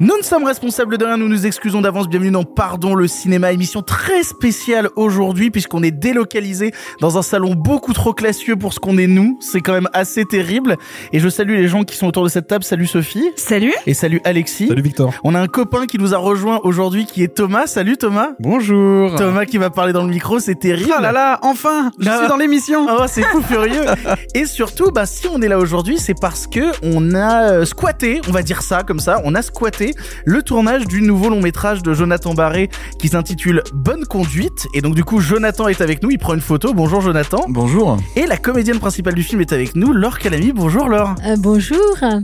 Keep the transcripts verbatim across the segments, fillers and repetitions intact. Nous ne sommes responsables de rien, nous nous excusons d'avance. Bienvenue dans Pardon le cinéma, émission très spéciale aujourd'hui puisqu'on est délocalisé dans un salon beaucoup trop classieux pour ce qu'on est nous. C'est quand même assez terrible. Et je salue les gens qui sont autour de cette table. Salut Sophie. Salut. Et salut Alexis. Salut Victor. On a un copain qui nous a rejoint aujourd'hui qui est Thomas. Salut Thomas. Bonjour. Thomas qui va parler dans le micro, c'est terrible. Ah là là, enfin, je ah. suis dans l'émission. Oh, c'est fou furieux. Et surtout, bah si on est là aujourd'hui, c'est parce que on a squatté, on va dire ça comme ça, on a squatté le tournage du nouveau long métrage de Jonathan Barré qui s'intitule Bonne Conduite. Et donc du coup Jonathan est avec nous, il prend une photo. Bonjour Jonathan. Bonjour. Et la comédienne principale du film est avec nous, Laure Calamy. Bonjour Laure. euh, Bonjour. Chabert,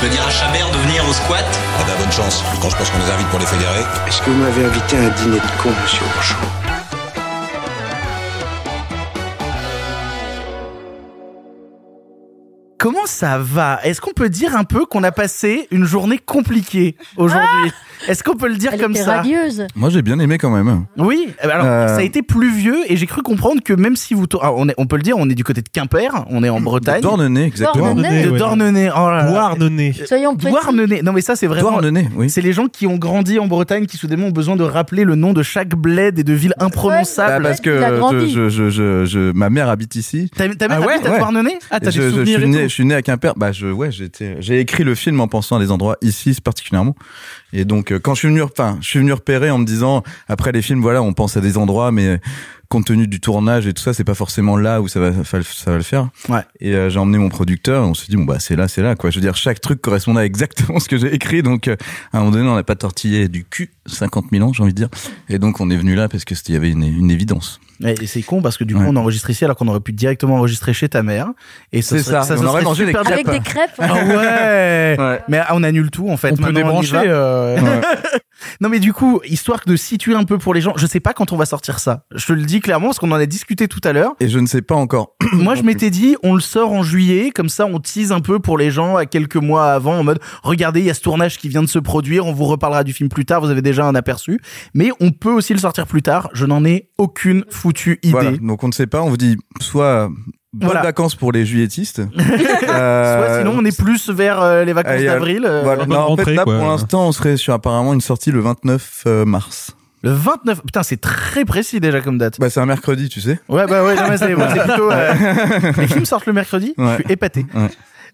je veux dire à Chabert de venir au squat. Ah bah bonne chance, quand je pense qu'on les invite pour les fédérer. Est-ce que vous m'avez invité à un dîner de con, monsieur Bourchon? Comment ça va ? Est-ce qu'on peut dire un peu qu'on a passé une journée compliquée aujourd'hui ? ah Est-ce qu'on peut le dire Elle comme ça ? Radieuse. Moi, j'ai bien aimé quand même. Oui, alors euh... ça a été pluvieux et j'ai cru comprendre que même si vous... Ah, on, est, on peut le dire, on est du côté de Quimper, on est en Bretagne. De Dornenay, exactement. Dornenay. De Dornenay. Oh là là. Douarnenay. Soyons précis. Douarnenay. Non mais ça, c'est vraiment... Douarnenay, oui. C'est les gens qui ont grandi en Bretagne qui soudainement ont besoin de rappeler le nom de chaque bled et de ville imprononçable. Ouais, bah, parce que je, je, je, je, ma mère habite ici. Ta, ta mère ah ouais, habite ouais. à Douarnenay ? Ah, t'as des souvenirs et tout. Je suis né à Quimper, bah je, ouais, j'étais, j'ai écrit le film en pensant à des endroits ici particulièrement. Et donc euh, quand je suis venu, enfin, je suis venu repérer en me disant après les films, voilà, on pense à des endroits, mais compte tenu du tournage et tout ça, c'est pas forcément là où ça va, ça va le faire. Ouais. Et euh, j'ai emmené mon producteur, et on s'est dit bon bah c'est là, c'est là quoi. Je veux dire chaque truc correspondait à exactement ce que j'ai écrit, donc euh, à un moment donné on n'a pas tortillé du cul cinquante mille ans, j'ai envie de dire. Et donc on est venu là parce que il y avait une, une évidence. Et c'est con parce que du coup ouais. on enregistre ici alors qu'on aurait pu directement enregistrer chez ta mère. Et ça, c'est serait, ça. ça, ça on aurait mangé des crêpes. Avec des crêpes. Ah ouais. ouais. Mais on annule tout en fait. On Maintenant, peut débrancher. On euh... ouais. Non mais du coup histoire de situer un peu pour les gens, je sais pas quand on va sortir ça. Je te le dis clairement parce qu'on en a discuté tout à l'heure. Et je ne sais pas encore. Moi je m'étais dit on le sort en juillet comme ça on tease un peu pour les gens à quelques mois avant en mode regardez il y a ce tournage qui vient de se produire, on vous reparlera du film plus tard, vous avez déjà un aperçu. Mais on peut aussi le sortir plus tard. Je n'en ai aucune foutue idée. Voilà, donc on ne sait pas. On vous dit soit bonnes voilà. vacances pour les juilletistes. euh, soit sinon on est plus vers euh, les vacances euh, d'avril. Euh, voilà. Non, en fait là quoi. Pour l'instant on serait sur apparemment une sortie le vingt-neuf mars. Le vingt-neuf, putain, c'est très précis déjà comme date. Bah, c'est un mercredi, tu sais. Ouais, bah, ouais, non, mais c'est, ouais, c'est plutôt, euh... les films sortent le mercredi, ouais. Je suis épaté. Ouais.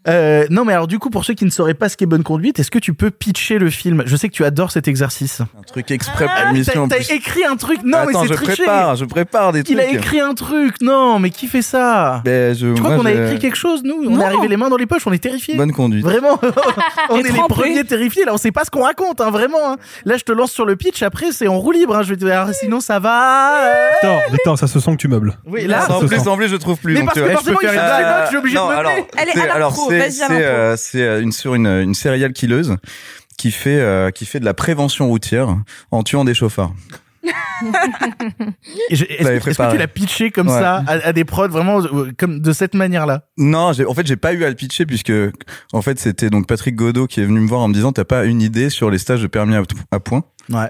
Euh, non, mais alors, du coup, pour ceux qui ne sauraient pas ce qu'est Bonne Conduite, est-ce que tu peux pitcher le film ? Je sais que tu adores cet exercice. Un truc exprès ah, pour l'émission. T'as, t'as écrit un truc ? Non, Attends, mais c'est je triché. prépare, je prépare des trucs. Il a écrit un truc. Non, mais qui fait ça ? Ben, je, Tu crois moi, qu'on je... a écrit quelque chose, nous ? On non. est arrivé les mains dans les poches, on est terrifiés. Bonne Conduite. Vraiment, on est les premiers terrifiés, là, on sait pas ce qu'on raconte, hein, vraiment. Hein. Là, je te lance sur le pitch, après, c'est en roue libre. Hein. Je vais te dire, sinon, ça va. Attends, attends, ça se sent que tu meubles. Oui, là, ça se semblait, je trouve plus. Mais parce que forcément, il fait des notes, je suis obligé de meubler. C'est, c'est, euh, c'est une, sur une, une céréale killeuse qui fait, euh, qui fait de la prévention routière en tuant des chauffards. je, est-ce, que, est-ce que tu l'as pitché comme ouais. ça à, à des prods vraiment comme de cette manière-là ? Non, j'ai, en fait j'ai pas eu à le pitcher puisque en fait c'était donc Patrick Godot qui est venu me voir en me disant t'as pas une idée sur les stages de permis à, à point ? Ouais.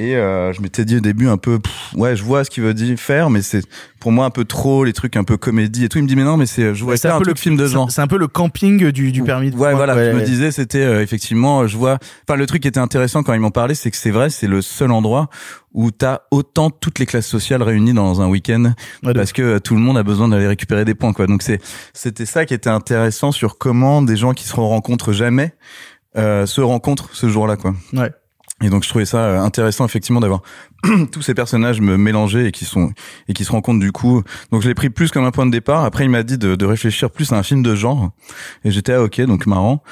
Et euh, je m'étais dit au début un peu pff, ouais je vois ce qu'il veut dire faire mais c'est pour moi un peu trop les trucs un peu comédie et tout. Il me dit mais non mais c'est je vois c'est faire un, un truc le, film de genre c'est un peu le camping du du permis de ouais point. voilà ouais, je ouais. me disais c'était euh, effectivement je vois enfin le truc qui était intéressant quand ils m'en parlaient c'est que c'est vrai c'est le seul endroit où t'as autant toutes les classes sociales réunies dans un week-end ouais, parce que euh, tout le monde a besoin d'aller récupérer des points quoi donc c'est c'était ça qui était intéressant sur comment des gens qui se rencontrent jamais euh, se rencontrent ce jour-là quoi ouais. Et donc je trouvais ça intéressant effectivement d'avoir tous ces personnages me mélanger et qui sont et qui se rencontrent du coup. Donc je l'ai pris plus comme un point de départ. Après il m'a dit de, de réfléchir plus à un film de genre et j'étais ah, ok donc marrant.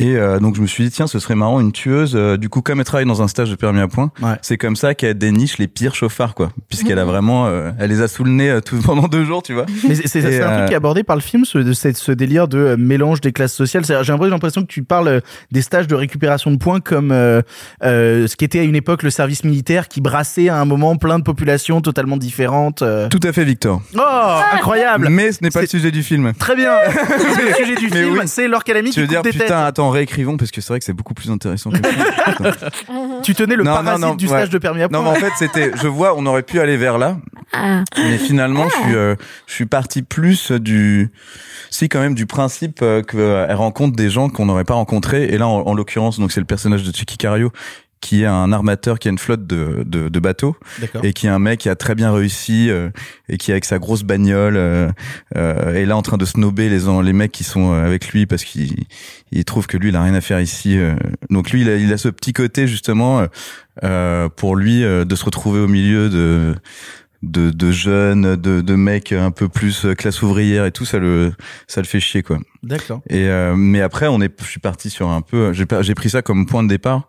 Et euh, donc je me suis dit tiens, ce serait marrant une tueuse. Du coup, comme elle travaille dans un stage de permis à points, ouais. c'est comme ça qu'elle déniche les pires chauffards, quoi, puisqu'elle a vraiment euh, elle les a sous le nez euh, tout, pendant deux jours, tu vois. Mais c'est, c'est, c'est un euh... truc qui est abordé par le film, ce, ce, ce délire de mélange des classes sociales. C'est, j'ai l'impression que tu parles des stages de récupération de points comme euh, euh, ce qui était à une époque le service militaire, qui brassait à un moment plein de populations totalement différentes. Euh... Tout à fait, Victor. Oh, ah incroyable. Mais ce n'est pas c'est... le sujet du film. Très bien. Le sujet du mais film, oui. c'est Laure Calamy qui coupe dire, des putain, têtes. Attends, en réécrivons, parce que c'est vrai que c'est beaucoup plus intéressant que tu tenais le non, parasite non, non, du stage ouais. de permis à points. Non, mais en fait, c'était, je vois, on aurait pu aller vers là, mais finalement, je suis, euh, je suis parti plus du, si quand même, du principe euh, qu'elle rencontre des gens qu'on n'aurait pas rencontrés, et là, en, en l'occurrence, donc c'est le personnage de Chucky Cario, qui est un armateur, qui a une flotte de, de, de bateaux, D'accord. et qui est un mec qui a très bien réussi, euh, et qui, avec sa grosse bagnole, euh, euh, est là en train de snobber les, les mecs qui sont avec lui, parce qu'il il trouve que lui, il a rien à faire ici. Euh. Donc lui, il a, il a ce petit côté, justement, euh, pour lui, euh, de se retrouver au milieu de... de, de jeunes, de, de mecs un peu plus classe ouvrière et tout, ça le, ça le fait chier, quoi. D'accord. Et, euh, mais après, on est, je suis parti sur un peu, j'ai, j'ai pris ça comme point de départ.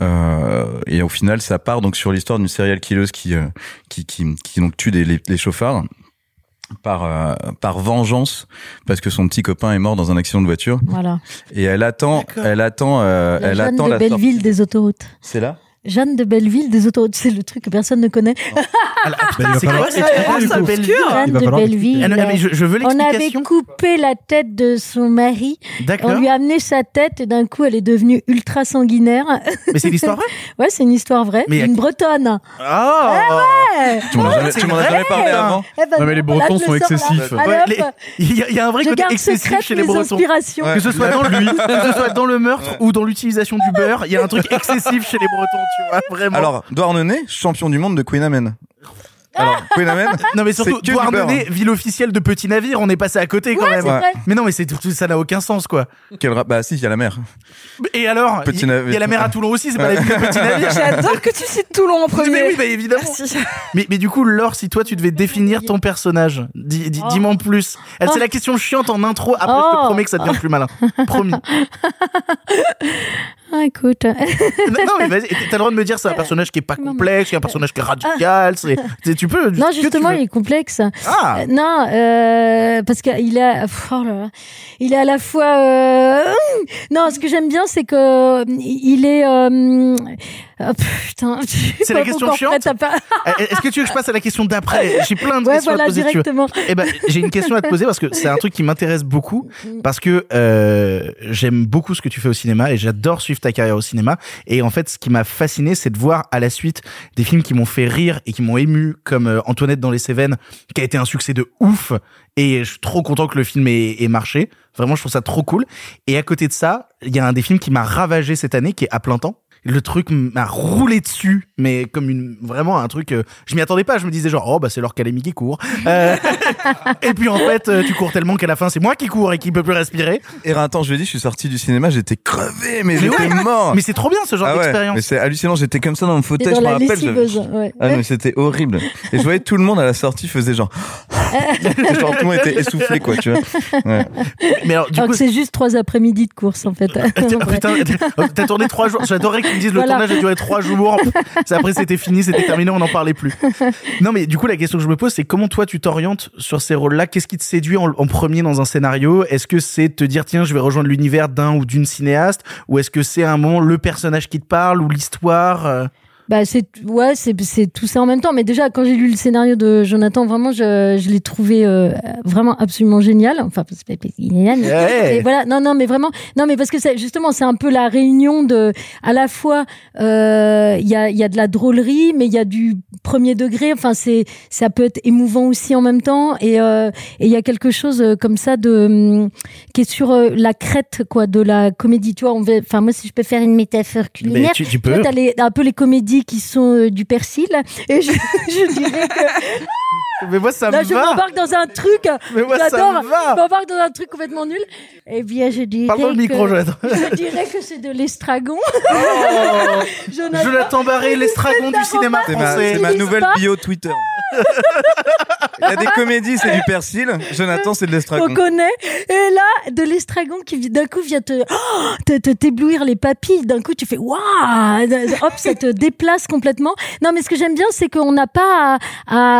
Euh, et au final, ça part donc sur l'histoire d'une serial killeuse qui, euh, qui, qui, qui donc tue des, les, les chauffards par, euh, par vengeance, parce que son petit copain est mort dans un accident de voiture. Voilà. Et elle attend, D'accord. elle attend, euh, la elle Jeanne attend de la Belleville sortie. Des autoroutes. C'est là? Jeanne de Belleville des autoroutes, c'est le truc que personne ne connaît. C'est quoi ça, Belleville? Jeanne de Belleville. Ah non, mais je, je veux l'explication. On avait coupé la tête de son mari. D'accord. On lui a amené sa tête et d'un coup, elle est devenue ultra sanguinaire. Mais c'est une histoire vraie? Ouais, c'est une histoire vraie. Mais une a... bretonne. Ah, ah ouais. Tu m'en as jamais, tu m'en as jamais parlé avant. Eh ben non, mais les Bretons sont excessifs. Il y, y a un vrai côté excessif chez les Bretons. Que ce soit dans lui, que ce soit dans le meurtre ou dans l'utilisation du beurre, il y a un truc excessif chez les Bretons. Tu vois, vraiment. Alors, Douarnenez, champion du monde de Queen Amen. Alors, Queen Amen. Non, mais surtout, Douarnenez, ville officielle de petits navires, on est passé à côté quand ouais, même. Ouais. Mais non, mais c'est, ça n'a aucun sens, quoi. Quel ra- bah, si, il y a la mer. Et alors, il y, nav- y a la mer à Toulon aussi, c'est pas la ville de petits navires. J'adore que tu cites Toulon en premier. Mais oui, bah, évidemment. Mais, mais du coup, Laure, si toi, tu devais définir ton personnage, di- di- oh. dis-moi plus. Elle, oh. C'est la question chiante en intro, après, oh. je te promets que ça devient plus malin. Promis. Ah, écoute. non, non, mais vas-y, t'as le droit de me dire, c'est un personnage qui est pas complexe, c'est un personnage qui est radical, c'est, c'est tu peux. Non, justement, il est complexe. Ah. Euh, non, euh, parce qu'il a, oh là là, il est à la fois, euh, non, ce que j'aime bien, c'est que il est, euh, oh, putain. C'est la question chiante. Pas... Est-ce que tu veux que je passe à la question d'après? J'ai plein de ouais, questions voilà, à te poser. Directement. Tu veux. Eh ben, j'ai une question à te poser parce que c'est un truc qui m'intéresse beaucoup, parce que, euh, j'aime beaucoup ce que tu fais au cinéma et j'adore suivre ta carrière au cinéma, et en fait ce qui m'a fasciné, c'est de voir à la suite des films qui m'ont fait rire et qui m'ont ému, comme euh, Antoinette dans les Cévennes, qui a été un succès de ouf, et je suis trop content que le film ait, ait marché, vraiment je trouve ça trop cool. Et à côté de ça, il y a un des films qui m'a ravagé cette année, qui est À plein temps. Le truc m'a roulé dessus, mais comme une, vraiment un truc, euh, je m'y attendais pas, je me disais genre, oh bah c'est Laure Calamy qui court. Euh, et puis en fait, euh, tu cours tellement qu'à la fin, c'est moi qui cours et qui peut plus respirer. Et un temps, je lui ai dit, je suis sorti du cinéma, j'étais crevé, mais, mais j'étais ouais. mort. Mais c'est trop bien ce genre ah ouais, d'expérience. Mais c'est hallucinant, j'étais comme ça dans mon fauteuil, dans je me rappelle. Je... Ouais. Ah non, mais c'était horrible. Et je voyais tout le monde à la sortie faisait genre, genre tout le monde était essoufflé, quoi, tu vois. Ouais. Mais alors, du alors coup, que c'est juste trois après-midi de course, en fait. Putain, t'as tourné trois jours, j'adorais me disent voilà. Le tournage a duré trois jours. Après, c'était fini, c'était terminé, on n'en parlait plus. Non, mais du coup, la question que je me pose, c'est comment toi, tu t'orientes sur ces rôles-là? Qu'est-ce qui te séduit en, en premier dans un scénario? Est-ce que c'est te dire, tiens, je vais rejoindre l'univers d'un ou d'une cinéaste? Ou est-ce que c'est à un moment le personnage qui te parle ou l'histoire? euh... Bah, c'est, ouais, c'est, c'est tout ça en même temps. Mais déjà, quand j'ai lu le scénario de Jonathan, vraiment, je, je l'ai trouvé, euh, vraiment absolument génial. Enfin, c'est pas génial, mais, hey. mais voilà. Non, non, mais vraiment. Non, mais parce que c'est, justement, c'est un peu la réunion de, à la fois, euh, il y a, il y a de la drôlerie, mais il y a du premier degré. Enfin, c'est, ça peut être émouvant aussi en même temps. Et, euh, et il y a quelque chose comme ça de, qui est sur euh, la crête, quoi, de la comédie. Tu vois, on va, enfin, moi, si je peux faire une métaphore culinaire. Tu, tu peux. Là, t'as les, un peu les comédies qui sont euh, du persil, et je, je dirais que Mais moi, ça là, me va. Là, je m'embarque dans un truc. Mais moi, j'adore. Ça me va. Je m'embarque dans un truc complètement nul. Eh bien, je dirais. Pardon le micro, Jonathan. Je dirais que c'est de l'estragon. Oh, Jonathan. Jonathan Barré, l'estragon du cinéma français. C'est ma nouvelle bio Twitter. Il y a des comédies, c'est du persil. Jonathan, c'est de l'estragon. On connaît. Et là, de l'estragon qui d'un coup vient te, oh, te, te t'éblouir les papilles. D'un coup, tu fais waouh. Hop, ça te déplace complètement. Non, mais ce que j'aime bien, c'est qu'on n'a pas, à,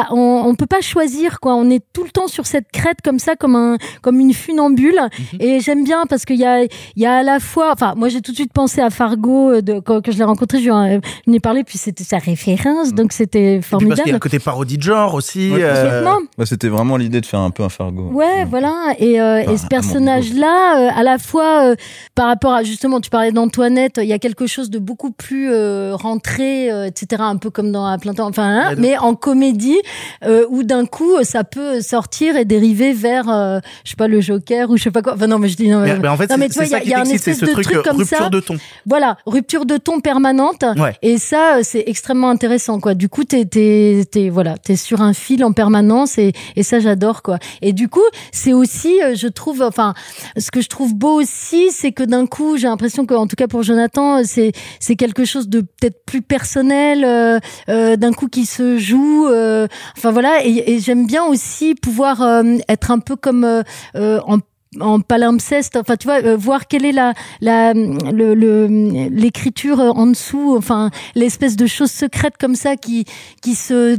à, on, on peut pas choisir quoi. On est tout le temps sur cette crête comme ça, comme un, comme une funambule. Mm-hmm. Et j'aime bien parce qu'il y a, il y a à la fois. Enfin, moi, j'ai tout de suite pensé à Fargo de, quand, quand je l'ai rencontré. Je lui ai parlé, puis c'était sa référence, donc c'était formidable. Et puis parce qu'il y a le côté parodie de genre aussi. Ouais, euh... bah, c'était vraiment l'idée de faire un peu un Fargo. Ouais, ouais. Voilà. Et, euh, bah, et ce personnage-là, euh, à la fois euh, par rapport à justement, tu parlais d'Antoinette, il y a quelque chose de beaucoup plus euh, rentré, euh, et cetera. Un peu comme dans À plein temps, enfin, hein, mais en comédie euh, où d'un coup ça peut sortir et dériver vers, euh, je sais pas, le Joker ou je sais pas quoi. Enfin non, mais je dis non. Mais, mais en fait, non, mais c'est, toi, c'est ça y a, qui y a t'excite, c'est ce truc, truc comme rupture ça. De ton. Voilà, rupture de ton permanente. Ouais. Et ça, c'est extrêmement intéressant, quoi. Du coup, t'es, t'es, t'es, voilà, t'es sur un fil en permanence et, et ça, j'adore, quoi. Et du coup, c'est aussi, je trouve, enfin, ce que je trouve beau aussi, c'est que d'un coup, j'ai l'impression que, en tout cas pour Jonathan, c'est, c'est quelque chose de peut-être plus personnel, euh, euh, d'un coup qui se joue. Euh, enfin voilà, et, et j'aime bien aussi pouvoir euh, être un peu comme euh, euh, en en palimpseste, enfin tu vois, euh, voir quelle est la la le, le l'écriture en dessous, enfin l'espèce de chose secrète comme ça qui qui se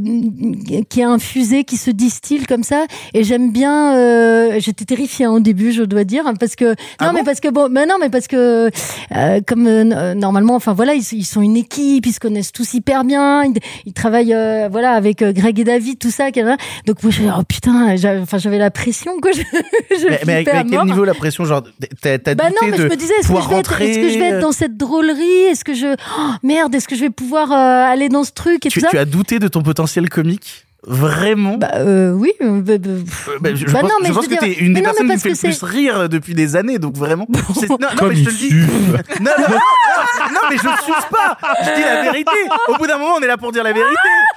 qui est infusée, qui se distille comme ça. Et j'aime bien. Euh, j'étais terrifiée hein, au début, je dois dire, parce que ah non bon mais parce que bon, mais non mais parce que euh, comme euh, normalement, enfin voilà, ils, ils sont une équipe, ils se connaissent tous hyper bien, ils, ils travaillent euh, voilà avec euh, Greg et David, tout ça. Donc moi j'ai oh putain, j'avais, enfin j'avais la pression quoi. Je, je mais, mais avec, à quel niveau la pression, genre t'as, t'as bah douté non, mais de je me disais, est-ce pouvoir que je vais être, rentrer, est-ce que je vais être dans cette drôlerie, est-ce que je oh, merde, est-ce que je vais pouvoir euh, aller dans ce truc et tu, tout ça. Tu as douté de ton potentiel comique? Vraiment? Bah euh, oui. Bah, bah, je bah pense, non, mais je pense je que dire... t'es une des mais personnes non, qui me fait le plus rire depuis des années, donc vraiment. C'est... Non, non, comme mais je te le dis. non, non, non, non, mais je ne suce pas. Je dis la vérité. Au bout d'un moment, on est là pour dire la vérité.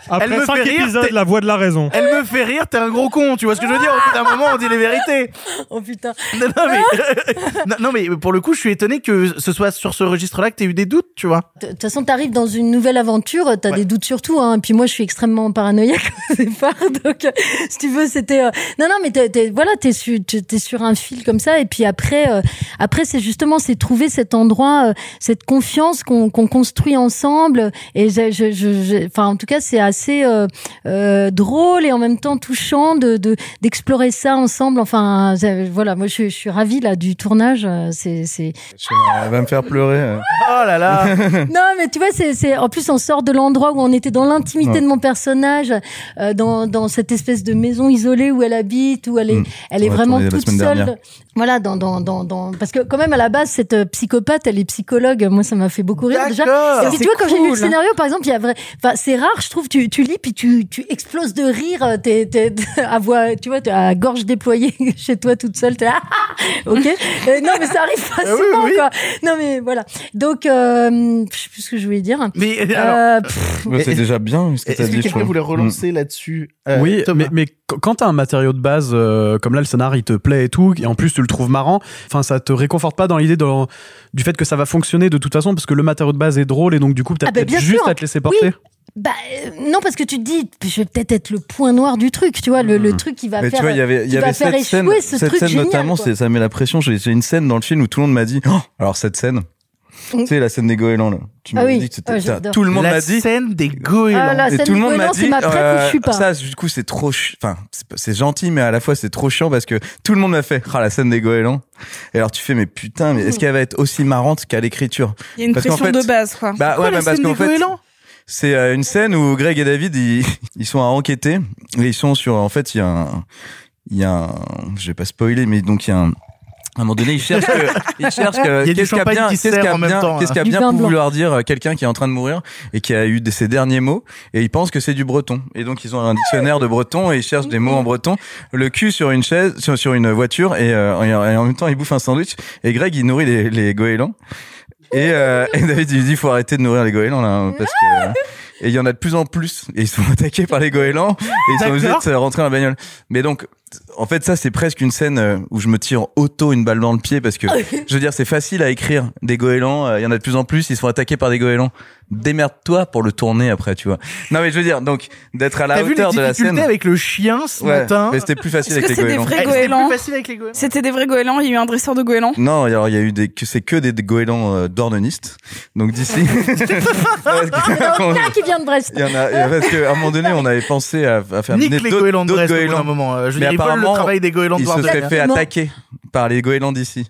Après elle me cinq fait rire, épisodes, t'es... la voix de la raison. Elle me fait rire, t'es un gros con. Tu vois ce que je veux dire? Au bout d'un moment, on dit les vérités. Oh putain. Non, non, mais... non, non, mais pour le coup, je suis étonné que ce soit sur ce registre-là que t'aies eu des doutes, tu vois. De toute façon, t'arrives dans une nouvelle aventure, t'as ouais. des doutes sur tout. Hein. Et puis moi, je suis extrêmement paranoïaque. Départ, donc euh, si tu veux c'était euh... non non mais t'es, t'es, voilà t'es sur t'es sur un fil comme ça et puis après euh, après c'est justement c'est trouver cet endroit euh, cette confiance qu'on qu'on construit ensemble et je je je enfin en tout cas c'est assez euh, euh, drôle et en même temps touchant de de d'explorer ça ensemble enfin euh, voilà moi je, je suis ravie là du tournage c'est c'est elle va me faire pleurer euh. Oh là là non mais tu vois c'est c'est en plus on sort de l'endroit où on était dans l'intimité ouais. de mon personnage Euh, dans dans cette espèce de maison isolée où elle habite où elle est mmh, elle est vraiment toute seule dernière. Voilà dans dans dans dans parce que quand même à la base cette euh, psychopathe elle est psychologue moi ça m'a fait beaucoup rire. D'accord, déjà et puis tu vois cool. Quand j'ai lu le scénario par exemple il y a vrai enfin c'est rare je trouve tu tu lis puis tu tu exploses de rire t'es t'es à voix tu vois t'es à gorge déployée chez toi toute seule t'es là ah, ok euh, non mais ça arrive pas souvent oui, oui. Quoi non mais voilà donc euh, je sais plus ce que je voulais dire mais alors, euh, pff, mais c'est déjà bien ce que t'as dit. Est-ce que quelqu'un voulait relancer là-dessus euh, oui mais, mais quand t'as un matériau de base euh, comme là le scénar il te plaît et tout et en plus tu le trouves marrant enfin ça te réconforte pas dans l'idée dans, du fait que ça va fonctionner de toute façon parce que le matériau de base est drôle et donc du coup t'as ah bah, peut-être juste sûr. À te laisser porter oui. Bah euh, non parce que tu te dis je vais peut-être être le point noir du truc tu vois le, le truc qui va mais faire tu vois il y avait il y avait cette scène ce cette scène génial, notamment c'est, ça met la pression j'ai, j'ai une scène dans le film où tout le monde m'a dit oh alors cette scène tu sais la scène des goélands là tu m'as ah oui. dit que c'était ah, tout le monde la m'a dit la scène des goélands ah, la scène et tout le monde m'a dit euh, ça du coup c'est trop ch... enfin c'est, c'est gentil mais à la fois c'est trop chiant parce que tout le monde m'a fait ah la scène des goélands et alors tu fais mais putain mais est-ce qu'elle va être aussi marrante qu'à l'écriture il y a une parce pression qu'en fait, de base quoi bah ouais mais parce qu'en fait c'est une scène où Greg et David ils, ils sont à enquêter et ils sont sur en fait il y a un, il y a un, je vais pas spoiler mais donc il y a un à un moment donné, ils cherchent, que, ils cherchent que, il qu'est-ce qu'il y a bien, qu'est-ce qu'il y a bien, temps, qu'est-ce qu'il y a bien pour blanc. Vouloir dire quelqu'un qui est en train de mourir et qui a eu ses derniers mots et ils pensent que c'est du breton. Et donc, ils ont un dictionnaire de breton et ils cherchent des mots en breton. Le cul sur une chaise, sur, sur une voiture et, euh, et en même temps, ils bouffent un sandwich et Greg, il nourrit les, les goélands. Et, euh, et David, il dit, faut arrêter de nourrir les goélands, là, parce que, euh, Et il y en a de plus en plus. Et ils sont attaqués par les goélands. Et ils sont obligés de rentrer dans la bagnole. Mais donc, en fait, ça, c'est presque une scène où je me tire auto une balle dans le pied parce que, je veux dire, c'est facile à écrire des goélands. Il y en a de plus en plus. Ils sont attaqués par des goélands. Démerde-toi pour le tourner après, tu vois. Non, mais je veux dire, donc, d'être à la hauteur de la scène. T'as vu les difficultés avec le chien ce ouais, matin? Mais c'était plus facile avec les goélands. C'était facile avec les goélands. C'était des vrais goélands. Il y a eu un dresseur de goélands. Non, alors, il y a eu des, c'est que des goélands euh, d'ordonnistes. Donc, d'ici. Qui vient de Brest. Il y en a, parce qu'à un moment donné, on avait pensé à, à faire nique les goélands de Brest. Goélands. Au bout d'un moment, je mais dis, apparemment, le travail des goélands de Brest. Ils se seraient fait attaquer par les goélands d'ici.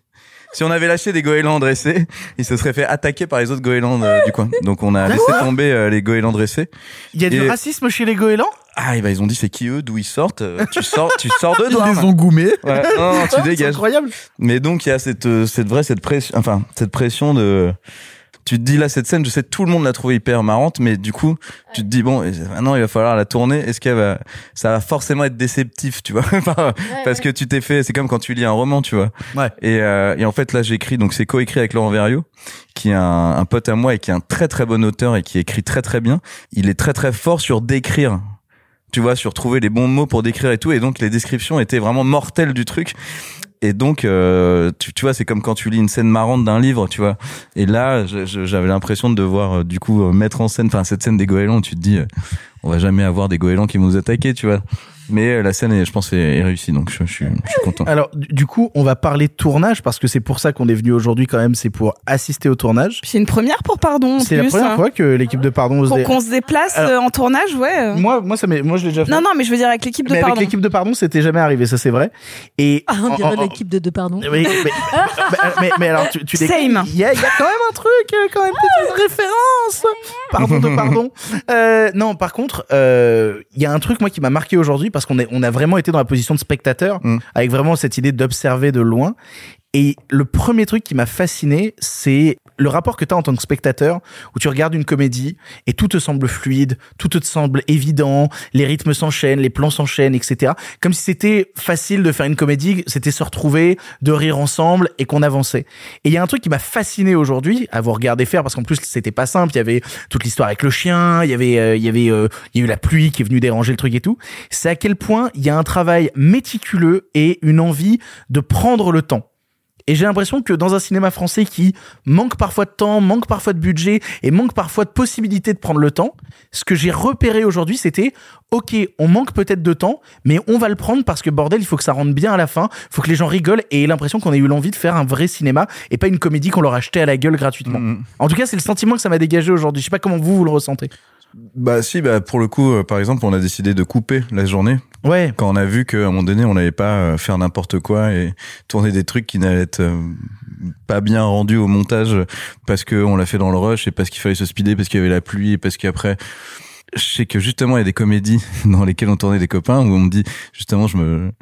Si on avait lâché des goélands dressés, ils se seraient fait attaquer par les autres goélands euh, du coin. Donc on a laissé tomber euh, les goélands dressés. Il y a et... du racisme chez les goélands. Ah, et bah, ils ont dit, c'est qui eux, d'où ils sortent, tu sors, tu sors de toi. Ils les ont goumés. Ouais, non, non, tu dégages. C'est incroyable. Mais donc, il y a cette, cette vraie, cette pression, enfin, cette pression de, tu te dis là, cette scène, je sais, tout le monde l'a trouvée hyper marrante, mais du coup, tu te dis, bon, maintenant, il va falloir la tourner. Est-ce qu'elle va, ça va forcément être déceptif, tu vois, parce que tu t'es fait, c'est comme quand tu lis un roman, tu vois. Ouais. Et, euh, et en fait, là, j'écris, donc c'est coécrit avec Laurent Verriot, qui est un, un pote à moi et qui est un très très bon auteur et qui écrit très très bien. Il est très très fort sur décrire. Tu vois, sur trouver les bons mots pour décrire et tout. Et donc, les descriptions étaient vraiment mortelles du truc. Et donc, euh, tu, tu vois, c'est comme quand tu lis une scène marrante d'un livre, tu vois. Et là, je, je, j'avais l'impression de devoir, euh, du coup, euh, mettre en scène, enfin, cette scène des goélands, tu te dis, euh, on va jamais avoir des goélands qui vont nous attaquer, tu vois. Mais euh, la scène, est, je pense, est, est réussie, donc je, je, suis, je suis content. Alors, du coup, on va parler de tournage, parce que c'est pour ça qu'on est venu aujourd'hui, quand même, c'est pour assister au tournage. C'est une première pour Pardon, en c'est plus. La première hein. fois que l'équipe de Pardon... Pour dé... qu'on se déplace Alors, en tournage, ouais. Moi, moi, ça m'est, moi, je l'ai déjà fait. Non, non, mais je veux dire, avec l'équipe de mais Pardon. Avec l'équipe de Pardon, c'était jamais arrivé, ça c'est vrai. Et ah, on dirait en, en, l'équipe de, de Pardon. Mais, mais, mais, mais, mais alors, tu, tu décris... Same. Il y, y a quand même un truc, quand même, petite référence. Pardon de Pardon. Euh, non, par contre, il euh, y a un truc, moi, qui m'a marqué aujourd'hui, parce qu'on est, on a vraiment été dans la position de spectateur, mmh. avec vraiment cette idée d'observer de loin. Et le premier truc qui m'a fasciné, c'est le rapport que t'as en tant que spectateur, où tu regardes une comédie et tout te semble fluide, tout te semble évident, les rythmes s'enchaînent, les plans s'enchaînent, et cetera. Comme si c'était facile de faire une comédie, c'était se retrouver, de rire ensemble et qu'on avançait. Et il y a un truc qui m'a fasciné aujourd'hui à vous regarder faire, parce qu'en plus c'était pas simple, il y avait toute l'histoire avec le chien, il y avait, euh, il y avait, euh, il y a eu la pluie qui est venue déranger le truc et tout. C'est à quel point il y a un travail méticuleux et une envie de prendre le temps. Et j'ai l'impression que dans un cinéma français qui manque parfois de temps, manque parfois de budget et manque parfois de possibilité de prendre le temps, ce que j'ai repéré aujourd'hui, c'était ok, on manque peut-être de temps, mais on va le prendre parce que bordel, il faut que ça rentre bien à la fin, il faut que les gens rigolent et aient l'impression qu'on a eu l'envie de faire un vrai cinéma et pas une comédie qu'on leur a jetée à la gueule gratuitement. Mmh. En tout cas, c'est le sentiment que ça m'a dégagé aujourd'hui. Je sais pas comment vous, vous le ressentez. Bah si, bah pour le coup, euh, par exemple, on a décidé de couper la journée. Ouais. Quand on a vu qu'à un moment donné, on n'allait pas faire n'importe quoi et tourner des trucs qui n'allaient être euh, pas bien rendus au montage parce qu'on l'a fait dans le rush et parce qu'il fallait se speeder, parce qu'il y avait la pluie et parce qu'après... Je sais que justement, il y a des comédies dans lesquelles on tournait des copains où on me dit, justement, je me...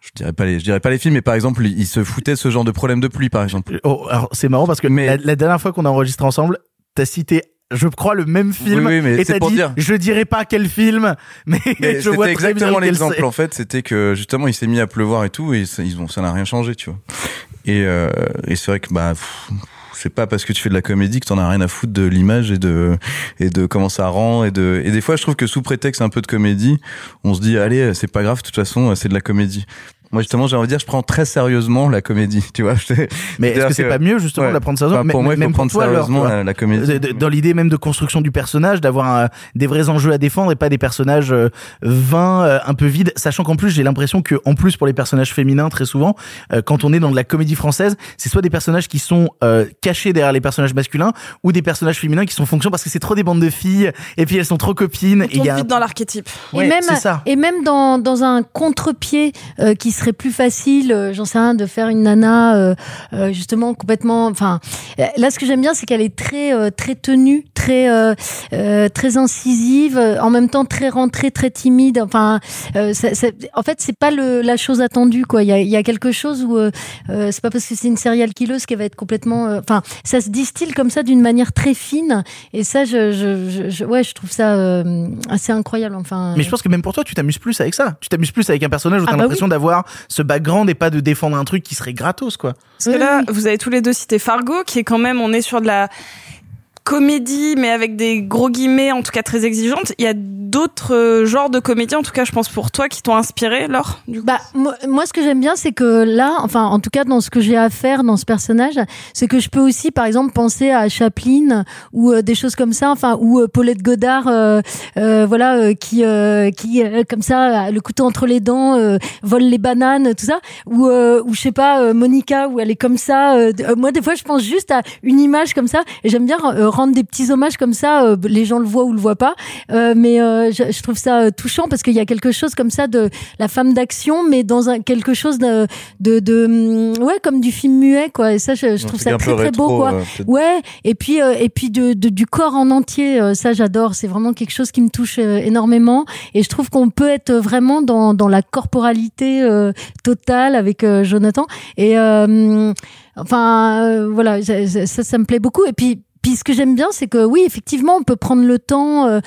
Je dirais pas les, je dirais pas les films, mais par exemple, ils se foutaient de ce genre de problème de pluie, par exemple. Oh, alors c'est marrant parce que mais... la, la dernière fois qu'on a enregistré ensemble, t'as cité... Je crois le même film oui, oui, et t'as dit dire. Je dirais pas quel film mais, mais je vois très exactement bien l'exemple c'est. En fait c'était que justement il s'est mis à pleuvoir et tout et ça, ils ont ça n'a rien changé tu vois et euh, et c'est vrai que bah pff, c'est pas parce que tu fais de la comédie que t'en as rien à foutre de l'image et de et de comment ça rend et de et des fois je trouve que sous prétexte un peu de comédie on se dit allez c'est pas grave de toute façon c'est de la comédie. Moi, justement, j'ai envie de dire, je prends très sérieusement la comédie, tu vois. Mais est-ce que c'est que... pas mieux, justement, ouais. de la prendre sérieusement? Enfin, pour moi, il faut prendre toi, sérieusement alors, la, la comédie. Dans l'idée même de construction du personnage, d'avoir un, des vrais enjeux à défendre et pas des personnages euh, vains, euh, un peu vides. Sachant qu'en plus, j'ai l'impression que, en plus, pour les personnages féminins, très souvent, euh, quand on est dans de la comédie française, c'est soit des personnages qui sont euh, cachés derrière les personnages masculins ou des personnages féminins qui sont fonction parce que c'est trop des bandes de filles et puis elles sont trop copines. On tombe vite dans l'archétype. Ouais, et même, c'est ça. Et même dans, dans un contre-pied euh, qui serait plus facile, euh, j'en sais rien, de faire une nana euh, euh, justement complètement. Enfin, là, ce que j'aime bien, c'est qu'elle est très euh, très tenue, très euh, euh, très incisive, en même temps très rentrée, très timide. Enfin, euh, ça, ça, en fait, c'est pas le, la chose attendue, quoi. Il y a, y a quelque chose où euh, euh, c'est pas parce que c'est une serial killeuse qu'elle va être complètement. Enfin, euh, ça se distille comme ça d'une manière très fine. Et ça, je, je, je ouais, je trouve ça euh, assez incroyable. Enfin. Mais je pense que même pour toi, tu t'amuses plus avec ça. Tu t'amuses plus avec un personnage où t'as ah bah l'impression oui. d'avoir ce background et pas de défendre un truc qui serait gratos, quoi. Parce que là, oui, oui. vous avez tous les deux cité Fargo, qui est quand même, on est sur de la comédie, mais avec des gros guillemets, en tout cas très exigeante. Il y a d'autres euh, genres de comédies, en tout cas je pense pour toi, qui t'ont inspiré, Laure, du coup. Bah, moi, moi ce que j'aime bien, c'est que là, enfin en tout cas dans ce que j'ai à faire dans ce personnage, c'est que je peux aussi par exemple penser à Chaplin ou euh, des choses comme ça, enfin ou euh, Paulette Godard, euh, euh, voilà, euh, qui euh, qui euh, comme ça, le couteau entre les dents, euh, vole les bananes, tout ça, ou euh, ou je sais pas, euh, Monica, où elle est comme ça. Euh, euh, moi des fois je pense juste à une image comme ça, et j'aime bien euh, rendre des petits hommages comme ça, euh, les gens le voient ou le voient pas, euh, mais euh, je, je trouve ça touchant parce qu'il y a quelque chose comme ça de la femme d'action, mais dans un quelque chose de de, de ouais, comme du film muet, quoi, et ça je, je trouve ça très très rétro, beau, quoi. Euh, ouais, et puis euh, et puis de, de du corps en entier, euh, ça j'adore, c'est vraiment quelque chose qui me touche euh, énormément, et je trouve qu'on peut être vraiment dans dans la corporalité euh, totale avec euh, Jonathan, et euh, enfin euh, voilà, ça, ça ça me plaît beaucoup. Et puis Puis ce que j'aime bien, c'est que oui, effectivement, on peut prendre le temps euh,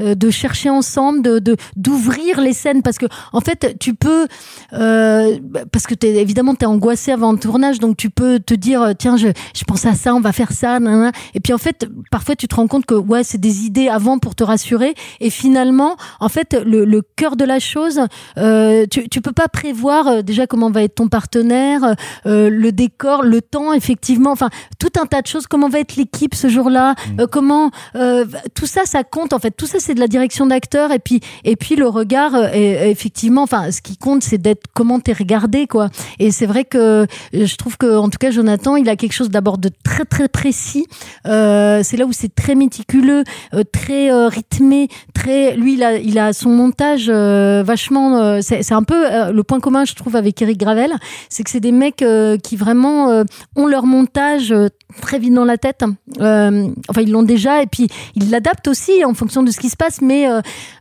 euh, de chercher ensemble, de, de d'ouvrir les scènes, parce que en fait, tu peux, euh, parce que t'es, évidemment, t'es angoissé avant le tournage, donc tu peux te dire tiens, je je pense à ça, on va faire ça, nanana. Et puis en fait, parfois, tu te rends compte que ouais, c'est des idées avant pour te rassurer, et finalement, en fait, le, le cœur de la chose, euh, tu tu peux pas prévoir euh, déjà comment va être ton partenaire, euh, le décor, le temps, effectivement, enfin tout un tas de choses, comment va être l'équipe ce jour-là, euh, comment euh, tout ça, ça compte en fait. Tout ça, c'est de la direction d'acteur, et puis et puis le regard, euh, est, effectivement. Enfin, ce qui compte, c'est d'être comment t'es regardé, quoi. Et c'est vrai que je trouve que, en tout cas, Jonathan, il a quelque chose d'abord de très très précis. Euh, c'est là où c'est très méticuleux, euh, très euh, rythmé, très. Lui, il a il a son montage euh, vachement. Euh, c'est, c'est un peu euh, le point commun, je trouve, avec Eric Gravel, c'est que c'est des mecs euh, qui vraiment euh, ont leur montage euh, très vite dans la tête. Euh, Euh, enfin, ils l'ont déjà, et puis ils l'adaptent aussi en fonction de ce qui se passe. Mais euh,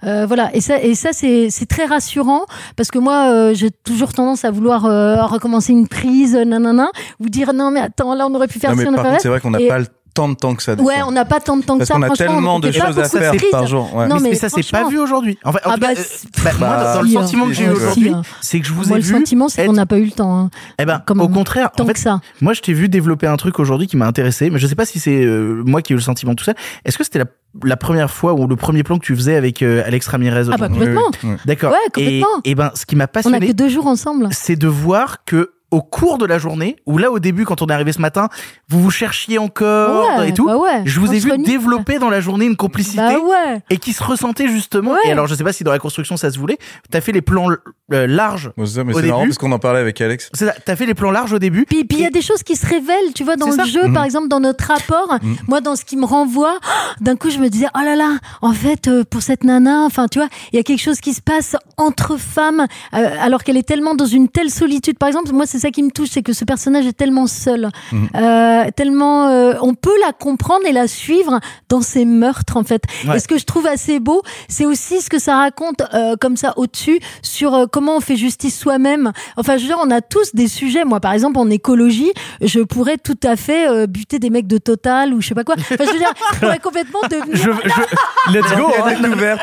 euh, voilà, et ça, et ça, c'est c'est très rassurant, parce que moi, euh, j'ai toujours tendance à vouloir euh, recommencer une prise, nanana, ou dire non mais attends, là on aurait pu faire ça. Si par contre, c'est vrai qu'on n'a pas le tant de temps que ça. Ouais, on n'a pas tant de temps que ça. Parce qu'on a tellement de choses à faire par jour. Ouais. Non, mais, mais, mais ça, c'est pas vu aujourd'hui. En fait, en ah bah, cas, euh, bah, bah, moi, dans le sentiment hein, que j'ai eu aujourd'hui, hein. c'est que je vous moi, ai vu. Le sentiment, c'est être... qu'on n'a pas eu le temps. Hein. Eh ben, Comme au contraire. Tant en fait, que ça. Moi, je t'ai vu développer un truc aujourd'hui qui m'a intéressé, mais je sais pas si c'est euh, moi qui ai eu le sentiment tout ça. Est-ce que c'était la la première fois ou le premier plan que tu faisais avec euh, Alex Ramirez? Ah bah complètement. D'accord. Ouais, complètement. Et ben, ce qui m'a passionné. On a que deux jours ensemble. C'est de voir que. Au cours de la journée, où là au début quand on est arrivé ce matin, vous vous cherchiez encore ouais, et tout, bah ouais, je vous ai vu développer dans la journée une complicité bah ouais. et qui se ressentait justement. Ouais. Et alors je sais pas si dans la construction ça se voulait, t'as fait les plans euh, larges mais ça, mais au c'est début. C'est marrant parce qu'on en parlait avec Alex. C'est ça, t'as fait les plans larges au début. Puis il y a des choses qui se révèlent, tu vois, dans c'est le ça. jeu, mmh. par exemple dans notre rapport. Mmh. Moi dans ce qui me renvoie, d'un coup je me disais oh là là, en fait euh, pour cette nana, enfin tu vois, il y a quelque chose qui se passe entre femmes euh, alors qu'elle est tellement dans une telle solitude. Par exemple moi c'est C'est ça qui me touche, c'est que ce personnage est tellement seul, mmh. euh, tellement euh, on peut la comprendre et la suivre dans ses meurtres en fait. Ouais. Et ce que je trouve assez beau, c'est aussi ce que ça raconte euh, comme ça au-dessus sur euh, comment on fait justice soi-même. Enfin, je veux dire, on a tous des sujets. Moi, par exemple, en écologie, je pourrais tout à fait euh, buter des mecs de Total ou je sais pas quoi. Enfin, je veux dire, je pourrais complètement devenir. Je, je... Let's go, hein. ouverte.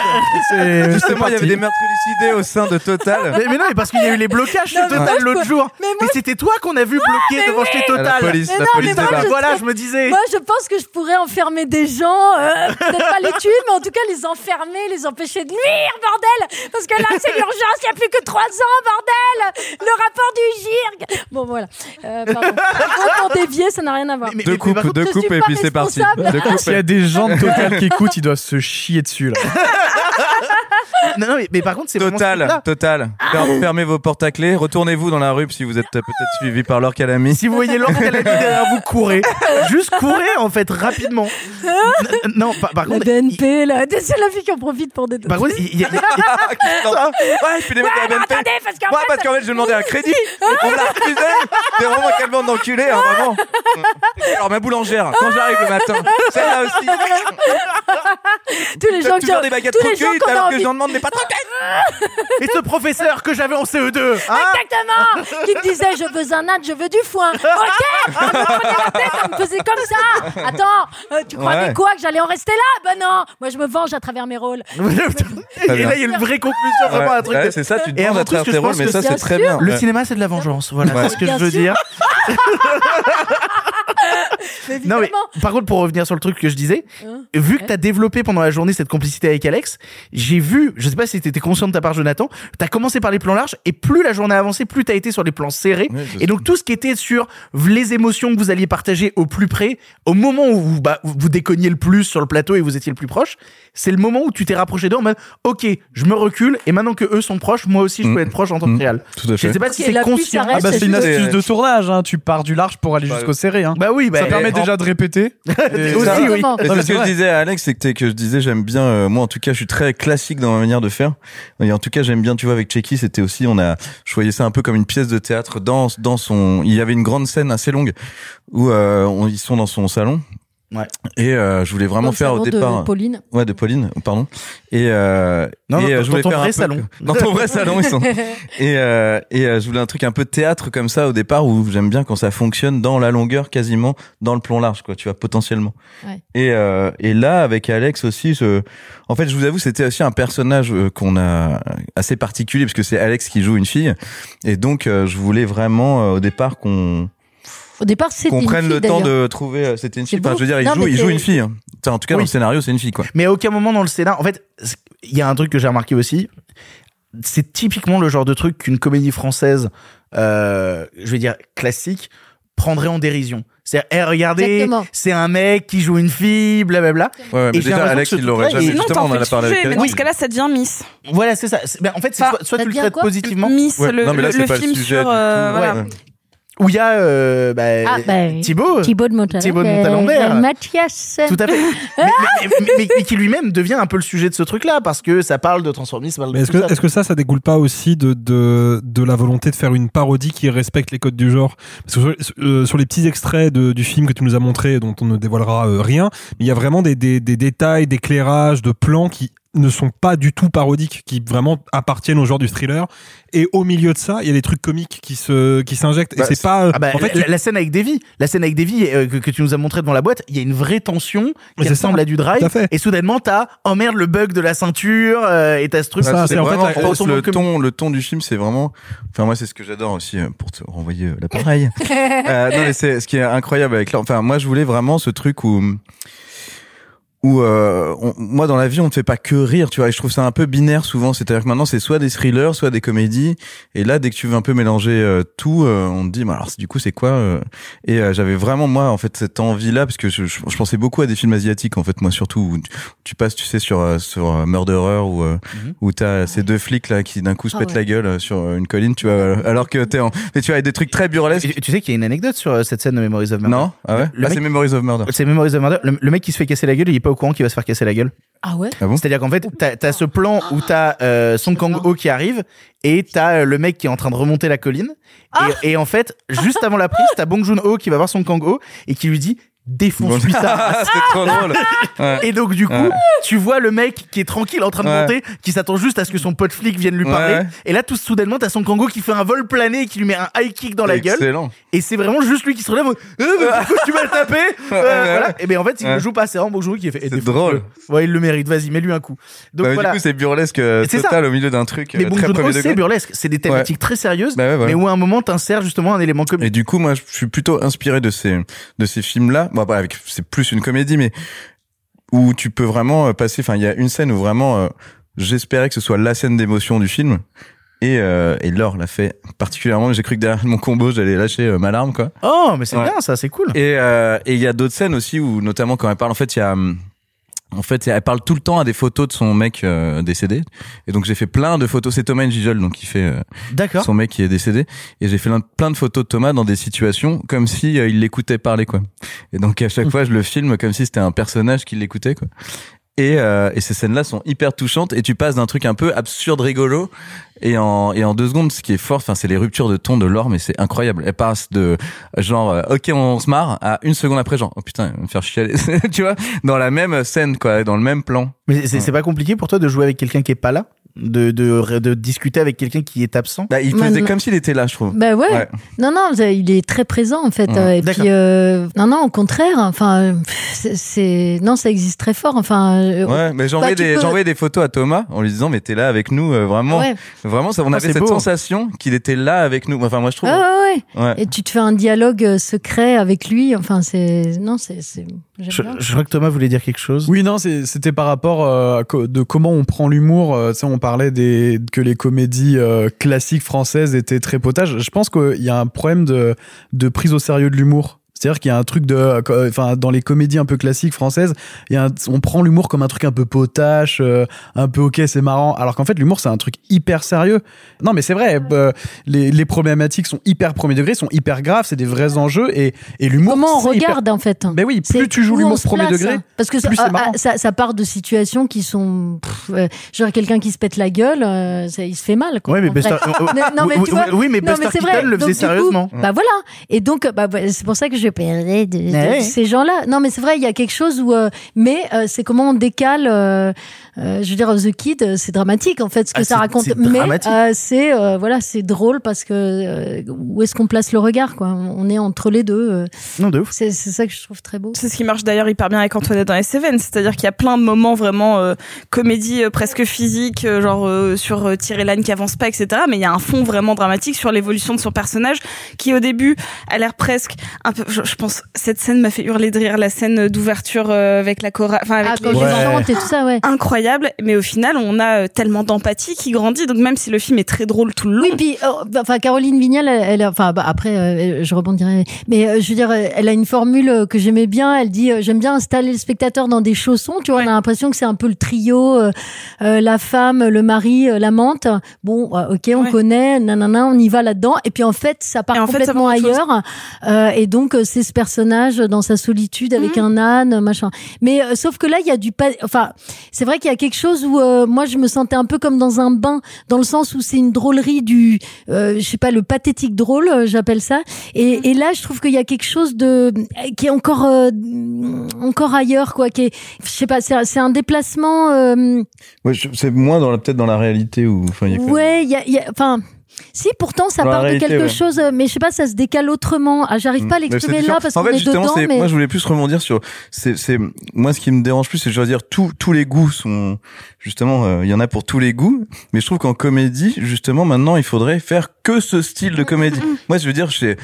C'est... Justement, il y avait des meurtres élucidés au sein de Total. Mais, mais non, mais parce qu'il y a eu les blocages chez Total moi, l'autre peux... jour. Mais moi, Et c'était toi qu'on a vu bloquer ah, devant oui. chez Total. La police, mais la non, police. Moi, je voilà, je me disais. Moi, je pense que je pourrais enfermer des gens, euh, peut-être pas les tuer, mais en tout cas les enfermer, les empêcher de nuire, bordel. Parce que là, c'est l'urgence. Il y a plus que trois ans, bordel. Le rapport du G I R C. Bon, voilà. Euh, pardon. Pour dévier, ça n'a rien à voir. Mais, mais, deux coupes, deux coupes, et puis c'est parti. S'il y a des gens de Total qui écoutent, ils doivent se chier dessus là. Non, non mais, mais par contre c'est Total, vraiment Total. Fermez vos portes à clés, retournez-vous dans la rue si vous êtes peut-être suivi par Laure Calamy. Si vous voyez Laure Calamy derrière vous, courez. Juste courez en fait rapidement. N- non, par, par contre. La B N P, il... là, c'est la fille qui en profite pour des. Par contre, il y a. ouais, puis les mecs de la B N P. Attendez, parce qu'en ouais, fait, parce qu'en fait, je demandais un crédit. On l'a refusé. C'est vraiment quelle bande d'enculés, hein, vraiment. Alors ma boulangère, quand j'arrive le matin, celle-là aussi. Tous les gens qui ont des baguettes trop cuites, alors que je demande. Mais pas trop et ce professeur que j'avais en C E deux hein exactement qui me disait je veux un âne, je veux du foin. Ok, on me prenait la tête, on me faisait comme ça. Attends, tu croyais ouais. quoi que j'allais en rester là? Ben non, moi je me venge à travers mes rôles. Et là il y a une vraie conclusion, vraiment ouais. un truc ouais, de... c'est ça, tu te venges à travers tes rôles, mais ça c'est très bien. Le ouais. cinéma c'est de la vengeance, voilà ouais. c'est ce que bien je veux sûr. dire. Mais évidemment. Non, mais, par contre, pour revenir sur le truc que je disais, hein, vu que t'as développé pendant la journée cette complicité avec Alex, j'ai vu, je sais pas si t'étais conscient de ta part, Jonathan, t'as commencé par les plans larges et plus la journée a avancé, plus t'as été sur les plans serrés. Oui, et donc tout ce qui était sur les émotions que vous alliez partager au plus près, au moment où vous, bah, vous déconniez le plus sur le plateau et vous étiez le plus proche, c'est le moment où tu t'es rapproché d'eux en mode, ok, je me recule et maintenant que eux sont proches, moi aussi je mmh. peux être proche en tant que réal. Tout à fait. Je sais pas okay, si c'est conscient. Ah bah c'est une astuce de tournage, hein. Tu pars du large pour aller bah, jusqu'au serré. Hein. Bah oui, bah, ça permet en... déjà de répéter. Et aussi, ça... oui. Non, c'est ce que je disais à Alex, c'est que, que je disais j'aime bien. Euh, moi en tout cas, je suis très classique dans ma manière de faire. Et en tout cas, j'aime bien. Tu vois, avec Checky, c'était aussi, on a, je voyais ça un peu comme une pièce de théâtre. Dans dans son, il y avait une grande scène assez longue où euh, on, ils sont dans son salon. Ouais. Et euh, je voulais vraiment comme faire au départ de Pauline. Ouais, de Pauline, pardon. Et euh non, non, et non, je voulais faire un salon. Peu... dans ton vrai salon ils sont. Et euh et euh, je voulais un truc un peu théâtre comme ça au départ où j'aime bien quand ça fonctionne dans la longueur quasiment dans le plan large quoi, tu vois potentiellement. Ouais. Et euh et là avec Alex aussi je en fait je vous avoue c'était aussi un personnage euh, qu'on a assez particulier parce que c'est Alex qui joue une fille et donc euh, je voulais vraiment euh, au départ qu'on Au départ, c'était qu'on une prenne fille, le d'ailleurs. temps de trouver. C'était une fille. Enfin, je veux dire, il non, joue, il joue une fille. Enfin, en tout cas, oui. Dans le scénario, c'est une fille, quoi. Mais à aucun moment dans le scénario, en fait, il y a un truc que j'ai remarqué aussi. C'est typiquement le genre de truc qu'une comédie française, euh, je vais dire classique, prendrait en dérision. C'est-à-dire, hey, regardez, exactement. C'est un mec qui joue une fille, blablabla. Ouais, ouais, mais et déjà, Alex, il l'aurait jamais. Sinon, t'en fais le sujet, mais dans ce cas-là, ça devient Miss. Voilà, c'est ça. Ben, en fait, soit, soit tu le traites positivement. Miss, le film sur... Où il y a euh, bah, ah, bah, Thibaut, Thibaut de Montalembert, Mathias, tout à fait, mais, mais, mais, mais, mais qui lui-même devient un peu le sujet de ce truc-là parce que ça parle de transformisme. Ça parle mais de est-ce, que, ça. est-ce que ça, ça découle pas aussi de de de la volonté de faire une parodie qui respecte les codes du genre? Parce que sur, euh, sur les petits extraits de, du film que tu nous as montré, dont on ne dévoilera euh, rien, mais il y a vraiment des des, des détails, d'éclairages, de plans qui ne sont pas du tout parodiques, qui vraiment appartiennent au genre du thriller. Et au milieu de ça, il y a des trucs comiques qui se qui s'injectent. Bah, et c'est, c'est pas. Ah bah, en fait, la, la scène avec Davy, la scène avec Davy euh, que, que tu nous as montré devant la boîte, il y a une vraie tension qui ressemble ça. à du drive. Et soudainement, t'as oh merde le bug de la ceinture euh, et t'as ce truc. Ça, c'est, c'est en vraiment, fait la, on, le ton comique. Le ton du film, c'est vraiment. Enfin moi, c'est ce que j'adore aussi euh, pour te renvoyer euh, l'appareil. euh, non mais c'est ce qui est incroyable avec. Enfin moi, je voulais vraiment ce truc où. Où euh, on, moi dans la vie on ne fait pas que rire, tu vois, et je trouve ça un peu binaire souvent, c'est-à-dire que maintenant c'est soit des thrillers, soit des comédies, et là dès que tu veux un peu mélanger euh, tout, euh, on te dit bah alors du coup c'est quoi euh? Et euh, j'avais vraiment moi en fait cette envie-là parce que je, je, je pensais beaucoup à des films asiatiques en fait moi surtout où tu, tu passes tu sais sur euh, sur euh, Murderer où euh, mm-hmm. où t'as ouais. ces deux flics là qui d'un coup se ah, pètent ouais. la gueule euh, sur euh, une colline, tu vois, euh, alors que t'es en mais tu vois des trucs très burlesques. Et, tu sais qu'il y a une anecdote sur euh, cette scène de Memories of Murder. Non, ah ouais. Là mec... c'est Memories of Murder. C'est Memories of Murder. Le, le mec qui se fait casser la gueule, il est pas au courant qu'il va se faire casser la gueule. Ah ouais? Ah bon? C'est-à-dire qu'en fait, t'as, t'as ce plan où t'as euh, Song Kang-ho qui arrive et t'as euh, le mec qui est en train de remonter la colline. Ah et, et en fait, juste avant la prise, t'as Bong Joon-ho qui va voir Song Kang-ho et qui lui dit défonce-lui ça. C'est trop drôle. Ouais. Et donc du coup, ouais. tu vois le mec qui est tranquille en train de ouais. monter, qui s'attend juste à ce que son pote flic vienne lui parler. Ouais. Et là, tout soudainement, t'as Song Kang-ho qui fait un vol plané et qui lui met un high kick dans c'est la gueule. Excellent. Et c'est vraiment juste lui qui se relève. Euh, bah, du coup, tu vas le taper. Euh, ouais. voilà. Et ben en fait, il ne ouais. joue pas. C'est vraiment Bong Joon-ho qui fait. Eh, c'est drôle. Ouais, il le mérite. Vas-y, mets-lui un coup. Donc bah, voilà. Du coup, c'est burlesque euh, c'est total ça. Au milieu d'un truc. Mais Bong Joon-ho, c'est burlesque. C'est des thématiques ouais. très sérieuses, bah, ouais, ouais. mais où à un moment, t'insères justement un élément comique. Et du coup, moi, je suis plutôt inspiré de ces de ces films-là. Bon, bah, avec, c'est plus une comédie, mais où tu peux vraiment passer. Enfin, il y a une scène où vraiment, euh, j'espérais que ce soit la scène d'émotion du film. Et, euh, et Laure l'a fait particulièrement. J'ai cru que derrière mon combo, j'allais lâcher euh, ma larme, quoi. Oh, mais c'est ouais. bien, ça, c'est cool. Et euh, et il y a d'autres scènes aussi où, notamment quand elle parle, en fait, il y a. En fait, elle parle tout le temps à des photos de son mec euh, décédé. Et donc, j'ai fait plein de photos. C'est Thomas N'Gijol, donc, qui fait euh, D'accord. son mec qui est décédé. Et j'ai fait plein de photos de Thomas dans des situations comme si euh, il l'écoutait parler, quoi. Et donc, à chaque fois, je le filme comme si c'était un personnage qui l'écoutait, quoi. Et, euh, et ces scènes-là sont hyper touchantes. Et tu passes d'un truc un peu absurde, rigolo. Et en, et en deux secondes, ce qui est fort, enfin, c'est les ruptures de ton de Laure, mais c'est incroyable. Elle passe de, genre, ok, on se marre, à une seconde après, genre, oh putain, elle va me faire chialer, tu vois, dans la même scène, quoi, dans le même plan. Mais c'est, ouais. c'est pas compliqué pour toi de jouer avec quelqu'un qui est pas là? de, de, de discuter avec quelqu'un qui est absent. Bah, il faisait bah, comme s'il était là, je trouve. Bah ouais. ouais. Non, non, il est très présent, en fait. Ouais. Et D'accord. puis, euh, non, non, au contraire. Enfin, c'est, c'est... Non, ça existe très fort. Enfin, ouais, on... mais j'envoyais bah, des, peux... j'envoyais des photos à Thomas en lui disant, mais t'es là avec nous, euh, vraiment. Ouais. Vraiment, ça, on ah, avait cette beau. sensation qu'il était là avec nous. Enfin, moi, je trouve. Ah ouais, ouais. ouais. Et tu te fais un dialogue secret avec lui. Enfin, c'est. Non, c'est. c'est... Je, je crois que Thomas voulait dire quelque chose. Oui, non, c'est, c'était par rapport euh, de comment on prend l'humour. Euh, tu sais, on parlait des, que les comédies euh, classiques françaises étaient très potages. Je pense qu'il y a un problème de, de prise au sérieux de l'humour. C'est-à-dire qu'il y a un truc de, enfin, dans les comédies un peu classiques françaises, il y a un, on prend l'humour comme un truc un peu potache, euh, un peu ok, c'est marrant. Alors qu'en fait, l'humour, c'est un truc hyper sérieux. Non, mais c'est vrai, euh, les, les problématiques sont hyper premier degré, sont hyper graves, c'est des vrais enjeux et, et l'humour. Comment on regarde, hyper... en fait. Ben oui, plus c'est... tu joues Où l'humour premier place, degré, hein. Parce que ça, plus c'est marrant. Ah, ça, ça part de situations qui sont, pff, euh, genre quelqu'un qui se pète la gueule, euh, ça, il se fait mal, quoi. Oui, mais Buster, non, mais tu vois, oui, mais Buster Keaton le faisait sérieusement. Bah voilà. Et donc, bah, c'est pour ça que je de, de, ouais. de ces gens-là. Non, mais c'est vrai, il y a quelque chose où... Euh, mais euh, c'est comment on décale... Euh, euh, je veux dire, The Kid, c'est dramatique, en fait, ce que ah, ça c'est, raconte. C'est mais euh, c'est, euh, voilà, c'est drôle parce que... Euh, où est-ce qu'on place le regard, quoi ? On est entre les deux. Euh, non, de ouf. C'est, c'est ça que je trouve très beau. C'est ce qui marche d'ailleurs hyper bien avec Antoinette dans les Cévennes. C'est-à-dire qu'il y a plein de moments vraiment euh, comédie euh, presque physique, euh, genre euh, sur euh, tirer l'âne qui avance pas, et cetera. Mais il y a un fond vraiment dramatique sur l'évolution de son personnage qui, au début, a l'air presque un peu... Je, je pense cette scène m'a fait hurler de rire, la scène d'ouverture avec la chorale, enfin avec ah, les gens ouais. et tout ça, ouais. Incroyable, mais au final on a tellement d'empathie qui grandit, donc même si le film est très drôle tout le long. Oui, puis enfin euh, Caroline Vignal, elle, elle enfin bah, après euh, je rebondirai, mais euh, je veux dire, elle a une formule que j'aimais bien. Elle dit euh, j'aime bien installer le spectateur dans des chaussons, tu vois, ouais. on a l'impression que c'est un peu le trio, euh, euh, la femme, le mari, euh, l'amante. Bon, euh, ok, on ouais. connaît, nanana, on y va là-dedans, et puis en fait ça part en complètement fait, ça ailleurs, euh, et donc c'est ce personnage dans sa solitude avec mmh. un âne, machin. Mais euh, sauf que là, il y a du pas. Enfin, c'est vrai qu'il y a quelque chose où euh, moi je me sentais un peu comme dans un bain, dans le sens où c'est une drôlerie du, euh, je sais pas, le pathétique drôle, euh, j'appelle ça. Et, mmh. et là, je trouve qu'il y a quelque chose de qui est encore, euh, encore ailleurs, quoi. Qui est, je sais pas, c'est, c'est un déplacement. Euh... Ouais, je, c'est moins dans la, peut-être dans la réalité où. Enfin, y a ouais, il y a, enfin. Si, pourtant, ça part réalité, de quelque ouais. chose, mais je sais pas, ça se décale autrement. Ah, j'arrive pas à l'exprimer là parce qu'on est dedans. C'est, mais... Moi, je voulais plus rebondir sur, c'est, c'est, moi, ce qui me dérange plus, c'est, je veux dire, tous, tous les goûts sont, justement, il euh, y en a pour tous les goûts, mais je trouve qu'en comédie, justement, maintenant, il faudrait faire que ce style de comédie. Moi, je veux dire, je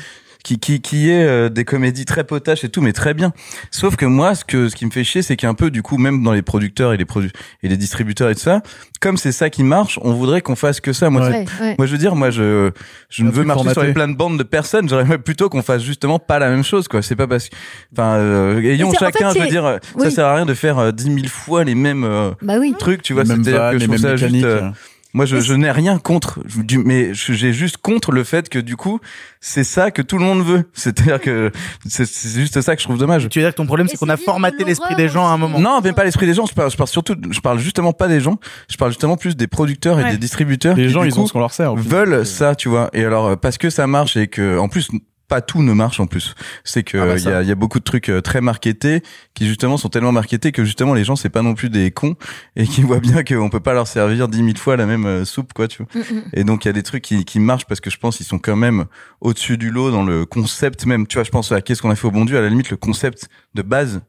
qui qui qui est euh, des comédies très potaches et tout, mais très bien. Sauf que moi, ce que ce qui me fait chier, c'est qu'il y a un peu, du coup, même dans les producteurs et les produ- et les distributeurs et tout ça, comme c'est ça qui marche, on voudrait qu'on fasse que ça. Moi, ouais, ouais. moi je veux dire, moi je je ne veux marcher formaté. sur les plates-bandes de personne. J'aimerais plutôt qu'on fasse justement pas la même chose, quoi. C'est pas parce que, enfin, euh, ayons chacun. En fait, je veux dire, oui. ça sert à rien de faire dix euh, mille fois les mêmes euh, bah oui. trucs, tu vois. C'est-à-dire que je trouve ça juste. Euh, Moi, je, je n'ai rien contre, mais j'ai juste contre le fait que, du coup, c'est ça que tout le monde veut. C'est-à-dire que c'est, c'est juste ça que je trouve dommage. Tu veux dire que ton problème, c'est, c'est qu'on a formaté l'esprit des gens à un moment. Non, mais pas l'esprit des gens. Je parle, je parle surtout, je parle justement pas des gens. Je parle justement plus des producteurs et ouais. des distributeurs. Les qui, gens, ils coup, ont ce qu'on leur sert. Veulent ça, tu vois. Et alors, parce que ça marche et que, en plus, pas tout ne marche en plus. C'est que ah bah il y a, y a beaucoup de trucs très marketés qui justement sont tellement marketés que justement les gens c'est pas non plus des cons et qui voient bien qu'on peut pas leur servir dix mille fois la même soupe, quoi, tu vois. Mm-hmm. Et donc il y a des trucs qui, qui marchent parce que je pense qu'ils sont quand même au-dessus du lot dans le concept même. Tu vois, je pense à Qu'est-ce qu'on a fait au bon Dieu, à la limite le concept de base.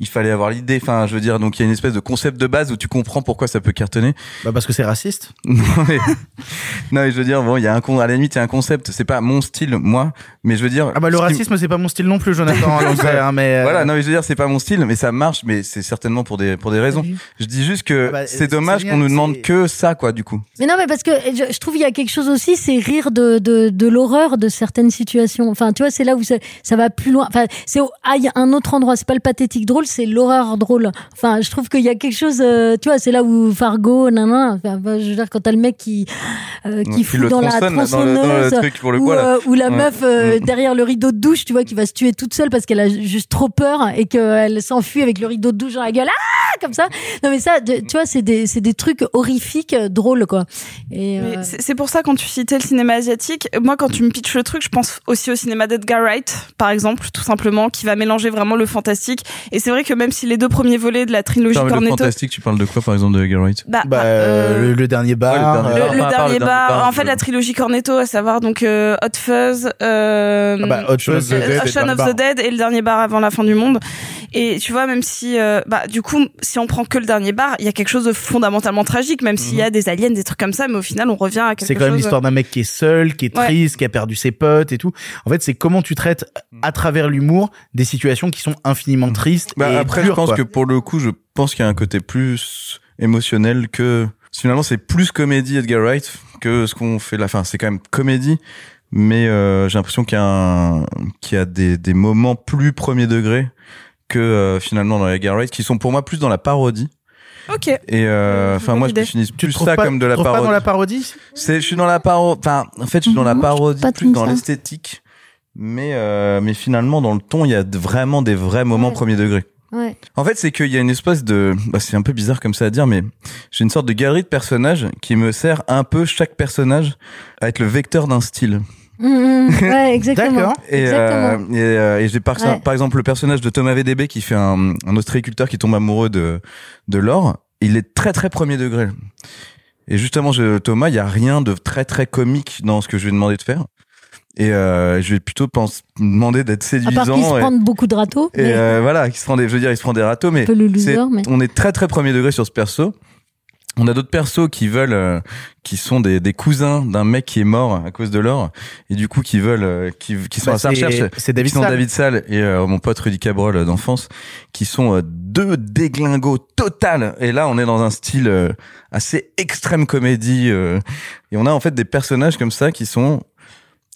Il fallait avoir l'idée, enfin, je veux dire, donc il y a une espèce de concept de base où tu comprends pourquoi ça peut cartonner. Bah parce que c'est raciste. non, mais, non mais je veux dire, bon, il y a un con, à la limite il y a un concept, c'est pas mon style, moi, mais je veux dire. Ah bah le ce racisme qui... c'est pas mon style non plus, Jonathan. hein, mais euh... voilà, non mais je veux dire c'est pas mon style, mais ça marche, mais c'est certainement pour des pour des raisons. Je dis juste que ah bah, c'est dommage c'est bien, qu'on nous demande c'est... que ça, quoi, du coup. Mais non mais parce que je, je trouve il y a quelque chose aussi, c'est rire de de de l'horreur de certaines situations. Enfin, tu vois, c'est là où ça, ça va plus loin. Enfin, c'est ah il y a un autre endroit, c'est pas le pathétique drôle. C'est l'horreur drôle. Enfin, je trouve qu'il y a quelque chose. Euh, tu vois, c'est là où Fargo, nanana. Enfin, je veux dire, quand t'as le mec qui euh, qui Donc, fout dans la tronçonneuse, ou euh, la ouais. meuf euh, derrière le rideau de douche, tu vois, qui va se tuer toute seule parce qu'elle a juste trop peur et qu'elle s'enfuit avec le rideau de douche dans la gueule. Ah comme ça. Non mais ça, de, tu vois, c'est des c'est des trucs horrifiques, euh, drôles quoi. Et euh... c'est, c'est pour ça quand tu citais le cinéma asiatique, moi quand tu me pitches le truc, je pense aussi au cinéma d'Edgar Wright par exemple, tout simplement, qui va mélanger vraiment le fantastique. Et c'est vrai que même si les deux premiers volets de la trilogie Cornetto, le fantastique, tu parles de quoi par exemple de Edgar Wright? Bah, bah euh, le, le dernier bar, ouais, le dernier, euh, le, le enfin, dernier bar. bar. En fait, la trilogie Cornetto, à savoir donc euh, Hot Fuzz, euh, ah bah, Hot Fuzz, euh, Ocean of the Dead et le dernier bar avant la fin du monde. Et tu vois, même si, euh, bah, du coup, si on prend que le dernier bar, il y a quelque chose de fondamentalement tragique, même mmh. s'il y a des aliens, des trucs comme ça, mais au final, on revient à quelque chose. C'est quand chose... même l'histoire d'un mec qui est seul, qui est triste, ouais. qui a perdu ses potes et tout. En fait, c'est comment tu traites, à travers l'humour, des situations qui sont infiniment tristes. Bah, et après, dures, je pense quoi. que pour le coup, je pense qu'il y a un côté plus émotionnel que, finalement, c'est plus comédie Edgar Wright que ce qu'on fait là. Enfin, c'est quand même comédie. Mais euh, j'ai l'impression qu'il y a, un, qu'il y a des, des moments plus premier degré que euh, finalement dans les Edgar Wright, qui sont pour moi plus dans la parodie. Ok. Et enfin euh, moi idée. je définis plus ça pas, comme de la parodie. Tu pas dans la parodie C'est je suis dans la parodie. Enfin en fait je suis mm-hmm, dans la parodie plus dans ça. l'esthétique. Mais euh, mais finalement dans le ton il y a vraiment des vrais moments ouais. premier degré. Ouais. En fait c'est qu'il y a une espèce de bah, c'est un peu bizarre comme ça à dire mais j'ai une sorte de galerie de personnages qui me sert un peu chaque personnage à être le vecteur d'un style. Mmh, ouais, exactement. D'accord. Et, exactement. Euh, et, euh, et j'ai par, ouais. par exemple le personnage de Thomas V D B qui fait un, un ostréiculteur qui tombe amoureux de, de Laure. Il est très très premier degré. Et justement, je, Thomas, il y a rien de très très comique dans ce que je lui ai demandé de faire. Et euh, je vais plutôt pense, demander d'être séduisant. À part qu'il se prend beaucoup de râteaux. Et mais... euh, voilà, il se prend des, je veux dire, il se prend des râteaux, mais, le loser, mais on est très très premier degré sur ce perso. On a d'autres persos qui veulent, euh, qui sont des, des cousins d'un mec qui est mort à cause de l'or, et du coup qui veulent, euh, qui, qui sont bah à sa recherche. C'est David Salle. David Salle et euh, mon pote Rudy Cabrol d'enfance, qui sont euh, deux déglingos total. Et là, on est dans un style euh, assez extrême comédie, euh, et on a en fait des personnages comme ça qui sont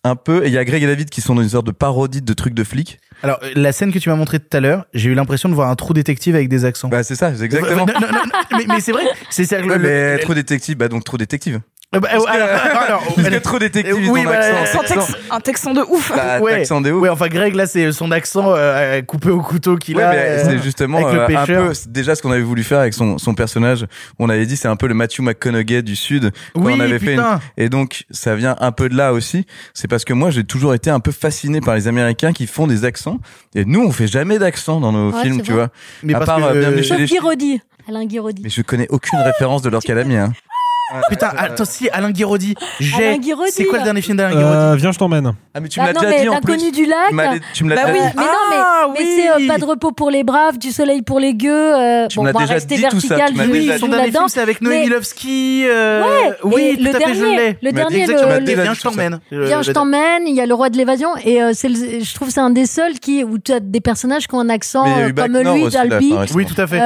un peu. Et il y a Greg et David qui sont dans une sorte de parodie de trucs de flics. Alors, la scène que tu m'as montrée tout à l'heure, j'ai eu l'impression de voir un Trou Détective avec des accents. Bah, c'est ça, c'est exactement. non, non, non, non, mais, mais c'est vrai, c'est ça. Le, mais le, Trou Détective, bah, donc Trou Détective. Bah, parce que, alors, alors, parce que Trou Détective, euh, oui, ton bah, accent. Tex- un texan de ouf. Bah, ouais, texan de ouf. Ouais, enfin, Greg, là, c'est son accent euh, coupé au couteau qu'il ouais, a. Mais euh, c'est justement euh, un peu, déjà, ce qu'on avait voulu faire avec son, son personnage. On avait dit, c'est un peu le Matthew McConaughey du Sud. Oui, on avait fait une... Et donc, ça vient un peu de là aussi. C'est parce que moi, j'ai toujours été un peu fasciné par les Américains qui font des accents. Et nous, on fait jamais d'accent dans nos ouais, films, tu vois. Mais à part euh, Bienvenue chez les Ch'tis. Alain Guiraudy. Mais je connais aucune référence de leur calami, hein. Ah, putain, attends, si, Alain Guiraudy. J'ai. Alain Guiraudy. C'est quoi le dernier film d'Alain Guiraudy euh, Viens, je t'emmène. Ah, mais tu me l'as ah, non, déjà mais dit en plus. L'inconnu du lac. Tu m'as, tu me l'as bah déjà oui, dit. Mais non, mais, ah, mais oui. c'est euh, pas de repos pour les braves, du soleil pour les gueux. Euh, tu bon, me l'as bon, déjà dit tout ça. Tu m'as oui, déjà dit. Son dernier film, c'est avec Noé Milovski. Euh, ouais, oui, tout à fait, je l'ai. Le dernier, le Viens, je t'emmène. Viens, je t'emmène. Il y a Le Roi de l'évasion. Et je trouve que c'est un des seuls qui, où tu as des personnages qui ont un accent comme lui, d'Albi. Oui, tout à fait.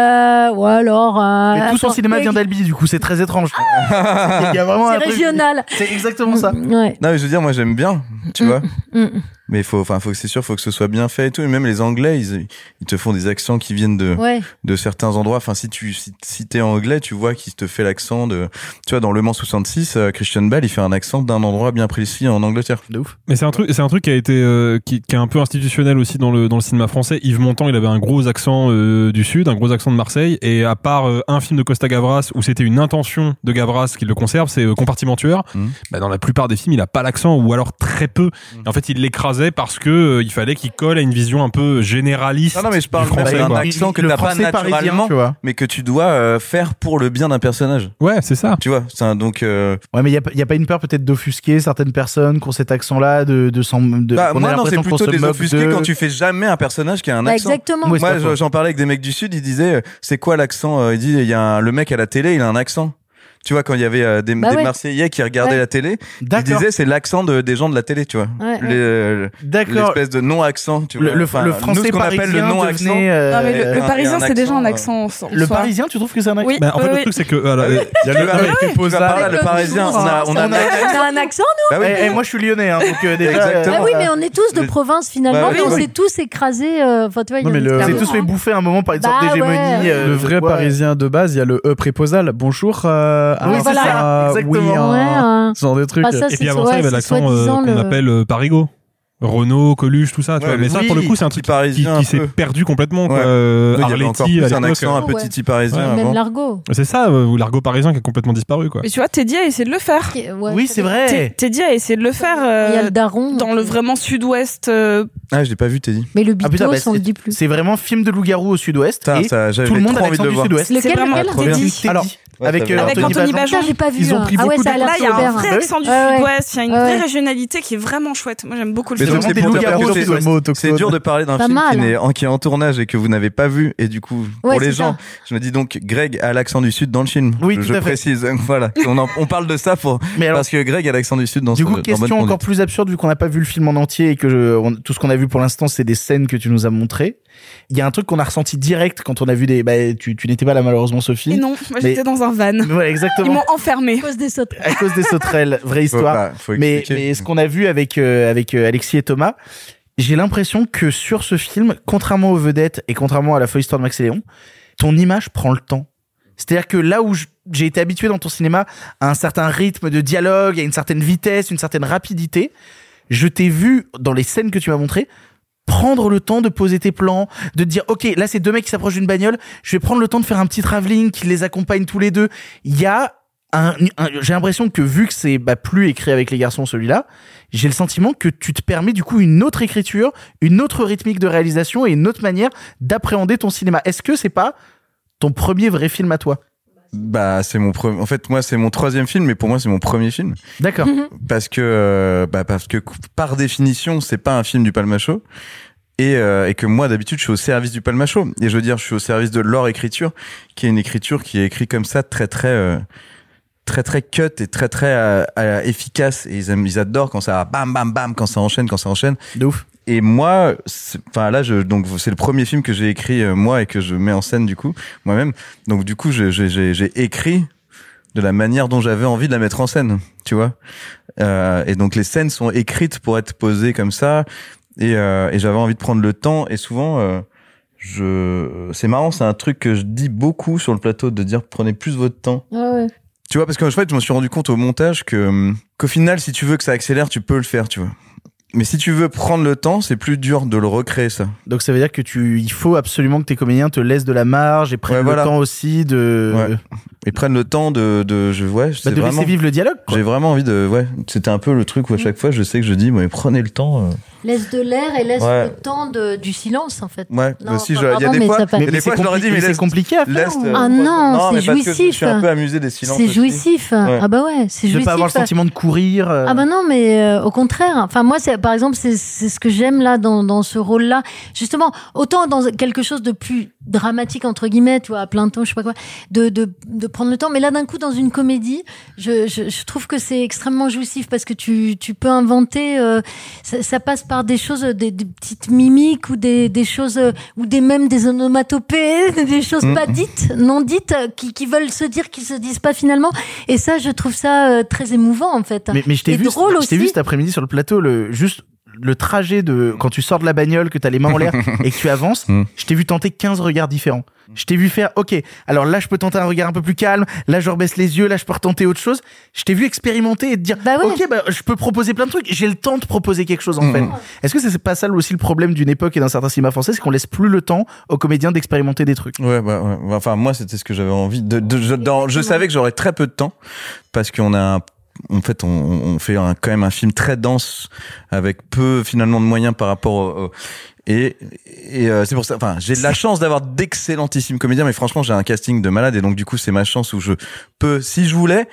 Ou alors. Mais tout son cinéma vient d'Albi, du coup, c'est très étrange. Il y a vraiment c'est un régional. Truc... C'est exactement ça. Ouais. Non, mais je veux dire, moi, j'aime bien, tu mmh. vois. Mmh. Mais il faut, enfin, faut que c'est sûr, faut que ce soit bien fait et tout. Et même les Anglais, ils, ils te font des accents qui viennent de, ouais. de certains endroits. Enfin, si tu, si, si t'es anglais, tu vois qu'ils te fait l'accent de, tu vois, dans Le Mans soixante-six, Christian Bale, il fait un accent d'un endroit bien précis en Angleterre. De ouf. Mais c'est un truc, c'est un truc qui a été, euh, qui, qui est un peu institutionnel aussi dans le, dans le cinéma français. Yves Montand, il avait un gros accent euh, du Sud, un gros accent de Marseille. Et à part euh, un film de Costa Gavras où c'était une intention de Gavras qu'il le conserve, c'est euh, Compartiment tueur. Mmh. Bah, dans la plupart des films, il a pas l'accent ou alors très peu. Mmh. Et en fait, il l'écrase parce que euh, il fallait qu'il colle à une vision un peu généraliste. Non, non mais je parle français, d'un accent que t'as pas naturellement, tu vois. Mais que tu dois euh, faire pour le bien d'un personnage. Ouais, c'est ça. Tu vois, c'est un, donc. Euh... Ouais, mais il y a, y a pas une peur peut-être d'offusquer certaines personnes qui ont cet accent-là, de de s'en. De, bah, moi, non, c'est plutôt des offusqués de... quand tu fais jamais un personnage qui a un bah, accent. Exactement. Moi, moi j'en parlais avec des mecs du Sud, ils disaient, euh, c'est quoi l'accent? Il dit, il y a un, le mec à la télé, il a un accent. Tu vois, quand il y avait euh, des, bah des ouais. Marseillais qui regardaient ouais. la télé, D'accord. ils disaient c'est l'accent de, des gens de la télé, tu vois. Ouais, ouais. Les, euh, l'espèce de non-accent, tu vois. Le, le, enfin, le français nous, ce qu'on parisien appelle le non-accent. Devenait, euh... non, mais le, le un, parisien, c'est accent, déjà un accent. Euh... Le soit... parisien, tu trouves que c'est un accent? Oui. Bah, en fait, oui. le truc, c'est que. Voilà, oui. Il y a le, ah, oui. Oui. Posé, là, le parisien, on a, on a, on a, on a un accent, nous. Bah, oui. Et moi, je suis lyonnais, hein, donc exactement. Oui, mais on est tous de province, finalement, mais on s'est tous écrasés. Enfin, tu vois, on s'est tous fait bouffer un moment par une sorte d'hégémonie. Le vrai parisien de base, il y a le E préposal. Bonjour. Ah oui, voilà. Ça, exactement. Oui, hein. ouais, hein. Ce genre de truc. Bah ça, et puis avant ça, il y avait l'accent euh, qu'on le... appelle euh, Parigo. Renaud, Coluche, tout ça. Tu ouais, vois. Mais oui, ça, pour le coup, c'est un truc qui, qui s'est perdu complètement. Ouais. Euh, Arletty, c'est un accent un petit ouais. parisien. Ouais, même avant. L'argot. C'est ça, ou euh, l'argot parisien qui a complètement disparu. Quoi. Mais tu vois, Teddy a essayé de le faire. Okay, ouais, oui, c'est vrai. vrai. Teddy a essayé de le faire. Euh, Il y a le daron. Dans le vraiment sud-ouest. Euh... Ah, je l'ai pas vu, Teddy. Mais le Bito, ah, on le dit plus. C'est vraiment film de loup-garou au sud-ouest. Et tout le monde a l'accent du sud-ouest. Lequel, Teddy ? Alors, avec Anthony Bajon. J'ai pas vu. Là, il y a un vrai accent du sud-ouest. Il y a une vraie régionalité qui est vraiment chouette. Moi, j'aime beaucoup le sud-ouest. C'est, c'est, c'est dur de parler d'un pas film mal, qui, n'est, hein. qui est en tournage et que vous n'avez pas vu, et du coup ouais, pour les gens ça. Je me dis donc Greg a l'accent du sud dans le film. Oui, je, je précise voilà on, en, on parle de ça pour alors, parce que Greg a l'accent du sud dans du ce, coup dans question encore plus absurde vu qu'on n'a pas vu le film en entier et que je, on, tout ce qu'on a vu pour l'instant c'est des scènes que tu nous as montrées. Il y a un truc qu'on a ressenti direct quand on a vu des bah tu, tu n'étais pas là malheureusement Sophie. Et non moi mais... j'étais dans un van. Ouais, exactement. Ils m'ont enfermée à cause des sauterelles. À cause des sauterelles vraie histoire. Faut pas, faut mais mais ce qu'on a vu avec euh, avec euh, Alexis et Thomas. J'ai l'impression que sur ce film, contrairement aux vedettes et contrairement à la folle histoire de Max et Léon, ton image prend le temps. C'est-à-dire que là où j'ai été habitué dans ton cinéma à un certain rythme de dialogue, à une certaine vitesse, une certaine rapidité, je t'ai vu, dans les scènes que tu m'as montrées, prendre le temps de poser tes plans, de te dire « Ok, là, c'est deux mecs qui s'approchent d'une bagnole, je vais prendre le temps de faire un petit travelling qui les accompagne tous les deux. » Il y a... Un, un, j'ai l'impression que vu que c'est bah, plus écrit avec les garçons celui-là, j'ai le sentiment que tu te permets du coup une autre écriture, une autre rythmique de réalisation et une autre manière d'appréhender ton cinéma. Est-ce que c'est pas ton premier vrai film à toi ? Bah c'est mon premier. En fait moi c'est mon troisième film, mais pour moi c'est mon premier film. D'accord. Mm-hmm. Parce que euh, bah parce que par définition c'est pas un film du Palma Show. Et, euh, et que moi d'habitude je suis au service du Palma Show. Et je veux dire je suis au service de leur écriture, qui est une écriture qui est écrite comme ça très très. Euh, très très cut et très très euh, euh, efficace, et ils aiment, ils adorent quand ça bam bam bam, quand ça enchaîne quand ça enchaîne de ouf. Et moi enfin là je donc c'est le premier film que j'ai écrit euh, moi et que je mets en scène du coup moi-même, donc du coup je, je, j'ai j'ai écrit de la manière dont j'avais envie de la mettre en scène, tu vois, euh, et donc les scènes sont écrites pour être posées comme ça, et euh, et j'avais envie de prendre le temps. Et souvent euh, je c'est marrant, c'est un truc que je dis beaucoup sur le plateau, de dire prenez plus votre temps. Ah ouais. Tu vois, parce qu'en fait, je me suis rendu compte au montage que, qu'au final, si tu veux que ça accélère, tu peux le faire, tu vois. Mais si tu veux prendre le temps, c'est plus dur de le recréer, ça. Donc, ça veut dire que tu, il faut absolument que tes comédiens te laissent de la marge et prennent ouais, voilà. le temps aussi de... Ouais. Et prennent le temps de, de, je, ouais, je bah, sais de vraiment. Laisser vivre le dialogue, quoi. J'ai vraiment envie de, ouais. C'était un peu le truc où à chaque mmh. fois, je sais que je dis, mais prenez le temps. Euh... Laisse de l'air et laisse ouais. le temps de, du silence, en fait. Ouais. Non, aussi, enfin, je, pardon, y a des fois, ça mais des fois, je leur ai dit, mais laisse, c'est compliqué à faire. Ou... Ah non, non c'est jouissif. Je suis un peu amusé des silences. C'est aussi. Jouissif. Ouais. Ah bah ouais, c'est de jouissif. De pas avoir le sentiment de courir. Euh... Ah bah non, mais euh, au contraire. Enfin, moi, c'est, par exemple, c'est, c'est ce que j'aime là, dans, dans ce rôle-là. Justement, autant dans quelque chose de plus dramatique, entre guillemets, tu vois, à plein temps, je sais pas quoi, de, de, de prendre le temps. Mais là, d'un coup, dans une comédie, je, je, je trouve que c'est extrêmement jouissif parce que tu, tu peux inventer, euh, ça, ça passe par des choses, des, des petites mimiques ou des, des choses, ou des même des onomatopées, des choses mmh. pas dites, non dites, qui, qui veulent se dire, qui se disent pas finalement. Et ça, je trouve ça très émouvant en fait. Mais, mais je t'ai et vu, drôle aussi. Je t'ai vu cet après-midi sur le plateau, le juste le trajet de quand tu sors de la bagnole, que t'as les mains en l'air et que tu avances. Mmh. Je t'ai vu tenter quinze regards différents. Je t'ai vu faire, ok, alors là, je peux tenter un regard un peu plus calme, là, je rebaisse les yeux, là, je peux retenter autre chose. Je t'ai vu expérimenter et te dire, bah ouais. ok, bah, je peux proposer plein de trucs, j'ai le temps de proposer quelque chose, en mmh. fait. Est-ce que c'est pas ça aussi le problème d'une époque et d'un certain cinéma français, c'est qu'on laisse plus le temps aux comédiens d'expérimenter des trucs? Ouais, bah, ouais. Enfin, moi, c'était ce que j'avais envie de, de, je, dans, je savais que j'aurais très peu de temps, parce qu'on a un En fait, on, on fait un, quand même un film très dense avec peu finalement de moyens par rapport au, au et, et euh, c'est pour ça. Enfin, j'ai de la chance d'avoir d'excellentissimes comédiens, mais franchement, j'ai un casting de malade, et donc du coup, c'est ma chance où je peux, si je voulais,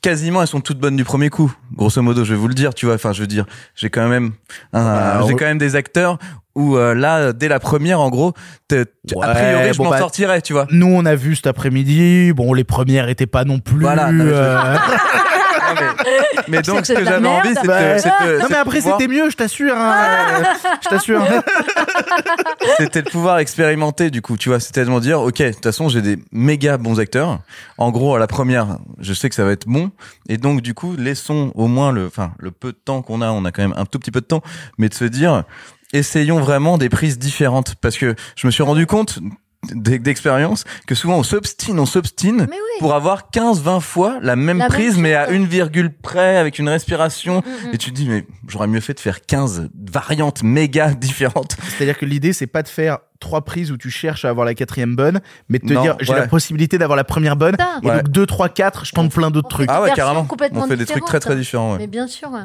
quasiment elles sont toutes bonnes du premier coup. Grosso modo, je vais vous le dire, tu vois. Enfin, je veux dire, j'ai quand même, un, j'ai quand même des acteurs. Ou euh, là, dès la première, en gros, t'es, t'es, ouais, a priori, je bon, m'en bah, sortirais, tu vois. Nous, on a vu cet après-midi. Bon, les premières étaient pas non plus. Voilà. Euh... non, mais, mais donc, ce que j'avais merde. envie, c'est bah, de, c'est de, non, mais après, pouvoir... c'était mieux, je t'assure. Hein, je t'assure. C'était de pouvoir expérimenter, du coup, tu vois. C'était de me dire, ok, de toute façon, j'ai des méga bons acteurs. En gros, à la première, je sais que ça va être bon. Et donc, du coup, laissons au moins le, enfin, le peu de temps qu'on a. On a quand même un tout petit peu de temps, mais de se dire. Essayons vraiment des prises différentes, parce que je me suis rendu compte d'expérience que souvent on s'obstine, on s'obstine oui. pour avoir quinze vingt fois la même la prise, même mais à une virgule près, avec une respiration. Mm-hmm. Et tu te dis, mais j'aurais mieux fait de faire quinze variantes méga différentes. C'est-à-dire que l'idée, c'est pas de faire trois prises où tu cherches à avoir la quatrième bonne, mais de te non, dire, j'ai ouais. la possibilité d'avoir la première bonne, ça. Et ouais. donc deux, trois, quatre, je tente plein d'autres trucs. Ah ouais, carrément, on fait des trucs très très différents. Ouais. Mais bien sûr, ouais.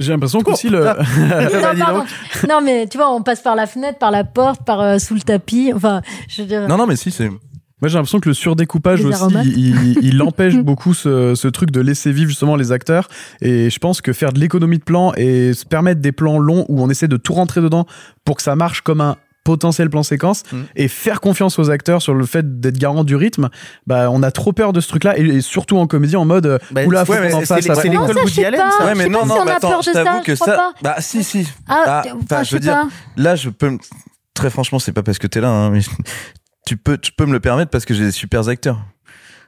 J'ai l'impression qu'aussi le... non, pardon. Non, mais tu vois, on passe par la fenêtre, par la porte, par euh, sous le tapis, enfin, je veux dire... Non, non, mais si, c'est... Moi, j'ai l'impression que le surdécoupage les aussi, aromates. il, il empêche beaucoup ce, ce truc de laisser vivre justement les acteurs. Et je pense que faire de l'économie de plans et se permettre des plans longs où on essaie de tout rentrer dedans pour que ça marche comme un potentiel plan séquence mmh. et faire confiance aux acteurs sur le fait d'être garant du rythme, bah on a trop peur de ce truc là et, et surtout en comédie en mode bah, oula faut ouais, qu'on en fasse c'est, c'est l'école Woody Allen ça. Ouais mais non non mais attends, je t'avoue que ça bah si si ah je veux dire là je peux très franchement c'est pas parce que t'es là mais tu peux tu peux me le permettre parce que j'ai des super acteurs.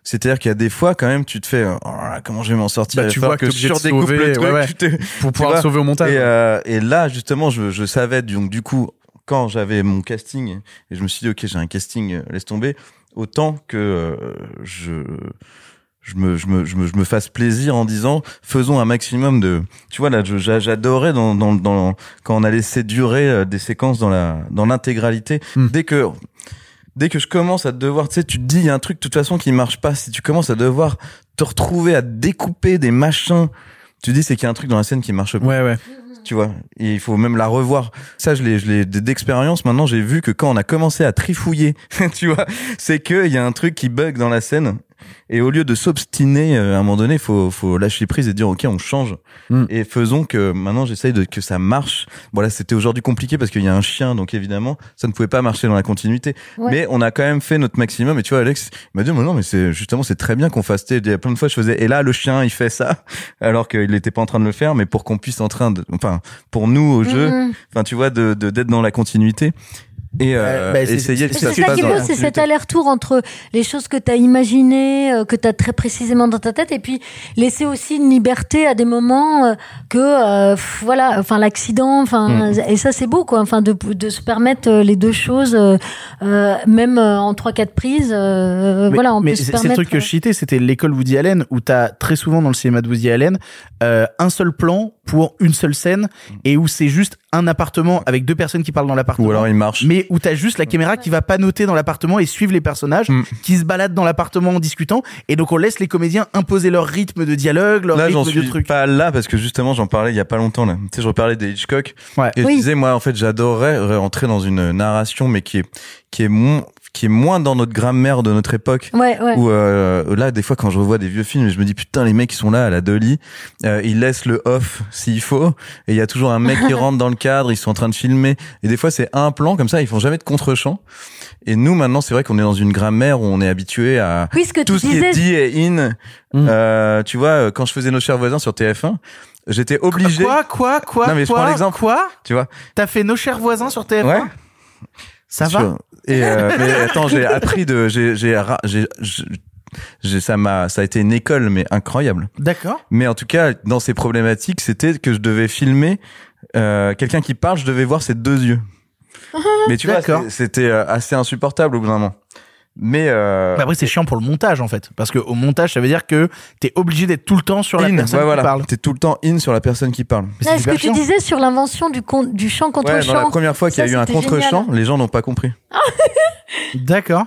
C'est-à-dire qu'il y a des fois, quand même, tu te fais oh, comment je vais m'en sortir. Bah, tu vois que, que tu surdécoupes le truc ouais, ouais. Te... pour pouvoir sauver au montage. Et, euh, et là, justement, je, je savais donc du coup quand j'avais mon casting et je me suis dit ok, j'ai un casting, laisse tomber autant que euh, je je me je me je me je me fasse plaisir en disant faisons un maximum de tu vois là je, j'adorais dans dans dans quand on a laissé durer des séquences dans la dans l'intégralité hmm. dès que Dès que je commence à devoir, tu sais, tu te dis, il y a un truc de toute façon qui marche pas. Si tu commences à devoir te retrouver à découper des machins, tu te dis, c'est qu'il y a un truc dans la scène qui marche pas. Ouais, ouais. Tu vois, et il faut même la revoir. Ça, je l'ai, je l'ai d'expérience. Maintenant, j'ai vu que quand on a commencé à trifouiller, tu vois, c'est qu'il y a un truc qui bug dans la scène. Et au lieu de s'obstiner, à un moment donné, faut, faut lâcher prise et dire, OK, on change. Mm. Et faisons que, maintenant, j'essaye de, que ça marche. Bon, là, c'était aujourd'hui compliqué parce qu'il y a un chien, donc évidemment, ça ne pouvait pas marcher dans la continuité. Ouais. Mais on a quand même fait notre maximum. Et tu vois, Alex m'a dit, mais non, mais c'est, justement, c'est très bien qu'on fasse, tu sais, plein de fois, je faisais, et là, le chien, il fait ça, alors qu'il n'était pas en train de le faire, mais pour qu'on puisse en train de, enfin, pour nous, au jeu, enfin, mm-hmm. tu vois, de, de, d'être dans la continuité. Et euh, bah, essayer que ça se passe dans la continuité. C'est ça qui est beau, c'est cet aller-retour entre les choses que t'as imaginées, euh, que t'as très précisément dans ta tête, et puis laisser aussi une liberté à des moments euh, que euh, pff, voilà, enfin l'accident, enfin mm. et ça c'est beau quoi, enfin de de se permettre les deux choses, euh, euh, même euh, en trois quatre prises, euh, mais, voilà. On mais peut c'est, se permettre... c'est le truc que je citais, c'était l'école Woody Allen où t'as très souvent dans le cinéma de Woody Allen euh, un seul plan pour une seule scène et où c'est juste un appartement avec deux personnes qui parlent dans l'appartement. Ou alors il marche. Mais où t'as juste la caméra qui va panoter dans l'appartement et suivre les personnages mm. qui se baladent dans l'appartement en discutant. Et donc on laisse les comédiens imposer leur rythme de dialogue, leur là, rythme de truc. Là j'en suis pas là parce que justement j'en parlais il y a pas longtemps là. Tu sais je reparlais des Hitchcock ouais. et oui. je disais moi en fait j'adorais rentrer dans une narration mais qui est qui est mon qui est moins dans notre grammaire de notre époque. Ouais, ouais. Où euh, là, des fois, quand je revois des vieux films, je me dis putain, les mecs ils sont là à la Dolly, euh, ils laissent le off s'il faut, et il y a toujours un mec qui rentre dans le cadre, ils sont en train de filmer, et des fois c'est un plan comme ça, ils font jamais de contre-champ. Et nous maintenant, c'est vrai qu'on est dans une grammaire où on est habitué à oui, ce que tout ce disais... qui est dit et in. Mmh. Euh, tu vois, quand je faisais Nos Chers Voisins sur T F un. J'étais obligé. Quoi, quoi, quoi, non, mais quoi, je prends l'exemple. Quoi, tu vois. T'as fait Nos Chers Voisins sur T F un. Ouais. Ça va. Sûr. Et euh, mais attends, j'ai appris de, j'ai, j'ai, j'ai, j'ai, ça m'a, ça a été une école, mais incroyable. D'accord. Mais en tout cas, dans ces problématiques, c'était que je devais filmer euh, quelqu'un qui parle, je devais voir ses deux yeux. Mais tu D'accord. vois, c'était assez insupportable au bout d'un moment. Mais euh... après c'est chiant pour le montage en fait parce que au montage ça veut dire que t'es obligé d'être tout le temps sur la in, personne ouais, voilà. qui parle. T'es tout le temps in sur la personne qui parle. C'est ah, ce que chiant. Tu disais sur l'invention du con- du chant contre ouais, chant. La première fois ça, qu'il y a eu un contre chant, les gens n'ont pas compris. D'accord.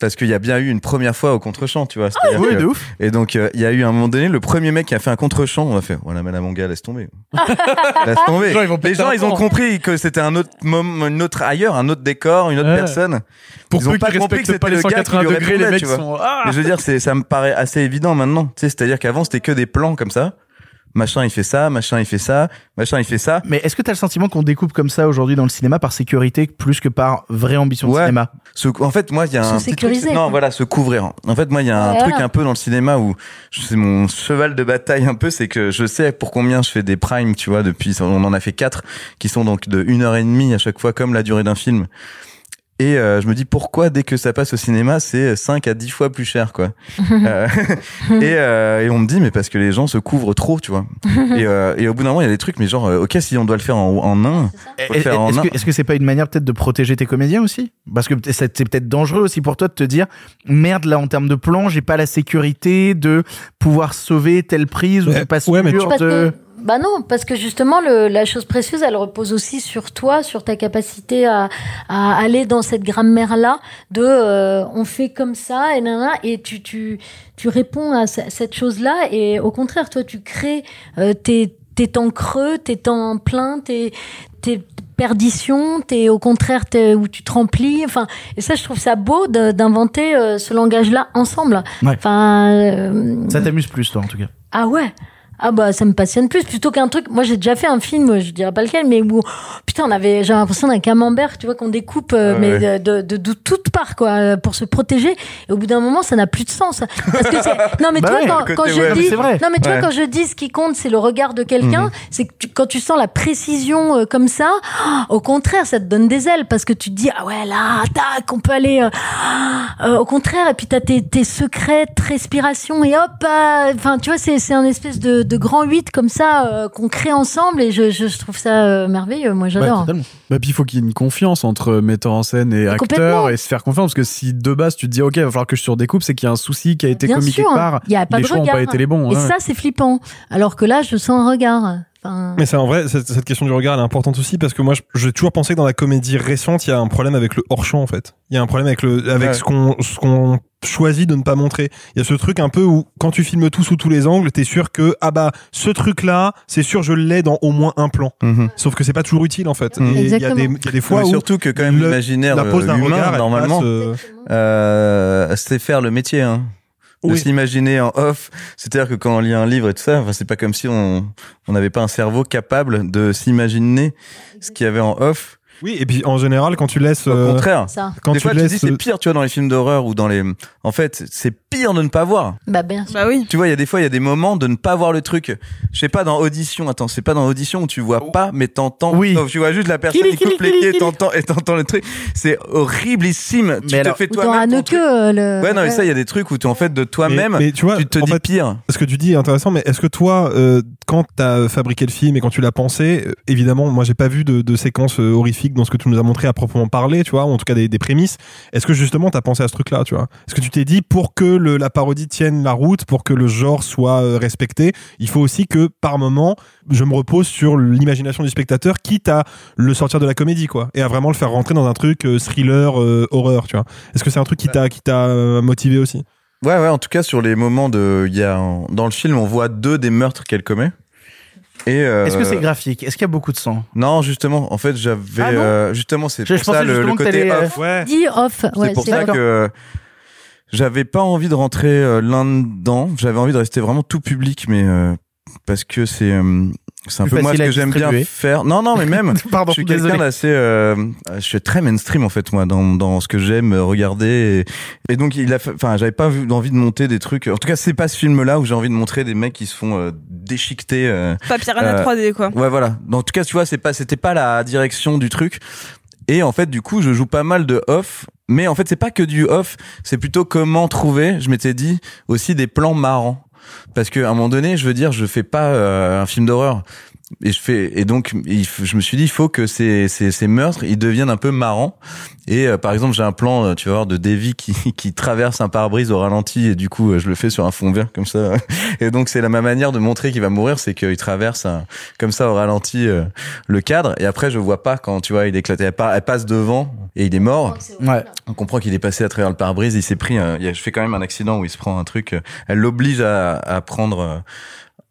Parce qu'il y a bien eu une première fois au contre-champ, tu vois. Ah, oui, que... de ouf. Et donc, il euh, y a eu un moment donné, le premier mec qui a fait un contre-champ, on a fait, voilà, mais là, mon gars, laisse tomber. laisse tomber. Les gens, ils, vont les gens, ils ont compris que c'était un autre moment, une autre ailleurs, un autre décor, une autre ouais. personne. Pour ils ont pas compris que c'était pas les le gars qui lui répondait, les mecs tu vois. Sont... Ah mais je veux dire, c'est, ça me paraît assez évident maintenant. Tu sais, c'est-à-dire qu'avant, c'était que des plans comme ça. Machin, il fait ça, machin, il fait ça, machin, il fait ça. Mais est-ce que t'as le sentiment qu'on découpe comme ça aujourd'hui dans le cinéma par sécurité plus que par vraie ambition ouais. de cinéma? Ce, en fait, moi, il y a se un petit truc, non, voilà, se couvrir. En fait, moi, il y a un voilà. truc un peu dans le cinéma où c'est mon cheval de bataille un peu, c'est que je sais pour combien je fais des primes, tu vois, depuis, on en a fait quatre, qui sont donc de une heure et demie à chaque fois, comme la durée d'un film. Et euh, je me dis pourquoi dès que ça passe au cinéma, c'est cinq à dix fois plus cher, quoi. euh, et, euh, et on me dit, mais parce que les gens se couvrent trop, tu vois. Et, euh, et au bout d'un moment, il y a des trucs, mais genre, ok, si on doit le faire en, en un, on le faire en est-ce un. Que, est-ce que c'est pas une manière peut-être de protéger tes comédiens aussi ? Parce que c'est peut-être dangereux aussi pour toi de te dire, merde, là, en termes de plan, j'ai pas la sécurité de pouvoir sauver telle prise ouais, ou pas sûr ouais, mais tu... de... Bah non, parce que justement, le, la chose précieuse, elle repose aussi sur toi, sur ta capacité à, à aller dans cette grammaire-là de euh, on fait comme ça et nanana, et tu tu tu réponds à cette chose-là et au contraire, toi, tu crées euh, tes tes temps creux, tes temps pleins, tes tes perditions, t'es au contraire t'es, où tu te remplis. Enfin, et ça, je trouve ça beau de, d'inventer euh, ce langage-là ensemble. Ouais. Enfin, euh, ça t'amuse plus, toi, en tout cas. Ah ouais. Ah bah ça me passionne plus plutôt qu'un truc. Moi j'ai déjà fait un film, je dirais pas lequel, mais où putain on avait j'avais l'impression d'un camembert, tu vois, qu'on découpe euh, ah mais ouais. de, de, de de toutes parts quoi pour se protéger. Et au bout d'un moment ça n'a plus de sens. Parce que c'est... Non mais bah tu ouais, vois quand, quand je ouais, dis non mais tu ouais. vois quand je dis ce qui compte c'est le regard de quelqu'un, mmh. c'est que tu, quand tu sens la précision euh, comme ça, oh, au contraire ça te donne des ailes parce que tu te dis ah ouais là tac on peut aller euh, euh, au contraire et puis t'as tes tes secrets, tes respirations et hop enfin euh, tu vois c'est c'est un espèce de, de de grands huit comme ça euh, qu'on crée ensemble et je, je, je trouve ça euh, merveilleux. Moi j'adore. Bah, bah puis il faut qu'il y ait une confiance entre metteur en scène et acteur et se faire confiance parce que si de base tu te dis ok il va falloir que je surdécoupe c'est qu'il y a un souci qui a été commis quelque part. Hein. Les choix n'ont pas été les bons. Et ouais. ça c'est flippant. Alors que là je sens un regard. Enfin... Mais c'est en vrai cette, cette question du regard elle est importante aussi parce que moi je, j'ai toujours pensé que dans la comédie récente il y a un problème avec le hors champ en fait. Il y a un problème avec le avec ouais. ce qu'on ce qu'on choisi de ne pas montrer. Il y a ce truc un peu où quand tu filmes tout sous tous les angles, t'es sûr que ah bah ce truc là, c'est sûr je l'ai dans au moins un plan. Mm-hmm. Sauf que c'est pas toujours utile en fait. Mm-hmm. Il y, y a des fois mais où surtout que quand même le, l'imaginaire la pose d'un humain, regard, normalement, euh... Euh, c'est faire le métier. Hein. De oui. s'imaginer en off, c'est-à-dire que quand on lit un livre et tout ça, enfin c'est pas comme si on on n'avait pas un cerveau capable de s'imaginer ce qu'il y avait en off. Oui, et puis en général, quand tu laisses... Au contraire. Ça. Quand Des tu fois, laisses... tu dis c'est pire, tu vois, dans les films d'horreur ou dans les... En fait, c'est pire de ne pas voir. Bah bien sûr. Bah oui. Tu vois, il y a des fois, il y a des moments de ne pas voir le truc. Je sais pas, dans Audition, attends, c'est pas dans Audition où tu vois pas, mais t'entends... Oui. Donc, tu vois juste la personne qui coupe les pieds, t'entends, et t'entends le truc. C'est horriblissime. Mais tu alors, te fais toi-même ton truc. Le... Ouais, non, mais ça, il y a des trucs où tu en fait de toi-même, mais, mais, tu, vois, tu te dis fait, pire. Ce que tu dis est intéressant, mais est-ce que toi, euh, quand t'as fabriqué le film et quand tu l'as pensé, évidemment, moi, j'ai pas vu de, de séquence horrifique dans ce que tu nous as montré à proprement parler, tu vois, ou en tout cas des, des prémices. Est-ce que justement t'as pensé à ce truc-là, tu vois ? Est-ce que tu t'es dit pour que le, la parodie tienne la route, pour que le genre soit respecté, il faut aussi que par moment je me repose sur l'imagination du spectateur, quitte à le sortir de la comédie, quoi, et à vraiment le faire rentrer dans un truc euh, thriller, euh, horreur, tu vois. Est-ce que c'est un truc qui t'a qui t'a euh, motivé aussi ? Ouais, ouais. En tout cas, sur les moments de, il y a dans le film, on voit deux des meurtres qu'elle commet. Et euh... Est-ce que c'est graphique ? Est-ce qu'il y a beaucoup de sang ? Non, justement. En fait, j'avais ah euh, justement c'est je, pour je ça le, le côté off. Ouais. Dit off. Ouais, c'est pour c'est ça d'accord. que j'avais pas envie de rentrer euh, l'un dedans. J'avais envie de rester vraiment tout public, mais euh, parce que c'est euh, c'est un plus peu moi ce que j'aime bien faire. Non, non, mais même. Pardon, je suis quelqu'un désolé. d'assez. Euh, je suis très mainstream en fait moi dans dans ce que j'aime regarder et, et donc il a. Enfin, j'avais pas envie de monter des trucs. En tout cas, c'est pas ce film-là où j'ai envie de montrer des mecs qui se font. Euh, déchiqueté euh, pas Piranha euh, trois D quoi. Ouais voilà. En tout cas, tu vois, c'est pas c'était pas la direction du truc. Et en fait, du coup, je joue pas mal de off, mais en fait, c'est pas que du off, c'est plutôt comment trouver, je m'étais dit aussi des plans marrants parce que à un moment donné, je veux dire, je fais pas euh, un film d'horreur. Et je fais et donc je me suis dit il faut que ces ces ces meurtres ils deviennent un peu marrants et euh, par exemple j'ai un plan tu vas voir de Davy qui qui traverse un pare-brise au ralenti et du coup je le fais sur un fond vert comme ça et donc c'est la ma manière de montrer qu'il va mourir c'est qu'il traverse un, comme ça au ralenti euh, le cadre et après je vois pas quand tu vois il éclate elle, elle passe devant et il est mort ouais. On comprend qu'il est passé à travers le pare-brise il s'est pris un, il a, je fais quand même un accident où il se prend un truc elle l'oblige à à prendre euh,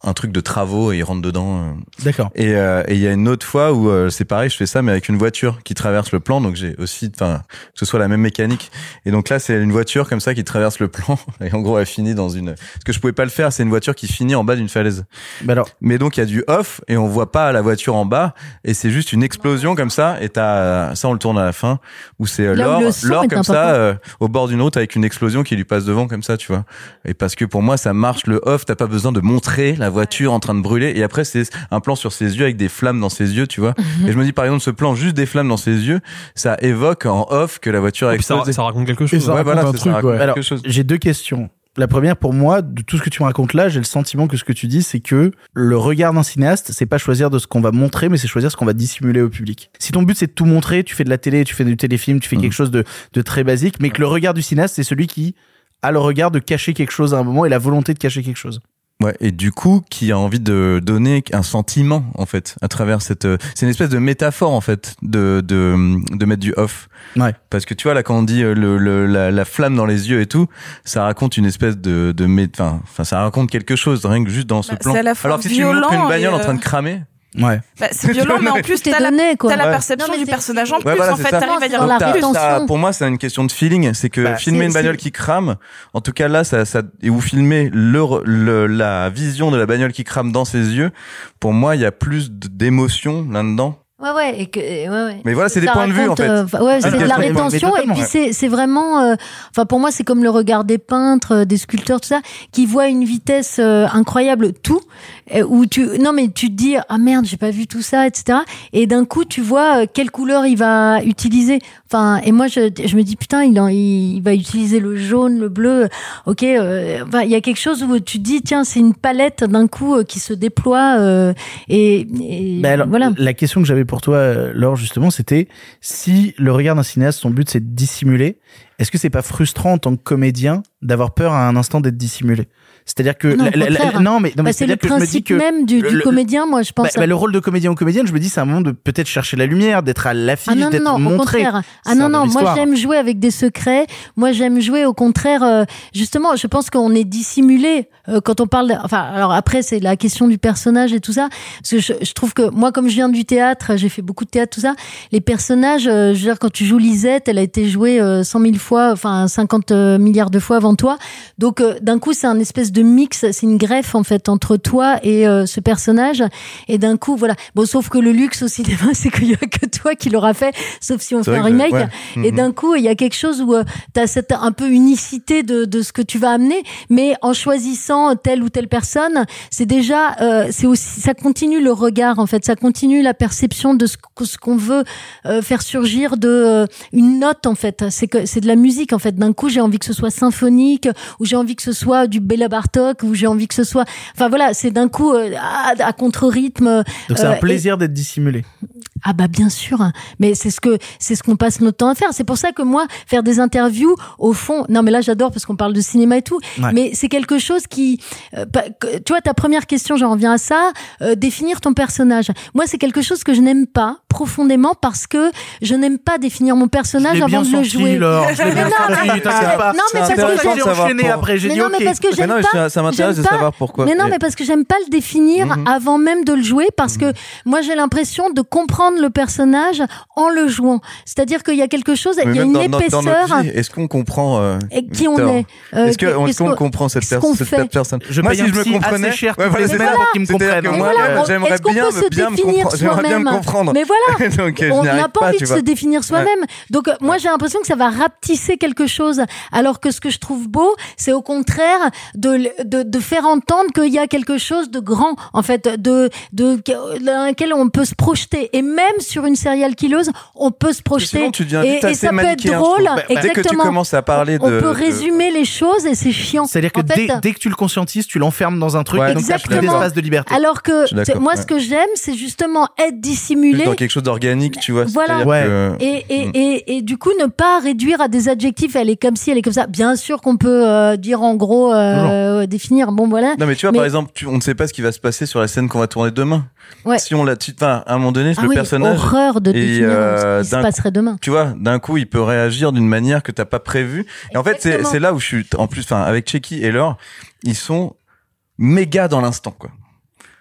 un truc de travaux et il rentre dedans. D'accord. Et euh, et il y a une autre fois où euh, c'est pareil, je fais ça mais avec une voiture qui traverse le plan donc j'ai aussi enfin que ce soit la même mécanique. Et donc là c'est une voiture comme ça qui traverse le plan et en gros elle finit dans une ce que je pouvais pas le faire, c'est une voiture qui finit en bas d'une falaise. Bah alors. Mais donc il y a du off et on voit pas la voiture en bas et c'est juste une explosion comme ça et t'as ça on le tourne à la fin où c'est euh, Laure Laure comme ça euh, au bord d'une route avec une explosion qui lui passe devant comme ça, tu vois. Et parce que pour moi ça marche le off, t'as pas besoin de montrer la voiture en train de brûler, et après c'est un plan sur ses yeux avec des flammes dans ses yeux, tu vois. Mm-hmm. Et je me dis, par exemple, ce plan juste des flammes dans ses yeux, ça évoque en off que la voiture a explosé. Ça, ça raconte quelque chose. Et ça ouais, raconte voilà, un ça, truc, ça raconte ouais. Alors, quelque chose. J'ai deux questions. La première, pour moi, de tout ce que tu me racontes là, j'ai le sentiment que ce que tu dis, c'est que le regard d'un cinéaste, c'est pas choisir de ce qu'on va montrer, mais c'est choisir ce qu'on va dissimuler au public. Si ton but, c'est de tout montrer, tu fais de la télé, tu fais du téléfilm, tu fais mmh. quelque chose de, de très basique, mais que le regard du cinéaste, c'est celui qui a le regard de cacher quelque chose à un moment et la volonté de cacher quelque chose. Ouais, et du coup, qui a envie de donner un sentiment, en fait, à travers cette... C'est une espèce de métaphore, en fait, de de, de mettre du off. Ouais. Parce que tu vois, là, quand on dit le, le, la, la flamme dans les yeux et tout, ça raconte une espèce de... de mé... enfin, ça raconte quelque chose, rien que juste dans ce bah, plan. C'est à la fois Alors, si tu montres une bagnole euh... en train de cramer... Ouais. Bah, c'est violent, mais en plus, t'as, donné, quoi. t'as la perception non, du personnage en plus, ouais, voilà, en fait, ça. T'arrives à dire la rétention. Ça, pour moi, c'est une question de feeling, c'est que bah, filmer c'est, une bagnole c'est... qui crame, en tout cas là, ça, ça, et ou filmer le, le, la vision de la bagnole qui crame dans ses yeux, pour moi, il y a plus d'émotion là-dedans. Ouais, ouais, et que, ouais, ouais. Mais voilà, c'est ça des points raconte, de vue, en fait. Euh, ouais, c'est ah, de la rétention, et puis c'est, c'est vraiment, enfin, euh, pour moi, c'est comme le regard des peintres, euh, des sculpteurs, tout ça, qui voient une vitesse euh, incroyable, tout, euh, où tu, non, mais tu te dis, ah merde, j'ai pas vu tout ça, et cetera. Et d'un coup, tu vois euh, quelle couleur il va utiliser. Enfin, et moi, je, je me dis, putain, il, en, il, il va utiliser le jaune, le bleu. Ok, euh, il y a quelque chose où tu te dis, tiens, c'est une palette d'un coup euh, qui se déploie, euh, et, et bah alors, voilà. La question que j'avais pour toi, Laure, justement, c'était si le regard d'un cinéaste, son but, c'est de dissimuler, est-ce que c'est pas frustrant en tant que comédien d'avoir peur à un instant d'être dissimulé ? C'est-à-dire que non, la, la, la, non mais, non, bah mais c'est le principe que même du, du le, comédien, moi je pense. Bah, à... bah, le rôle de comédien ou comédienne, je me dis, c'est un moment de peut-être chercher la lumière, d'être à l'affiche, ah non, d'être non, non, montré. Ah non non, moi j'aime jouer avec des secrets. Moi j'aime jouer au contraire. Euh, justement, je pense qu'on est dissimulé euh, quand on parle. De... Enfin, alors après c'est la question du personnage et tout ça. Parce que je, je trouve que moi, comme je viens du théâtre, j'ai fait beaucoup de théâtre, tout ça. Les personnages, euh, je veux dire, quand tu joues Lisette, elle a été jouée euh, cent mille fois, enfin cinquante milliards de fois avant toi. Donc euh, d'un coup, c'est un espèce de mix, c'est une greffe en fait entre toi et euh, ce personnage. Et d'un coup, voilà. Bon, sauf que le luxe au cinéma, c'est qu'il y a que toi qui l'aura fait, sauf si on c'est fait un remake. Que, ouais. Et mm-hmm. d'un coup, il y a quelque chose où euh, t'as cette un peu unicité de de ce que tu vas amener, mais en choisissant telle ou telle personne, c'est déjà, euh, c'est aussi, ça continue le regard en fait, ça continue la perception de ce, ce qu'on veut euh, faire surgir de euh, une note en fait. C'est que c'est de la musique en fait. D'un coup, j'ai envie que ce soit symphonique, ou j'ai envie que ce soit du Béla Bartok, où j'ai envie que ce soit... Enfin voilà, c'est d'un coup euh, à, à contre-rythme. Euh, Donc c'est un plaisir et... d'être dissimulé. Ah bah bien sûr, hein. Mais c'est ce que c'est ce qu'on passe notre temps à faire. C'est pour ça que moi, faire des interviews, au fond... Non mais là j'adore parce qu'on parle de cinéma et tout, ouais. Mais c'est quelque chose qui... Euh, pas, que, tu vois, ta première question, j'en reviens à ça, euh, définir ton personnage. Moi c'est quelque chose que je n'aime pas profondément parce que je n'aime pas définir mon personnage avant de le jouer. Laure. Je l'ai bien senti, non, pas. Non mais parce que j'ai enchaîné après, j'ai dit ok. Mais non, pas, ça m'intéresse de pas, savoir pourquoi. Mais non, mais parce que j'aime pas le définir mm-hmm. avant même de le jouer, parce mm-hmm. que moi j'ai l'impression de comprendre le personnage en le jouant. C'est-à-dire qu'il y a quelque chose, mais il y a une dans, épaisseur. Dans notre vie, est-ce qu'on comprend euh, et qui Victor, on est euh, Est-ce, que, est-ce, qu'on, est-ce qu'on comprend cette, pers- cette personne je Moi, si je me comprenais, cher ouais, voilà, c'est ça qui me comprenne. Moi, j'aimerais bien me comprendre. Mais voilà, on n'a pas envie de se définir soi-même. Donc moi j'ai l'impression que ça va rapetisser quelque chose, alors que ce que je trouve beau, c'est au contraire De, de, de faire entendre qu'il y a quelque chose de grand, en fait, de, de, de, dans lequel on peut se projeter. Et même sur une serial killeuse, on peut se projeter. Sinon, tu deviens et, et ça peut être drôle. Bah, exactement. Dès que tu commences à parler de... On peut résumer de... les choses et c'est chiant. C'est-à-dire que en fait, dès, dès que tu le conscientises, tu l'enfermes dans un truc. Ouais, exactement. Donc, t'as plus d'espace de liberté. Alors que, moi, ouais. ce que j'aime, c'est justement être dissimulé. Dans quelque chose d'organique, tu vois. Voilà. Ouais. Que... Et, et, et, et du coup, ne pas réduire à des adjectifs. Elle est comme ci, elle est comme ça. Bien sûr qu'on peut euh, dire en gros... Euh, Euh, définir, bon voilà. Non mais tu vois mais... par exemple, tu, on ne sait pas ce qui va se passer sur la scène qu'on va tourner demain. Ouais. Si on la, tu, enfin à un moment donné, ah le oui, personnage. Horreur de définir euh, ce qui se passerait demain. Tu vois, d'un coup, il peut réagir d'une manière que t'as pas prévue. Et exactement. En fait, c'est, c'est là où je suis. En plus, enfin avec Checky et Laure, ils sont méga dans l'instant quoi.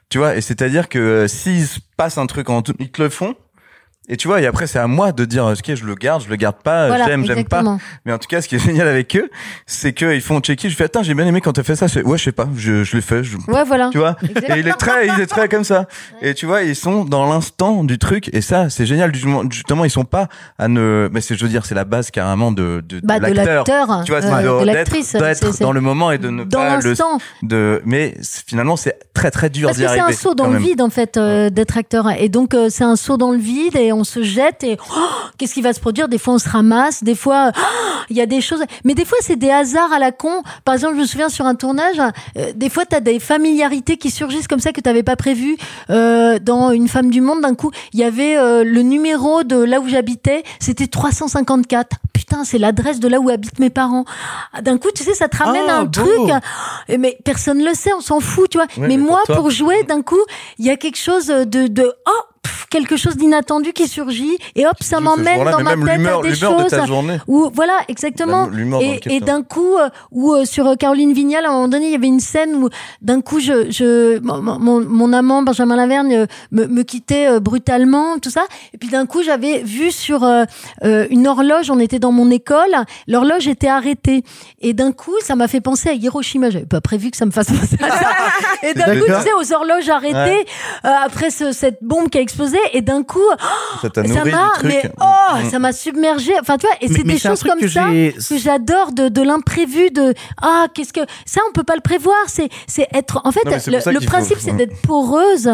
Tu vois, et c'est à dire que euh, s'il se passe un truc, en tout, ils te le font. Et tu vois, et après, c'est à moi de dire, ok, je le garde, je le garde pas, voilà, j'aime, exactement. J'aime pas. Mais en tout cas, ce qui est génial avec eux, c'est qu'ils font checker. Je fais, attends, j'ai bien aimé quand t'as fait ça. Je fais, ouais, je sais pas, je, je l'ai fait. Je... Ouais, voilà. Tu vois. Exactement. Et il est très, il est très comme ça. Ouais. Et tu vois, ils sont dans l'instant du truc. Et ça, c'est génial. Justement, ils sont pas à ne, mais c'est, je veux dire, c'est la base carrément de, de, bah, de l'acteur. De l'acteur. Tu vois, c'est euh, de l'actrice. D'être, d'être c'est, c'est... dans le moment et de ne dans pas l'instant. Le, de, mais finalement, c'est très, très dur parce d'y arriver. Parce que c'est un saut dans le vide, en fait, euh, d'être acteur. Et donc, euh, c'est un saut dans le vide et on on se jette et oh, qu'est-ce qui va se produire ? Des fois on se ramasse, des fois il oh, y a des choses, mais des fois c'est des hasards à la con. Par exemple, je me souviens sur un tournage, euh, des fois t'as des familiarités qui surgissent comme ça que t'avais pas prévu. Euh, dans Une femme du monde, d'un coup, il y avait euh, le numéro de là où j'habitais, c'était trois cent cinquante-quatre. Putain, c'est l'adresse de là où habitent mes parents. D'un coup, tu sais, ça te ramène ah, à un beau. Truc, mais personne le sait, on s'en fout, tu vois. Oui, mais, mais moi, pour, pour jouer, d'un coup, il y a quelque chose de de oh Pff, quelque chose d'inattendu qui surgit et hop ça m'emmène dans ma tête à des choses où voilà exactement et, et d'un coup euh, où euh, sur Caroline Vignal à un moment donné il y avait une scène où d'un coup je, je mon, mon, mon amant Benjamin Lavergne euh, me, me quittait euh, brutalement tout ça et puis d'un coup j'avais vu sur euh, euh, une horloge, on était dans mon école, l'horloge était arrêtée et d'un coup ça m'a fait penser à Hiroshima, j'avais pas prévu que ça me fasse penser à ça et d'un coup tu sais aux horloges arrêtées ouais. euh, après ce, cette bombe qui a explosé et d'un coup oh, ça, ça m'a mais oh mmh. ça m'a submergée enfin tu vois et mais, c'est mais des c'est choses comme que ça j'ai... que j'adore de de l'imprévu de ah qu'est-ce que ça on peut pas le prévoir c'est c'est être en fait non, le, le principe faut. C'est d'être poreuse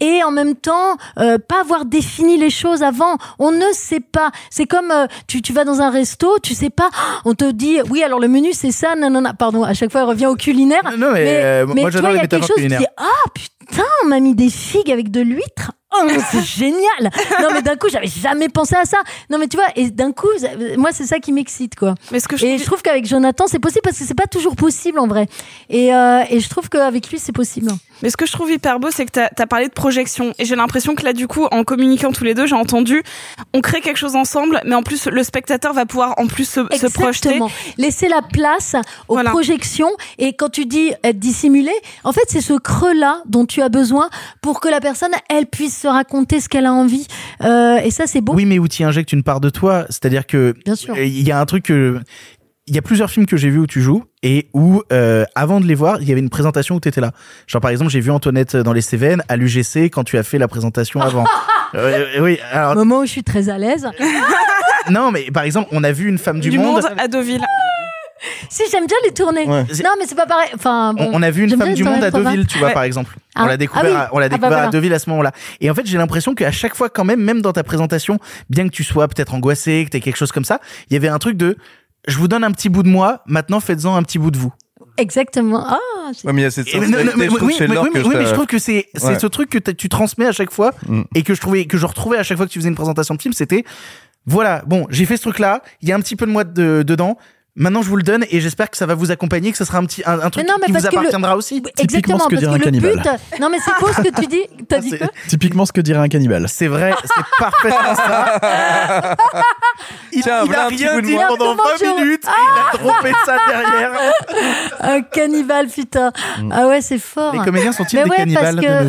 et en même temps euh, pas avoir défini les choses avant, on ne sait pas, c'est comme euh, tu tu vas dans un resto, tu sais pas, on te dit oui alors le menu c'est ça nanana pardon à chaque fois elle revient au culinaire non, non, mais mais, euh, mais moi, j'adore toi, les métaphores culinaires ah oh, putain on m'a mis des figues avec de l'huître. Oh, c'est génial! Non, mais d'un coup, j'avais jamais pensé à ça. Non, mais tu vois, et d'un coup, moi, c'est ça qui m'excite, quoi. Mais ce que je et t- je trouve qu'avec Jonathan, c'est possible parce que c'est pas toujours possible, en vrai. Et, euh, et je trouve qu'avec lui, c'est possible. Mais ce que je trouve hyper beau, c'est que t'as, t'as parlé de projection. Et j'ai l'impression que là, du coup, en communiquant tous les deux, j'ai entendu, on crée quelque chose ensemble, mais en plus, le spectateur va pouvoir, en plus, se, se projeter. Exactement. Laisser la place aux voilà. projections. Et quand tu dis être dissimulé, en fait, c'est ce creux-là dont tu as besoin pour que la personne, elle puisse se raconter ce qu'elle a envie euh, et ça c'est beau. Oui mais où tu injectes une part de toi, c'est-à-dire que il y a un truc que il y a plusieurs films que j'ai vus où tu joues et où euh, avant de les voir il y avait une présentation où t'étais là. Genre par exemple j'ai vu Antoinette dans les Cévennes à l'U G C quand tu as fait la présentation avant. euh, oui alors moment où je suis très à l'aise. Non mais par exemple on a vu Une femme du, du monde, monde à Deauville. Si j'aime bien les tournées. Ouais. Non mais c'est pas pareil. Enfin bon, on, on a vu Une femme du monde à Deauville, tu vois ouais. par exemple. Ah, on l'a découvert, ah oui. à, on l'a découvert ah bah voilà. à Deauville à ce moment-là. Et en fait, j'ai l'impression qu'à chaque fois quand même, même dans ta présentation, bien que tu sois peut-être angoissé, que t'aies quelque chose comme ça, il y avait un truc de je vous donne un petit bout de moi, maintenant faites-en un petit bout de vous. Exactement. Ah, ouais, mais il y a cette sorte de oui, mais, oui, mais, oui mais je trouve que c'est c'est ouais. ce truc que tu transmets à chaque fois mm. et que je trouvais que je retrouvais à chaque fois que tu faisais une présentation de film, c'était voilà, bon, j'ai fait ce truc là, il y a un petit peu de moi de, dedans. Maintenant, je vous le donne et j'espère que ça va vous accompagner, que ça sera un petit un, un truc mais non, mais qui vous appartiendra le... aussi. Exactement, ce que parce dirait que un le cannibale. But. Non, mais c'est quoi ce que tu dis ? T'as ah, dit quoi ? Typiquement, ce que dirait un cannibale. C'est vrai, c'est parfaitement ça. Il, Tiens, il a rien dit pendant vingt minutes. Ah et il a trompé ça derrière. Un cannibale, putain. Ah ouais, c'est fort. Les comédiens sont-ils mais des ouais, cannibales parce que... de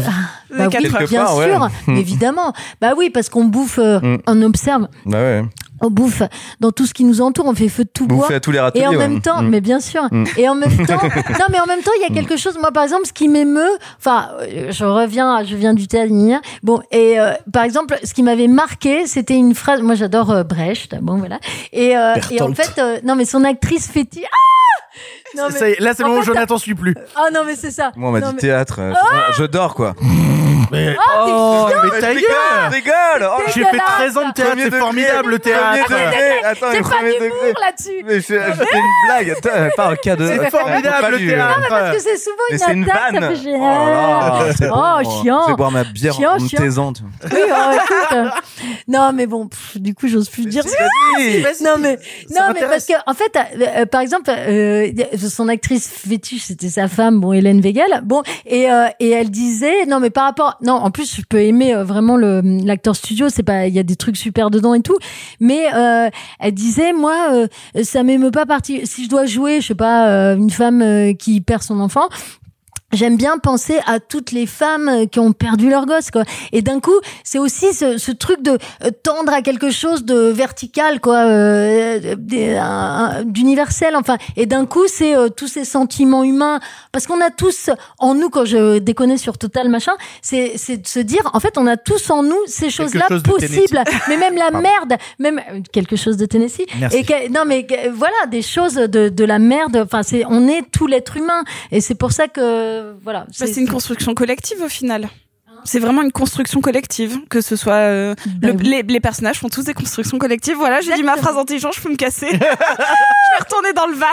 bah oui, bien part, sûr, ouais. évidemment. Bah oui, parce qu'on bouffe, euh, mm. on observe. Bah ouais. On bouffe dans tout ce qui nous entoure, on fait feu de tout bois. Bouffer à tous les râteliers. Et en ouais. même temps, mm. mais bien sûr. Mm. Et en même temps, non, mais en même temps, il y a quelque chose. Moi, par exemple, ce qui m'émeut, enfin, je reviens, je viens du théâtre. Bon, et euh, par exemple, ce qui m'avait marqué, c'était une phrase. Moi, j'adore euh, Brecht. Bon, voilà. Et, euh, et en fait, euh, non, mais son actrice fétiche. Ah non, mais, ça, là, c'est le moment où Jonathan suit plus. Ah non, mais c'est ça. Moi, on m'a non, dit mais... théâtre. Euh, oh je dors, quoi. Mais, oh, oh, mais ta gueule! Rigole! Oh, j'ai fait treize ans de théâtre, c'est formidable le théâtre! Attends, j'ai pas d'humour là-dessus! Mais c'est une blague, attends, pas un cas de. C'est formidable le théâtre! Non, mais parce que c'est souvent une attaque, ça fait génial! Oh, chiant! Je vais boire ma bière en me taisant. Oui, écoute. Non, mais bon, du coup, j'ose plus dire ça! Non, mais parce que, en fait, par exemple, son actrice fétiche, c'était sa femme, bon, Hélène Végel, bon, et elle disait, non, mais par rapport. Non, en plus, je peux aimer euh, vraiment le, l'acteur studio. C'est pas, il y a des trucs super dedans et tout. Mais euh, elle disait, moi, euh, ça m'émeut pas parti. Si je dois jouer, je sais pas, euh, une femme euh, qui perd son enfant. J'aime bien penser à toutes les femmes qui ont perdu leur gosse, quoi. Et d'un coup, c'est aussi ce, ce truc de tendre à quelque chose de vertical, quoi, euh, d'universel, enfin. Et d'un coup, c'est euh, tous ces sentiments humains, parce qu'on a tous en nous, quand je déconne sur Total machin, c'est, c'est de se dire, en fait, on a tous en nous ces choses-là chose possibles, mais même la Pardon. merde, même quelque chose de Tennessee. Merci. Et que, non, mais que, voilà, des choses de, de la merde. Enfin, c'est, on est tout l'être humain, et c'est pour ça que. Voilà, c'est... Bah, c'est une construction collective au final. C'est vraiment une construction collective, que ce soit euh, le, les, les personnages font tous des constructions collectives. Voilà, j'ai dit ma phrase intelligente, je peux me casser. Je vais retourner dans le van.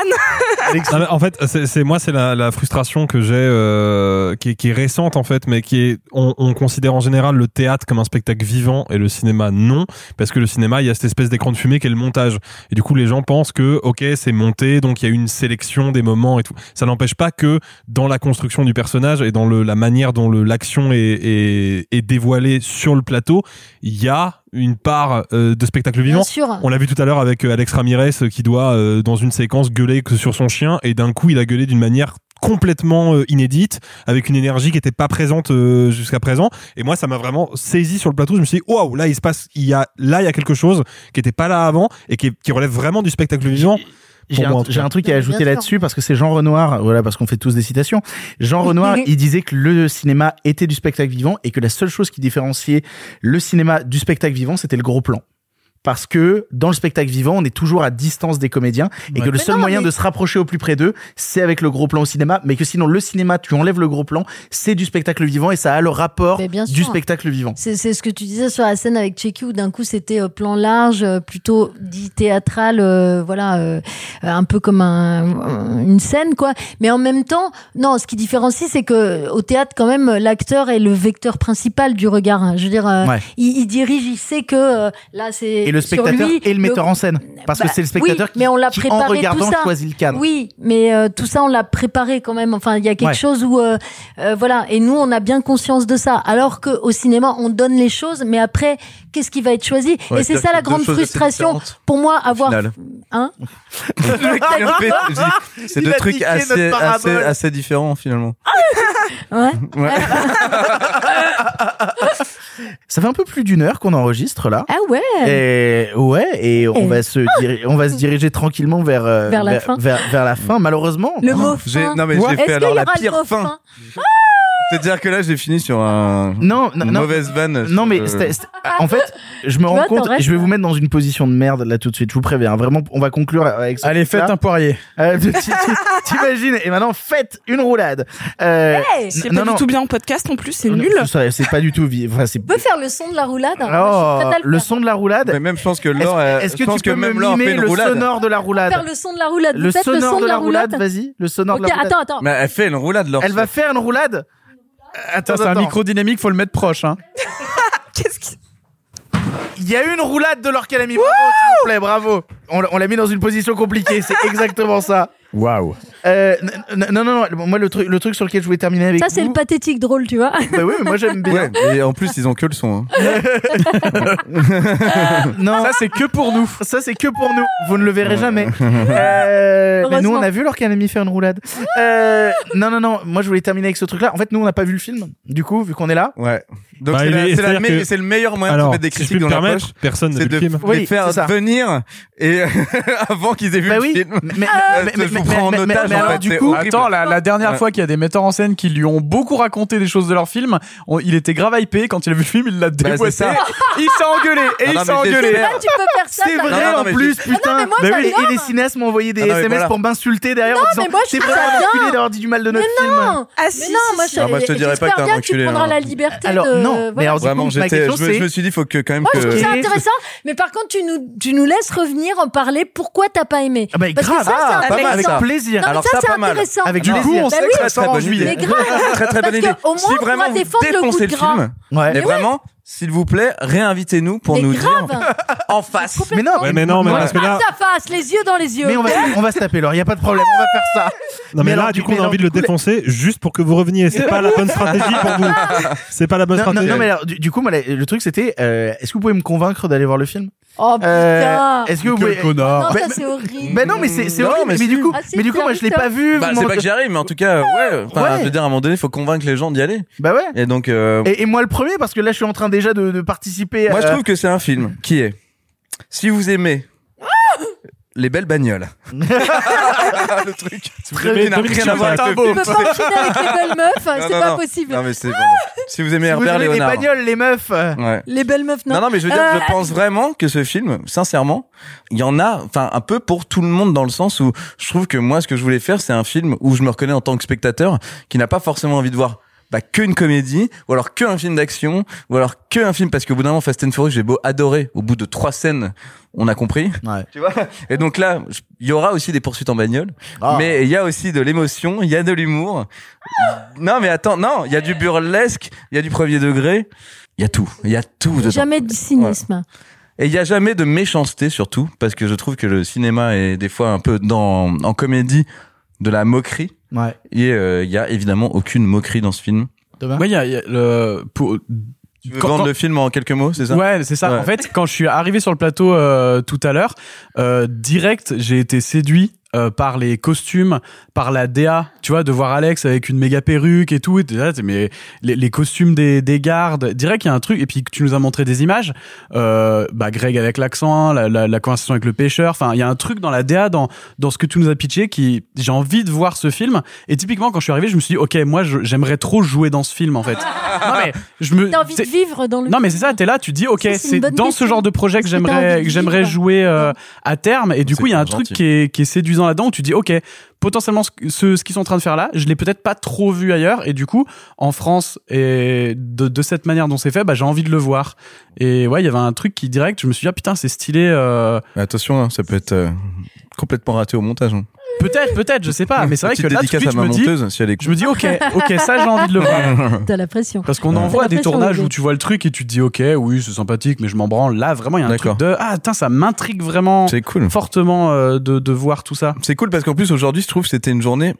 Non, en fait, c'est, c'est moi, c'est la, la frustration que j'ai, euh, qui, qui est récente en fait, mais qui est, on, on considère en général le théâtre comme un spectacle vivant et le cinéma non, parce que le cinéma, il y a cette espèce d'écran de fumée qui est le montage. Et du coup, les gens pensent que, ok, c'est monté, donc il y a une sélection des moments et tout. Ça n'empêche pas que dans la construction du personnage et dans le, la manière dont le, l'action est, est et dévoilé sur le plateau, il y a une part euh, de spectacle vivant. On l'a vu tout à l'heure avec Alex Ramirez qui doit euh, dans une séquence gueuler sur son chien, et d'un coup il a gueulé d'une manière complètement euh, inédite, avec une énergie qui était pas présente euh, jusqu'à présent. Et moi, ça m'a vraiment saisi sur le plateau. Je me suis dit, waouh, là il se passe, il y a là il y a quelque chose qui était pas là avant et qui, qui relève vraiment du spectacle vivant. J'ai un, j'ai un truc à ajouter là-dessus, parce que c'est Jean Renoir, voilà, parce qu'on fait tous des citations. Jean Renoir, il disait que le cinéma était du spectacle vivant et que la seule chose qui différenciait le cinéma du spectacle vivant, c'était le gros plan. Parce que dans le spectacle vivant, on est toujours à distance des comédiens, et ouais. que le seul non, moyen mais... de se rapprocher au plus près d'eux, c'est avec le gros plan au cinéma, mais que sinon le cinéma, tu enlèves le gros plan, c'est du spectacle vivant et ça a le rapport du spectacle vivant. C'est, c'est ce que tu disais sur la scène avec Checky, où d'un coup c'était euh, plan large, euh, plutôt dit théâtral, euh, voilà, euh, un peu comme un, une scène, quoi. Mais en même temps, non, ce qui différencie, c'est que au théâtre, quand même, l'acteur est le vecteur principal du regard. Hein. Je veux dire, euh, ouais. il, il dirige, il sait que euh, là c'est et le spectateur lui, et le metteur le... en scène, parce bah, que c'est le spectateur oui, qui, qui en regardant choisit le cadre. Oui, mais euh, tout ça on l'a préparé quand même. Enfin, il y a quelque ouais. chose où euh, euh, voilà. Et nous, on a bien conscience de ça. Alors que au cinéma, on donne les choses, mais après, qu'est-ce qui va être choisi ouais, et c'est ça la grande frustration pour moi, avoir hein. C'est deux trucs assez, assez, assez différents finalement. Ouais. ouais. Ça fait un peu plus d'une heure qu'on enregistre là. Ah ouais. Et ouais, et, et on va se diri- on va se diriger tranquillement vers vers, vers la fin. Vers, vers la fin, malheureusement. Le mot fin. J'ai, non mais ouais. j'ai fait Est-ce alors la pire fin. fin ah C'est-à-dire que là, j'ai fini sur un non, non, une non, mauvaise vanne. Non, mais c'était, c'était... en fait, je me rends compte, et je vais vous mettre dans une position de merde là tout de suite. Je vous préviens, vraiment, on va conclure avec ça. Allez, faites un poirier. Euh, t'imagines? Et maintenant, faites une roulade. Euh, hey, c'est non, pas non. du tout bien en podcast en plus, c'est non, nul. C'est, c'est pas du tout. Enfin, c'est... On peut faire le son de la roulade. Hein. Oh, le son de la roulade. Mais même, je pense que Laure, est-ce, est-ce que tu peux même mimer le sonore de la roulade? Faire le son de la roulade. Le sonore de la roulade, vas-y. Le sonore de la roulade. Attends, attends. Mais elle fait une roulade, Laure. Elle va faire une roulade. Attends, c'est un micro dynamique, faut le mettre proche, hein. Qu'est-ce qui... Il y a eu une roulade de Laure Calamy, bravo, s'il vous plaît, bravo. On, on l'a mis dans une position compliquée, c'est exactement ça. Waouh. Euh, n- n- non, non, non, moi le truc, le truc sur lequel je voulais terminer avec ça, vous... c'est le pathétique drôle, tu vois. Bah oui, mais moi j'aime bien. Ouais, et en plus, ils ont que le son. Hein. Non, ça c'est que pour nous. Ça c'est que pour nous. Vous ne le verrez jamais. Euh, mais nous, on a vu Laure Calamy faire une roulade. Euh, non, non, non, moi je voulais terminer avec ce truc-là. En fait, nous, on n'a pas vu le film, du coup, vu qu'on est là. Ouais. Donc bah, c'est, la, c'est, la me- que... c'est le meilleur moyen Alors, de mettre des critiques si dans la poche. Personne ne le film. Oui, les faire venir et avant qu'ils aient vu bah oui, le film. Mais, euh, mais, mais, mais, en mais, mais, mais alors, du coup, attends, la, la dernière ouais. fois qu'il y a des metteurs en scène qui lui ont beaucoup raconté des choses de leur film, on, il était grave hypé. Quand il a vu le film, il l'a déboîté. Bah, il s'est engueulé et non, il non, s'est engueulé. C'est, tu peux faire ça, c'est vrai non, non, en plus, j'ai... putain. Non, mais moi, mais oui, et les cinéastes m'ont envoyé des S M S pour m'insulter derrière en disant c'est vraiment enculé d'avoir dit du mal de notre film. Non, non, moi je te dirais pas que t'es un enculé. Tu prendras la liberté de. Non, mais alors, vraiment, coup, question, je me suis dit, faut que quand même. Moi, que... je trouve ça intéressant, mais par contre, tu nous, tu nous laisses revenir en parler. Pourquoi t'as pas aimé? Ah bah, parce grave, que ça, ah, c'est intéressant. Avec ça. Plaisir. Non, alors, ça, ça c'est intéressant. Avec du coup, on sait que ça sort en juillet. Mais grave, très très bonne idée. Au moins, on va défendre le coup de gras. Mais vraiment. S'il vous plaît, réinvitez-nous pour mais nous grave. dire en face. Mais non, ouais, mais non, mais face là... à face, les yeux dans les yeux. Mais on va, on va se taper, alors il y a pas de problème, on va faire ça. Non mais, mais là, alors, du coup, on a envie de le défoncer les... juste pour que vous reveniez. C'est pas la bonne stratégie pour vous. C'est pas la bonne non, stratégie. Non, non, mais alors, du, du coup, moi, le truc c'était, euh, est-ce que vous pouvez me convaincre d'aller voir le film? Oh putain euh, Est-ce que vous pouvez... connard. Non, ça c'est horrible. Mais non, mais c'est, c'est non, horrible. Mais, mais du coup, ah, mais du coup, moi je l'ai pas vu. Bah, c'est pas que j'y arrive, mais en tout cas, ouais. Enfin, je veux dire, à un moment donné, faut convaincre les gens d'y aller. Bah ouais. Et donc. Et moi le premier, parce que là, je suis en train déjà de, de participer. Moi, à... je trouve que c'est un film qui est, si vous aimez les belles bagnoles, le truc, très bien, rien, rien à voir avec le film. Tu peux pas enchaîner avec les belles meufs, non, c'est non, pas non. possible. Non mais c'est bon. Si vous aimez si Herbert Léonard, les bagnoles, les meufs, ouais. les belles meufs, non. Non non, mais je veux dire, euh... je pense vraiment que ce film, sincèrement, il y en a, enfin un peu pour tout le monde, dans le sens où je trouve que moi, ce que je voulais faire, c'est un film où je me reconnais en tant que spectateur qui n'a pas forcément envie de voir. Bah, que une comédie, ou alors que un film d'action, ou alors que un film, parce qu'au bout d'un moment, Fast and Furious, j'ai beau adorer, au bout de trois scènes, on a compris. Ouais. Tu vois? Et donc là, il y aura aussi des poursuites en bagnole, oh. mais il y a aussi de l'émotion, il y a de l'humour. Ah. Non, mais attends, non, il y a du burlesque, il y a du premier degré, il y a tout, il y a tout dedans. Jamais du cynisme. Ouais. Et il n'y a jamais de méchanceté, surtout, parce que je trouve que le cinéma est des fois un peu dans, en comédie, de la moquerie. Ouais. Et il euh, y a évidemment aucune moquerie dans ce film. Demain. Ouais, il y, y a le pour tu veux quand, vendre quand... le film en quelques mots, c'est ça? Ouais, c'est ça. Ouais. En fait, quand je suis arrivé sur le plateau euh, tout à l'heure, euh, direct, j'ai été séduit euh, par les costumes, par la D A, tu vois, de voir Alex avec une méga perruque et tout. Et là, mais les, les costumes des, des gardes, direct, il y a un truc. Et puis tu nous as montré des images, euh, bah Greg avec l'accent, la, la, la conversation avec le pêcheur. Enfin, il y a un truc dans la D A, dans dans ce que tu nous as pitché, qui j'ai envie de voir ce film. Et typiquement, quand je suis arrivé, je me suis dit, ok, moi, je, j'aimerais trop jouer dans ce film, en fait. Non mais je me. T'as envie c'est... de vivre dans le. Non mais c'est ça, t'es là, tu dis, ok, c'est, c'est, c'est dans question. Ce genre de projet que j'aimerais que j'aimerais jouer euh, à terme. Et du c'est coup, il y a un gentil. truc qui est qui est séduisant là-dedans, où tu dis ok, potentiellement ce, ce qu'ils sont en train de faire là, je l'ai peut-être pas trop vu ailleurs, et du coup en France et de, de cette manière dont c'est fait, bah j'ai envie de le voir. Et ouais, il y avait un truc qui direct, je me suis dit ah putain c'est stylé. Euh... Attention, hein, ça peut être euh, complètement raté au montage. Hein. Peut-être, peut-être, je sais pas, mais c'est vrai que là tout de suite je me dis, si je me dis ok, ok, ça j'ai envie de le voir. T'as la pression. Parce qu'on ouais. en voit des tournages où tu vois le truc et tu te dis ok, oui c'est sympathique, mais je m'en branle. Là vraiment il y a un D'accord. truc de ah putain ça m'intrigue vraiment, c'est cool. fortement euh, de de voir tout ça. C'est cool parce qu'en plus aujourd'hui je trouve que c'était une journée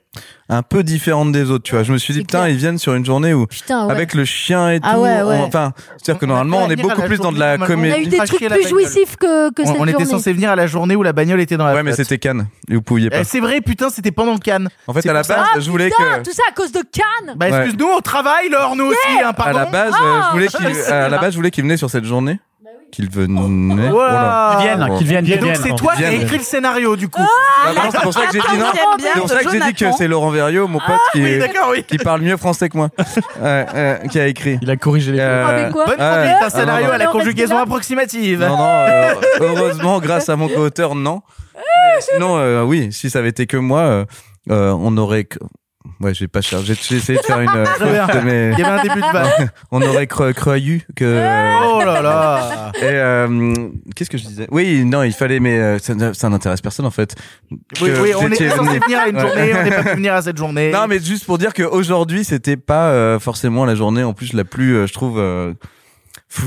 un peu différente des autres, tu vois. Je me suis dit putain ils viennent sur une journée où putain, ouais. avec le chien et tout, ah ouais, ouais. On, enfin c'est-à-dire que normalement on est beaucoup plus dans de la comédie. On a eu des trucs plus jouissifs que que cette journée. On était censé venir à la journée où la bagnole était dans la. Ouais mais c'était Cannes et vous pouviez pas. Putain, c'était pendant Cannes. En fait, c'est à la base, ça. je voulais putain, que tout ça à cause de Cannes. Bah excuse-nous, ouais. on travaille, Laure, nous yeah. aussi. Hein, pardon. À la base, oh, je voulais qu'il, je à la base, je voulais qu'il venait sur cette journée. Qu'ils venaient. Voilà. Qu'ils viennent, qu'ils viennent. Et donc c'est toi qui as écrit le scénario du coup. Ah, bah, non, c'est pour ça que j'ai dit non. C'est pour ça que j'ai dit que c'est Laurent Verriot, mon pote, qui, oui, oui. qui parle mieux français que moi, euh, euh, qui a écrit. Il a corrigé les. Euh, Bonne euh, conduite d'un scénario non, non, à la conjugaison approximative. Non, non. Euh, heureusement, grâce à mon co-auteur, non. Mais sinon, euh, oui, si ça avait été que moi, euh, euh, on aurait. Ouais, j'ai pas cherché. J'ai essayé de faire une. Euh, mais... Il y avait un début de balle. On aurait cru, cru que. Oh là là. Et euh, qu'est-ce que je disais ? Oui, non, il fallait, mais euh, ça, ça n'intéresse personne en fait. Oui, oui, on est censé venir à une journée, on n'est pas pu venir à cette journée. Non, mais juste pour dire qu'aujourd'hui, c'était pas euh, forcément la journée en plus la plus, euh, je trouve. Euh,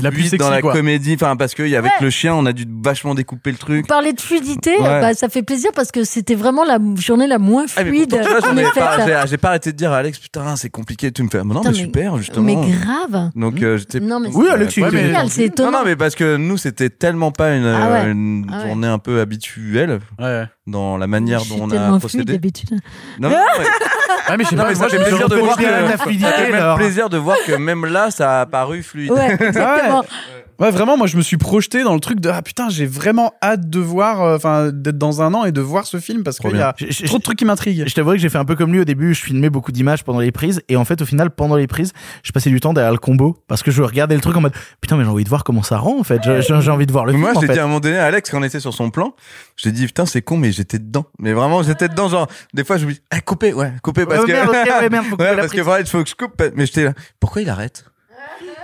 La plus sexy, dans la quoi. comédie, enfin parce que avec ouais. le chien, on a dû vachement découper le truc. Parler de fluidité, ouais. bah ça fait plaisir parce que c'était vraiment la journée la moins fluide. Ah, pourtant, vois, pas, j'ai, j'ai pas arrêté de dire à Alex putain c'est compliqué, tu me fais non putain, mais super justement. Mais grave. Donc euh, j'étais. Non mais oui Alex, ouais, mais... génial, c'est étonnant. Non non mais parce que nous c'était tellement pas une, ah ouais. une ah ouais. journée un peu habituelle. Ouais. Dans la manière dont on a procédé. D'habitude. Non, mais, ouais. ah, mais je sais non, pas, mais moi j'ai plaisir, plaisir de voir que, la fluidité, même plaisir de voir que même là, ça a paru fluide. Ouais, exactement. Ouais, vraiment, moi je me suis projeté dans le truc de ah putain, j'ai vraiment hâte de voir, enfin euh, d'être dans un an et de voir ce film parce qu'il y a j'ai, trop de trucs qui m'intriguent. Je t'avouerai que j'ai fait un peu comme lui au début, je filmais beaucoup d'images pendant les prises et en fait au final pendant les prises, je passais du temps derrière le combo parce que je regardais le truc en mode putain mais j'ai envie de voir comment ça rend en fait, j'ai, j'ai envie de voir le mais film. Moi j'ai en fait. dit à un moment donné à Alex quand on était sur son plan, j'ai dit putain c'est con mais j'étais dedans, mais vraiment j'étais dedans genre des fois je me dis ah, couper ouais couper parce ouais, que merde, okay, ouais, merde, faut couper ouais, parce que vrai il faut que je coupe mais j'étais là pourquoi il arrête.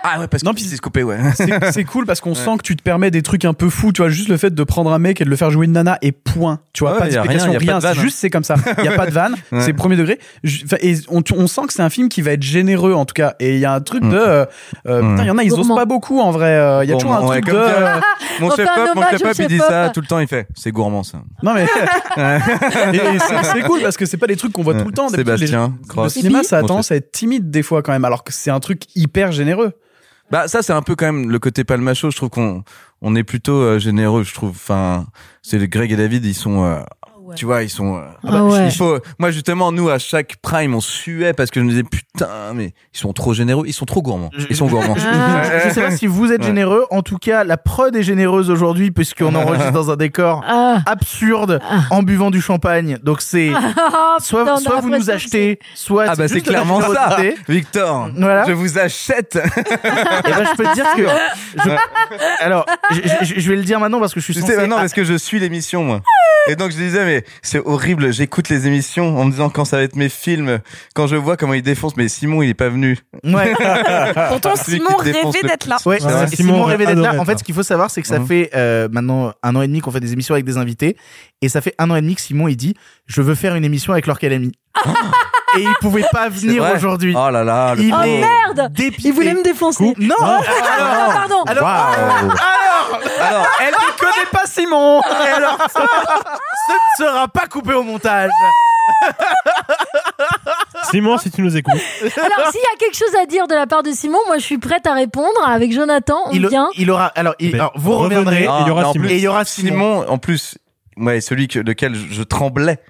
Ah ouais, parce que non, c'est coupé, ouais. C'est, c'est cool parce qu'on ouais. sent que tu te permets des trucs un peu fous, tu vois, juste le fait de prendre un mec et de le faire jouer une nana et point, tu vois, ouais, pas d'explication, rien, rien, rien, c'est vanne, juste hein. C'est comme ça, il n'y a pas de vanne, ouais. C'est premier degré, et on, on sent que c'est un film qui va être généreux en tout cas, et il y a un truc mmh. de, euh, mmh. putain, il y en a, ils osent pas beaucoup en vrai, il euh, y a toujours gourmand, un truc ouais, de... Euh, mon chef-op, mon chef-op, il dit ça tout le temps, il fait, c'est gourmand ça. Non mais, et c'est cool parce que c'est pas des trucs qu'on voit tout le temps. Sébastien, le cinéma, ça a tendance à être timide des fois quand même, alors que c'est un truc hyper généreux. Bah ça c'est un peu quand même le côté palmacho, je trouve qu'on on est plutôt euh, généreux, je trouve, enfin c'est Greg et David, ils sont euh, ouais. Tu vois, ils sont euh, ah bah, ouais. il faut, moi justement nous à chaque prime on suait parce que je me disais putain mais ils sont trop généreux, ils sont trop gourmands, ils sont gourmands. Ah. Je sais pas si vous êtes généreux, en tout cas la prod est généreuse aujourd'hui puisqu'on enregistre dans un décor ah. absurde ah. en buvant du champagne. Donc c'est soit non, soit non, vous nous achetez, soit ah bah c'est, c'est clairement ça. Côté. Victor, voilà. Je vous achète. Et ben je peux te dire que je... alors je, je, je vais le dire maintenant parce que je suis censé... maintenant parce que je suis l'émission moi. Et donc je disais mais c'est horrible, j'écoute les émissions en me disant quand ça va être mes films, quand je vois comment ils défoncent, mais Simon il est pas venu. Ouais. Pourtant Simon rêvait d'être là. Ouais, ouais. Simon, Simon rêvait d'être là. En fait ce qu'il faut savoir c'est que ça mmh. fait euh, maintenant un an et demi qu'on fait des émissions avec des invités, et ça fait un an et demi que Simon il dit je veux faire une émission avec Laure Calamy. Et il pouvait pas venir aujourd'hui. Oh là là, le il oh merde dépité. Il voulait me défoncer. Coup. Non, ah, alors, pardon. Alors, wow. alors, alors, elle ne connaît pas Simon. Et alors, ça, ce ne sera pas coupé au montage. Simon, si tu nous écoutes. Alors, s'il y a quelque chose à dire de la part de Simon, moi, je suis prête à répondre. Avec Jonathan, on il vient. Il aura. Alors, il, alors vous reviendrez. Ah, il y aura non, Simon. Et il y aura Simon. Simon en plus. Ouais, celui que, lequel je, je tremblais.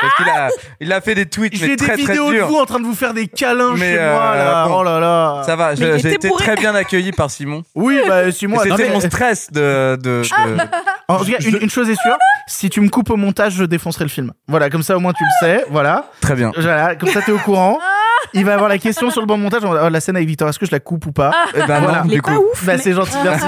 Parce ah qu'il a, il a fait des tweets, j'ai mais très, très durs. J'ai des vidéos de vous en train de vous faire des câlins mais chez euh, moi, là. Bon, oh là là. Ça va, je, j'ai été bourré. Très bien accueilli par Simon. Oui, bah, Simon. C'était non, mais... mon stress de, de, de... En tout cas, une, une chose est sûre, si tu me coupes au montage, je défoncerai le film. Voilà, comme ça, au moins, tu le sais. Voilà. Très bien. Voilà, comme ça, t'es au courant. Il va avoir la question sur le bon montage. Oh, la scène avec Victor, est-ce que je la coupe ou pas? Eh ben voilà. Non, du coup. Ouf, bah, mais... c'est gentil, merci.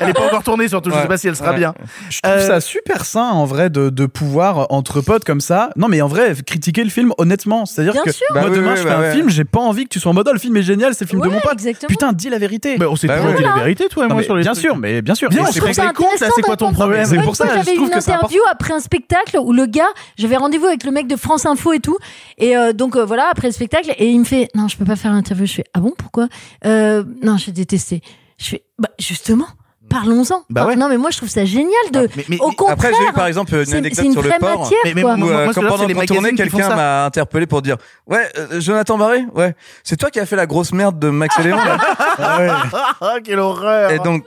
Elle est pas encore tournée, surtout. Ouais, je sais pas si elle sera ouais. bien. Je trouve euh... ça super sain, en vrai, de, de pouvoir, entre potes comme ça. Non, mais en vrai, critiquer le film, honnêtement. C'est-à-dire bien que, sûr. Moi, bah, demain, oui, je fais bah, un ouais. film, j'ai pas envie que tu sois en mode, oh, le film est génial, c'est le film ouais, de mon pote. Exactement. Putain, dis la vérité. Mais on s'est toujours dit la vérité, toi et moi, sur les. Bien sûr, mais bien sûr. On se rendait compte, là, c'est quoi ton problème? C'est pour ça que j'avais une interview après un spectacle où le gars, j'avais rendez-vous avec le mec de France Info et tout. Et donc, voilà, après le spectacle, et il me fait, non, je peux pas faire l'interview. Je fais, ah bon, pourquoi? Euh, non, j'ai détesté. Je fais, bah, justement, parlons-en. Bah ouais. Non, mais moi, je trouve ça génial de, ah, mais, mais, au contraire. Après, j'ai eu, par exemple, une anecdote une sur le port. Matière, mais, mais, quoi. Où, moi, euh, moi, quand pendant qu'on tournait, quelqu'un m'a interpellé pour dire, ouais, euh, Jonathan Barré, ouais, c'est toi qui as fait la grosse merde de Max et Léon, là. Ah ouais. Ah, quelle horreur. Et donc,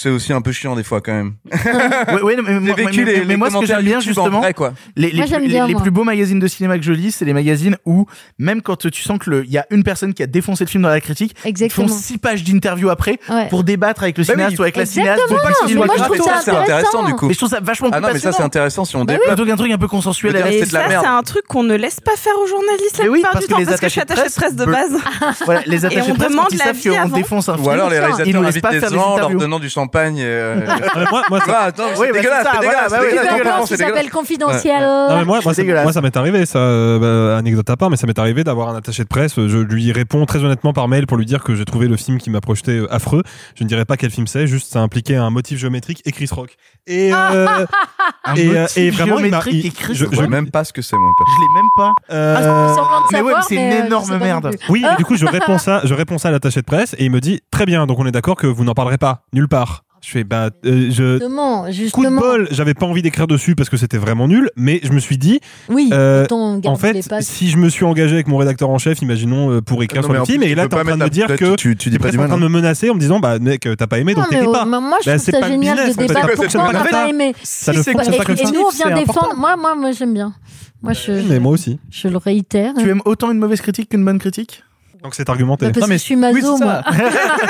c'est aussi un peu chiant des fois quand même. Oui, oui, mais, mais, vécu, mais, les, mais, mais moi, ce que j'aime bien justement, vrai, quoi. Les, les, moi, j'aime les, bien, les plus beaux magazines de cinéma que je lis, c'est les magazines où même quand tu sens que il y a une personne qui a défoncé le film dans la critique, ils font six pages d'interview après ouais. pour débattre avec le bah cinéaste oui. ou avec exactement. La cinéaste. Moi, je trouve ça, ça intéressant. intéressant du coup. Mais je trouve ça vachement passionnant. Ah non, mais ça c'est intéressant si on bah débat. Oui. Un truc un peu consensuel. Et ça, c'est un truc qu'on ne laisse pas faire aux journalistes la plupart du temps parce que je suis attachée de presse de base. Voilà, les attachés de presse quand ils savent qu'on défonce un film. Ou alors les réalisateurs invitent des gens leur donnant du champagne. Euh... moi, moi, ça... ah, attends, c'est oui, dégueulasse, bah, c'est, c'est ça, dégueulasse. Ouais, c'est dégueulasse. Ça s'appelle confidentiel. Ouais. Non, moi, moi, c'est moi, ça m'est arrivé, ça, euh, bah, anecdote à part, mais ça m'est arrivé d'avoir un attaché de presse. Je lui réponds très honnêtement par mail pour lui dire que j'ai trouvé le film qui m'a projeté affreux. Je ne dirais pas quel film c'est, juste ça impliquait un motif géométrique et Chris Rock. Et, euh, un et, motif et vraiment, géométrique et Chris Rock. Je ne sais même pas ce que c'est, moi. Je l'ai même pas. Euh... Ah, mais ouais, mais c'est une énorme merde. Oui, du coup, je réponds ça, je réponds ça à l'attaché de presse et il me dit très bien, donc on est d'accord que vous n'en parlerez pas nulle part. Je fais bah euh, je justement, justement. Coup de bol, j'avais pas envie d'écrire dessus parce que c'était vraiment nul, mais je me suis dit oui, euh, en fait si je me suis engagé avec mon rédacteur en chef, imaginons euh, pour écrire non, sur le film, et là t'es en train de me dire que tu, tu dis pas du mal, en train de me menacer en me disant bah mec t'as pas aimé donc t'écris pas. Moi je trouve ça génial de débattre pourquoi t'as pas aimé. Ça ne fonctionne pas comme ça. Et nous on vient défendre. Moi moi moi j'aime bien. Moi je. Mais moi aussi. Je le réitère. Tu aimes autant une mauvaise critique qu'une bonne critique? Donc c'est argumenté. Non, parce non, mais que je suis maso, oui, c'est moi.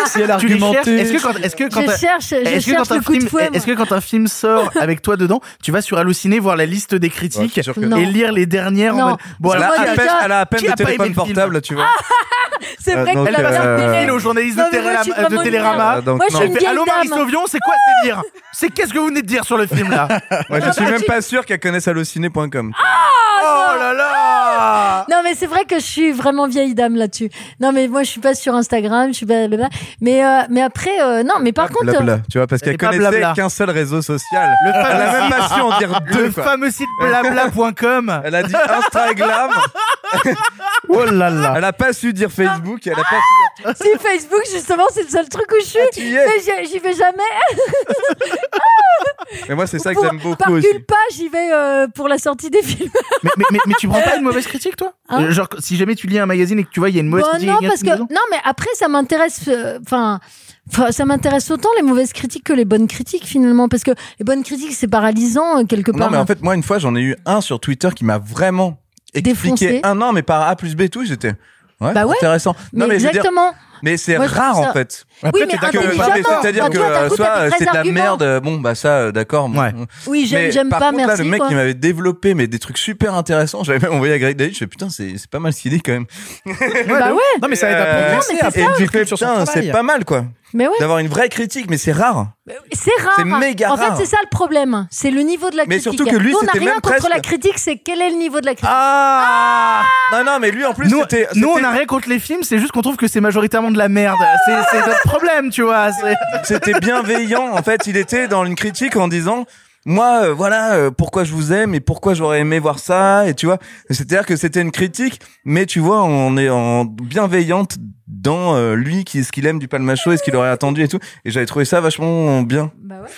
Si elle argumentait. Est-ce que quand, est-ce que quand, je cherche, je cherche le coup film, de fouet. Est-ce que quand un film sort avec toi dedans, tu vas sur Allociné voir la liste des critiques ouais, que... et lire les dernières? Non. En... Bon, elle, elle, déjà... elle a à peine le téléphone portable, tu vois. C'est vrai euh, que elle a euh... fait mail aux journalistes de Télérama. Moi, je suis une vieille dame. Allô, Marie Sauvion, c'est quoi ce délire? C'est qu'est-ce que vous venez de dire sur le film là? Je suis même pas sûr qu'elle connaisse allociné point com. Oh là là. Ah non, mais c'est vrai que je suis vraiment vieille dame là-dessus. Non, mais moi, je suis pas sur Instagram, je suis pas blablabla. Mais, euh, mais après, euh, non, mais par contre. Euh... Tu vois, parce qu'elle connaissait qu'un seul réseau social. Le fameux... Elle a même pas su en dire deux. Le quoi. Fameux site blabla point com. Elle a dit Instagram. Oh là là. Elle a pas su dire Facebook. Elle a pas su dire... Si, Facebook, justement, c'est le seul truc où je suis. Ah, tu y es. Mais j'y vais jamais. Mais moi, c'est ça que j'aime beaucoup. Par culpa, j'y vais euh, pour la sortie des films. mais, mais, mais, mais tu prends pas une mauvaise critique, toi? Hein? euh, Genre, si jamais tu lis un magazine et que tu vois, il y a une mauvaise bon, critique. Non, parce que, non, mais après, ça m'intéresse. Enfin, euh, ça m'intéresse autant les mauvaises critiques que les bonnes critiques, finalement. Parce que les bonnes critiques, c'est paralysant, quelque part. Non, mais en fait, moi, une fois, j'en ai eu un sur Twitter qui m'a vraiment expliqué défoncé. Un an, mais par A plus B, tout. J'étais. Ouais, bah ouais, intéressant. Mais non, mais exactement. Mais c'est moi, rare ça... en fait. En oui, fait, mais que, mais c'est-à-dire que euh, soit c'est de la merde, bon bah ça, euh, d'accord. Ouais. Oui, j'aime, mais, j'aime par pas. Contre, merci. Là, le mec qui m'avait développé mais des trucs super intéressants, j'avais même envoyé à Greg David. Je fais putain, c'est c'est pas mal ce qu'il dit quand même. Bah ouais. Non mais ça aide à progresser. Euh, et tu fais putain, c'est pas mal quoi. Mais ouais. D'avoir une vraie critique, mais c'est rare. C'est rare. C'est méga rare. En fait, c'est ça le problème. C'est le niveau de la critique. Mais surtout que lui, nous, on n'a rien contre presque... la critique, c'est quel est le niveau de la critique. Ah, ah non, non, mais lui, en plus, nous, c'était, c'était... Nous, on n'a rien contre les films, c'est juste qu'on trouve que c'est majoritairement de la merde. C'est, c'est notre problème, tu vois. C'est... C'était bienveillant. En fait, il était dans une critique en disant... Moi, euh, voilà, euh, pourquoi je vous aime et pourquoi j'aurais aimé voir ça, et tu vois, c'est-à-dire que c'était une critique, mais tu vois, on est en bienveillante dans euh, lui, qui, ce qu'il aime du palmachot et ce qu'il aurait attendu et tout, et j'avais trouvé ça vachement bien. Bah ouais.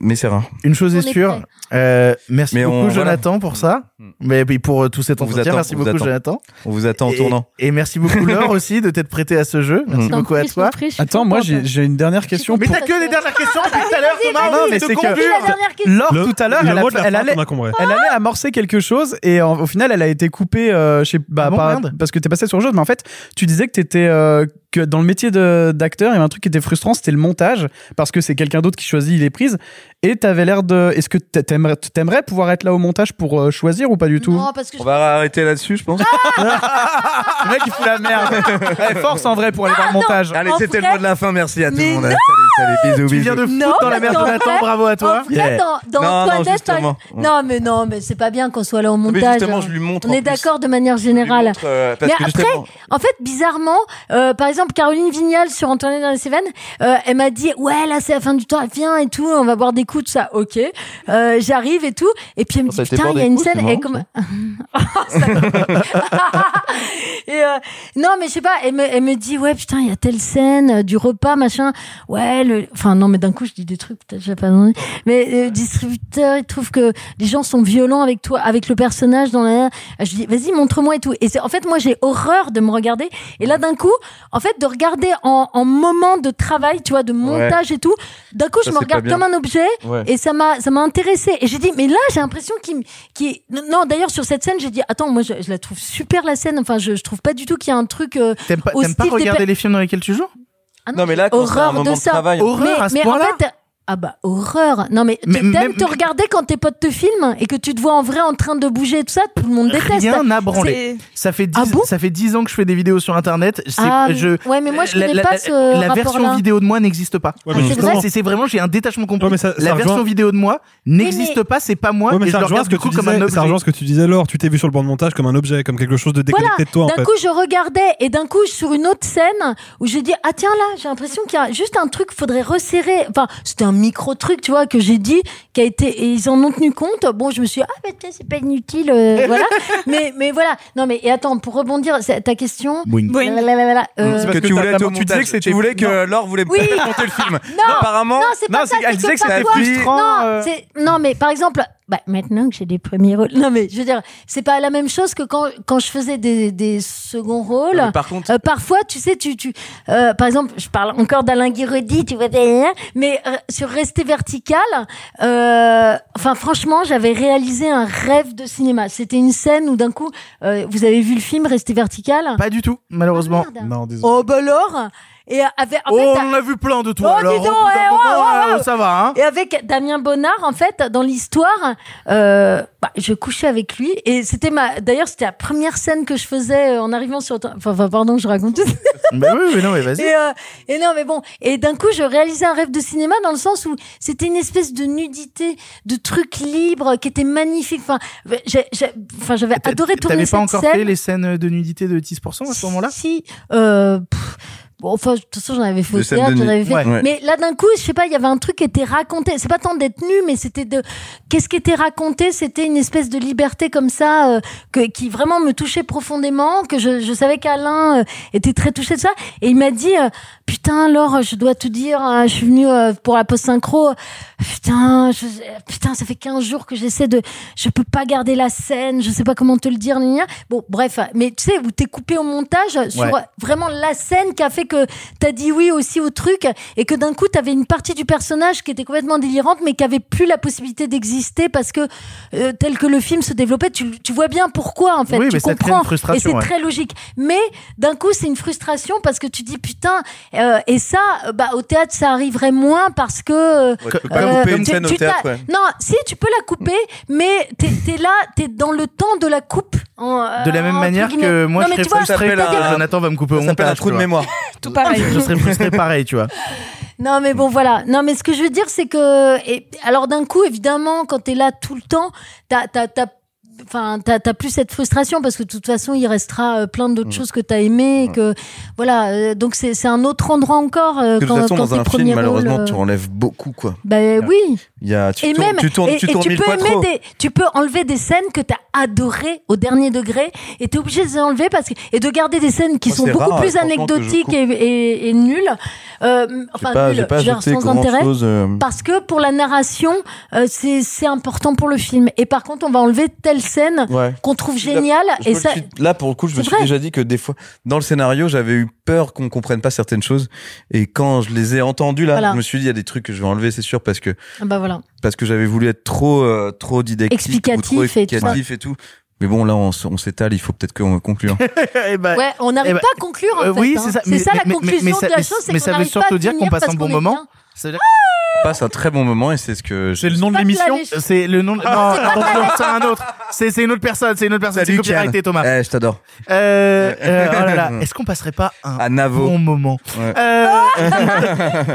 Mais c'est rare. Une chose on est sûre, euh, merci mais beaucoup on, Jonathan voilà. pour ça, mais pour euh, tout cet entretien, merci beaucoup attend. Jonathan. On vous attend en tournant. Et, et merci beaucoup Laure aussi de t'être prêtée à ce jeu, merci beaucoup prie, à toi. Prie, Attends, moi j'ai, j'ai une dernière question. Mais pour... t'as que des dernières questions depuis tout à l'heure, Thomas. Non, mais c'est que Laure tout à l'heure, elle, a, elle, allait, elle allait amorcer quelque chose et en, au final elle a été coupée euh, chez, bah, bon, par, parce que t'es passé sur le jeu, mais en fait tu disais que t'étais... Euh, que dans le métier de, d'acteur, il y avait un truc qui était frustrant, c'était le montage, parce que c'est quelqu'un d'autre qui choisit les prises, et t'avais l'air de... Est-ce que t'aimerais, t'aimerais pouvoir être là au montage pour choisir ou pas du tout? Non, parce que on je... va arrêter là-dessus, je pense. Le mec, il fout la merde. Ouais, force, en vrai, pour aller ah, voir le montage. Allez, c'était le mot de la fin, merci à tout le monde. Salut, salut, bisous, bisous. Tu viens de foutre non, dans la merde de Nathan, bravo à toi. En yeah. Dans, dans non, non, toilette, justement. On... Non, mais non, mais c'est pas bien qu'on soit là au montage. Mais justement, je lui montre. On est d'accord de manière générale. Mais après, en fait, bizarrement, par exemple, Par exemple, Caroline Vignal sur Antoinette dans les Cévennes, euh, elle m'a dit ouais là c'est la fin du temps, viens et tout, on va boire des coups de ça, ok. Euh, j'arrive et tout, et puis elle me dit putain il y a une scène, et comme oh, ça... et euh, non mais je sais pas, elle me, elle me dit ouais putain il y a telle scène euh, du repas machin, ouais le, enfin non mais d'un coup je dis des trucs peut-être j'ai pas entendu, mais le euh, distributeur il trouve que les gens sont violents avec toi, avec le personnage dans la, je dis vas-y montre-moi et tout, et c'est en fait moi j'ai horreur de me regarder, et là d'un coup en fait de regarder en, en moment de travail, tu vois, de montage ouais. et tout. D'un coup, ça, je me regarde comme un objet ouais. et ça m'a, ça m'a intéressée. Et j'ai dit, mais là, j'ai l'impression qu'il, qu'il... Non, d'ailleurs, sur cette scène, j'ai dit, attends, moi, je, je la trouve super, la scène. Enfin, je, je trouve pas du tout qu'il y a un truc euh, t'aimes pas, au t'aimes style pas regarder des... les films dans lesquels tu joues? Ah non, non, mais là, quand c'est un moment de, de travail... Horreur mais, à ce mais point-là en fait, ah bah, horreur. Non, mais tu aimes te regarder quand tes potes te filment et que tu te vois en vrai en train de bouger et tout ça, tout le monde déteste. Rien n'a branlé. Ça fait dix, ah bon ça fait dix ans que je fais des vidéos sur Internet. C'est, ah, je, ouais, mais moi, je connais la, pas ce rapport-là. La version là. vidéo de moi n'existe pas. Ouais, mais ah, c'est, vrai c'est, c'est vraiment, j'ai un détachement complet. Ouais, ça, la ça version rejoint... vidéo de moi n'existe mais... pas, c'est pas moi. Ouais, mais et ça je regarde du coup disais, comme un objet. Ça rejoint ce que tu disais, Laure. Tu t'es vu sur le banc de montage comme un objet, comme quelque chose de déconnecté de toi. D'un coup, je regardais et d'un coup, sur une autre scène où j'ai dit, ah tiens, là, j'ai l'impression qu'il y a juste un truc, faudrait resserrer. Enfin, c'était un micro truc tu vois que j'ai dit qui a été et ils en ont tenu compte. Bon je me suis dit, ah bah tiens c'est pas inutile euh, voilà mais mais voilà non mais et attends pour rebondir ta question oui euh, c'est parce que tu voulais tu disais que tu voulais que Laure voulait oui. monter le film non apparemment non c'est pas non, ça c'est, elle disait que c'était frustrant euh... non, c'est, non mais par exemple bah maintenant que j'ai des premiers rôles non mais je veux dire c'est pas la même chose que quand quand je faisais des des seconds rôles par contre euh, parfois tu sais tu tu euh, par exemple je parle encore d'Alain Guiraudy tu vois mais euh, sur Rester vertical euh, enfin franchement j'avais réalisé un rêve de cinéma, c'était une scène où d'un coup euh, vous avez vu le film Rester vertical? Pas du tout malheureusement. Ah, non désolé. Oh bah alors Et avec, en oh, fait, on a vu plein de toi. Oh, alors, dis donc, oh, eh, moment, oh, oh, oh. Ça va. Hein. Et avec Damien Bonnard, en fait, dans l'histoire, euh, bah, je couchais avec lui. Et c'était ma. D'ailleurs, c'était la première scène que je faisais en arrivant sur. Enfin, enfin pardon, je raconte tout. Ben oui, mais non, mais vas-y. Et, euh, et non, mais bon. Et d'un coup, je réalisais un rêve de cinéma dans le sens où c'était une espèce de nudité, de truc libre qui était magnifique. Enfin, j'ai, j'ai, enfin j'avais T'a, adoré tourner cette scène. T'avais pas encore fait les scènes de nudité de dix pour cent à ce moment-là ? Si. Euh, pff, Bon, enfin, de toute façon, j'en avais fait au théâtre, j'en avais fait. Ouais, ouais. Mais là, d'un coup, je sais pas, il y avait un truc qui était raconté. C'est pas tant d'être nu, mais c'était de, qu'est-ce qui était raconté? C'était une espèce de liberté comme ça, euh, que, qui vraiment me touchait profondément, que je, je savais qu'Alain euh, était très touché de ça. Et il m'a dit, euh, putain, Laure, je dois tout dire, hein, je suis venue euh, pour la post-synchro. Putain, je, putain, ça fait quinze jours que j'essaie de, je peux pas garder la scène, je sais pas comment te le dire, ni rien. Bon, bref, mais tu sais, où t'es coupé au montage sur ouais. vraiment la scène qui a fait que t'as dit oui aussi au truc et que d'un coup t'avais une partie du personnage qui était complètement délirante mais qui avait plus la possibilité d'exister parce que euh, tel que le film se développait, tu, tu vois bien pourquoi en fait, oui, tu comprends et c'est ouais. très logique, mais d'un coup c'est une frustration parce que tu dis putain euh, et ça, bah au théâtre ça arriverait moins parce que euh, ouais, tu peux pas euh, couper une tu, scène tu au théâtre ouais. non, si tu peux la couper mais t'es, t'es là, t'es dans le temps de la coupe en, euh, de la même manière que moi non, je serais frustré la... Jonathan va me couper ça au montage, un trou de mémoire tout pareil. Je serais frustré pareil, tu vois. Non, mais bon, voilà. Non, mais ce que je veux dire, c'est que, et, alors d'un coup, évidemment, quand t'es là tout le temps, t'as, t'as, t'as, enfin, t'as, t'as plus cette frustration parce que de toute façon, il restera plein d'autres mmh. choses que t'as aimées et que, voilà. Donc c'est, c'est un autre endroit encore. Euh, de toute façon, dans un film, malheureusement, rôles, euh... tu enlèves beaucoup, quoi. Ben bah, oui. Il y a, tu et tournes, même, tu tournes, et, tu tournes et tu peux aimer des, tu peux enlever des scènes que t'as adorées au dernier degré et t'es obligé de les enlever parce que, et de garder des scènes qui oh, sont beaucoup rare, plus anecdotiques et, et, et nulles, euh, enfin, pas, nulles, genre sans intérêt. Chose, euh... Parce que pour la narration, euh, c'est, c'est important pour le film. Et par contre, on va enlever telle scène ouais. qu'on trouve géniale. Et ça... suis, là, pour le coup, je me suis vrai. déjà dit que des fois, dans le scénario, j'avais eu peur qu'on comprenne pas certaines choses. Et quand je les ai entendues, là, voilà. je me suis dit, il y a des trucs que je vais enlever, c'est sûr, parce que. Bah, voilà. Voilà. Parce que j'avais voulu être trop, euh, trop didactique, explicatif, trop explicatif et, et tout. Mais bon, là, on, on s'étale, il faut peut-être qu'on conclure. bah, ouais, on n'arrive bah, pas à conclure, en euh, fait. Oui, hein. c'est ça. C'est mais, ça mais, la conclusion mais, mais, de la chose, c'est mais qu'on ça veut surtout dire qu'on passe un bon moment. Ça veut dire... On passe un très bon moment et c'est ce que... Je... C'est le nom c'est de l'émission de C'est le nom de... Non, c'est attention, c'est un autre. C'est, c'est une autre personne, c'est une autre personne. Salut, c'est copyrighté, Thomas. Eh, je t'adore. Euh, euh, oh là là. Est-ce qu'on passerait pas un bon moment ouais. euh,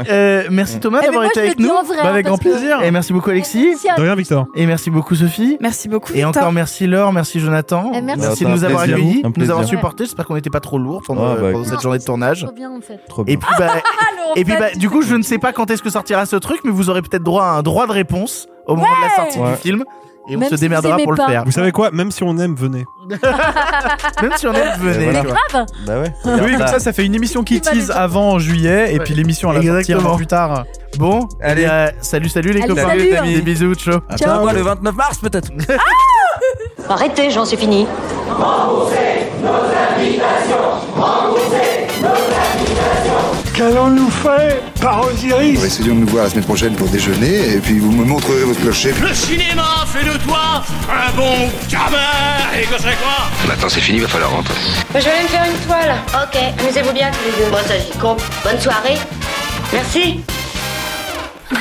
euh, Merci Thomas eh d'avoir moi, été avec nous. Vrai, bah, avec grand plaisir. Que... Et merci beaucoup Alexis. Merci à... De rien, Victor. Et merci beaucoup Sophie. Merci beaucoup Victor. Et encore merci Laure, merci Jonathan. Et merci merci de nous avoir accueillis, de nous avoir supportés. J'espère qu'on n'était pas trop lourds pendant cette journée de tournage. Trop bien en fait. Et puis bah... Et puis bah, du coup, je ne sais pas quand est-ce que sortira ce truc, mais vous aurez peut-être droit à un droit de réponse au moment ouais de la sortie ouais. du film. Et même on se si démerdera pour pas. le faire. Vous savez quoi ? Même si on aime, venez. Même si on aime, venez. C'est grave. Bah ouais. Oui, comme ça, ça fait une émission qui tease avant en juillet, ouais. et puis l'émission à la sortie plus tard. Bon, allez, euh, salut, salut les allez, copains. Salut, salut, des bisous, ciao. Attends, on voit le vingt-neuf mars peut-être. Ah arrêtez, j'en suis fini. Remboursez nos invitations. Remboursez nos invitations. Qu'allons-nous faire par Osiris ? Nous essayons de nous voir la semaine prochaine pour déjeuner et puis vous me montrerez votre clocher. Le cinéma fait de toi un bon gamin et que c'est quoi ? Maintenant c'est fini, il va falloir rentrer. Je vais aller me faire une toile. Ok, amusez-vous bien tous les deux. Bon, ça j'y compte. Bonne soirée. Merci.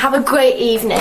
Have a great evening.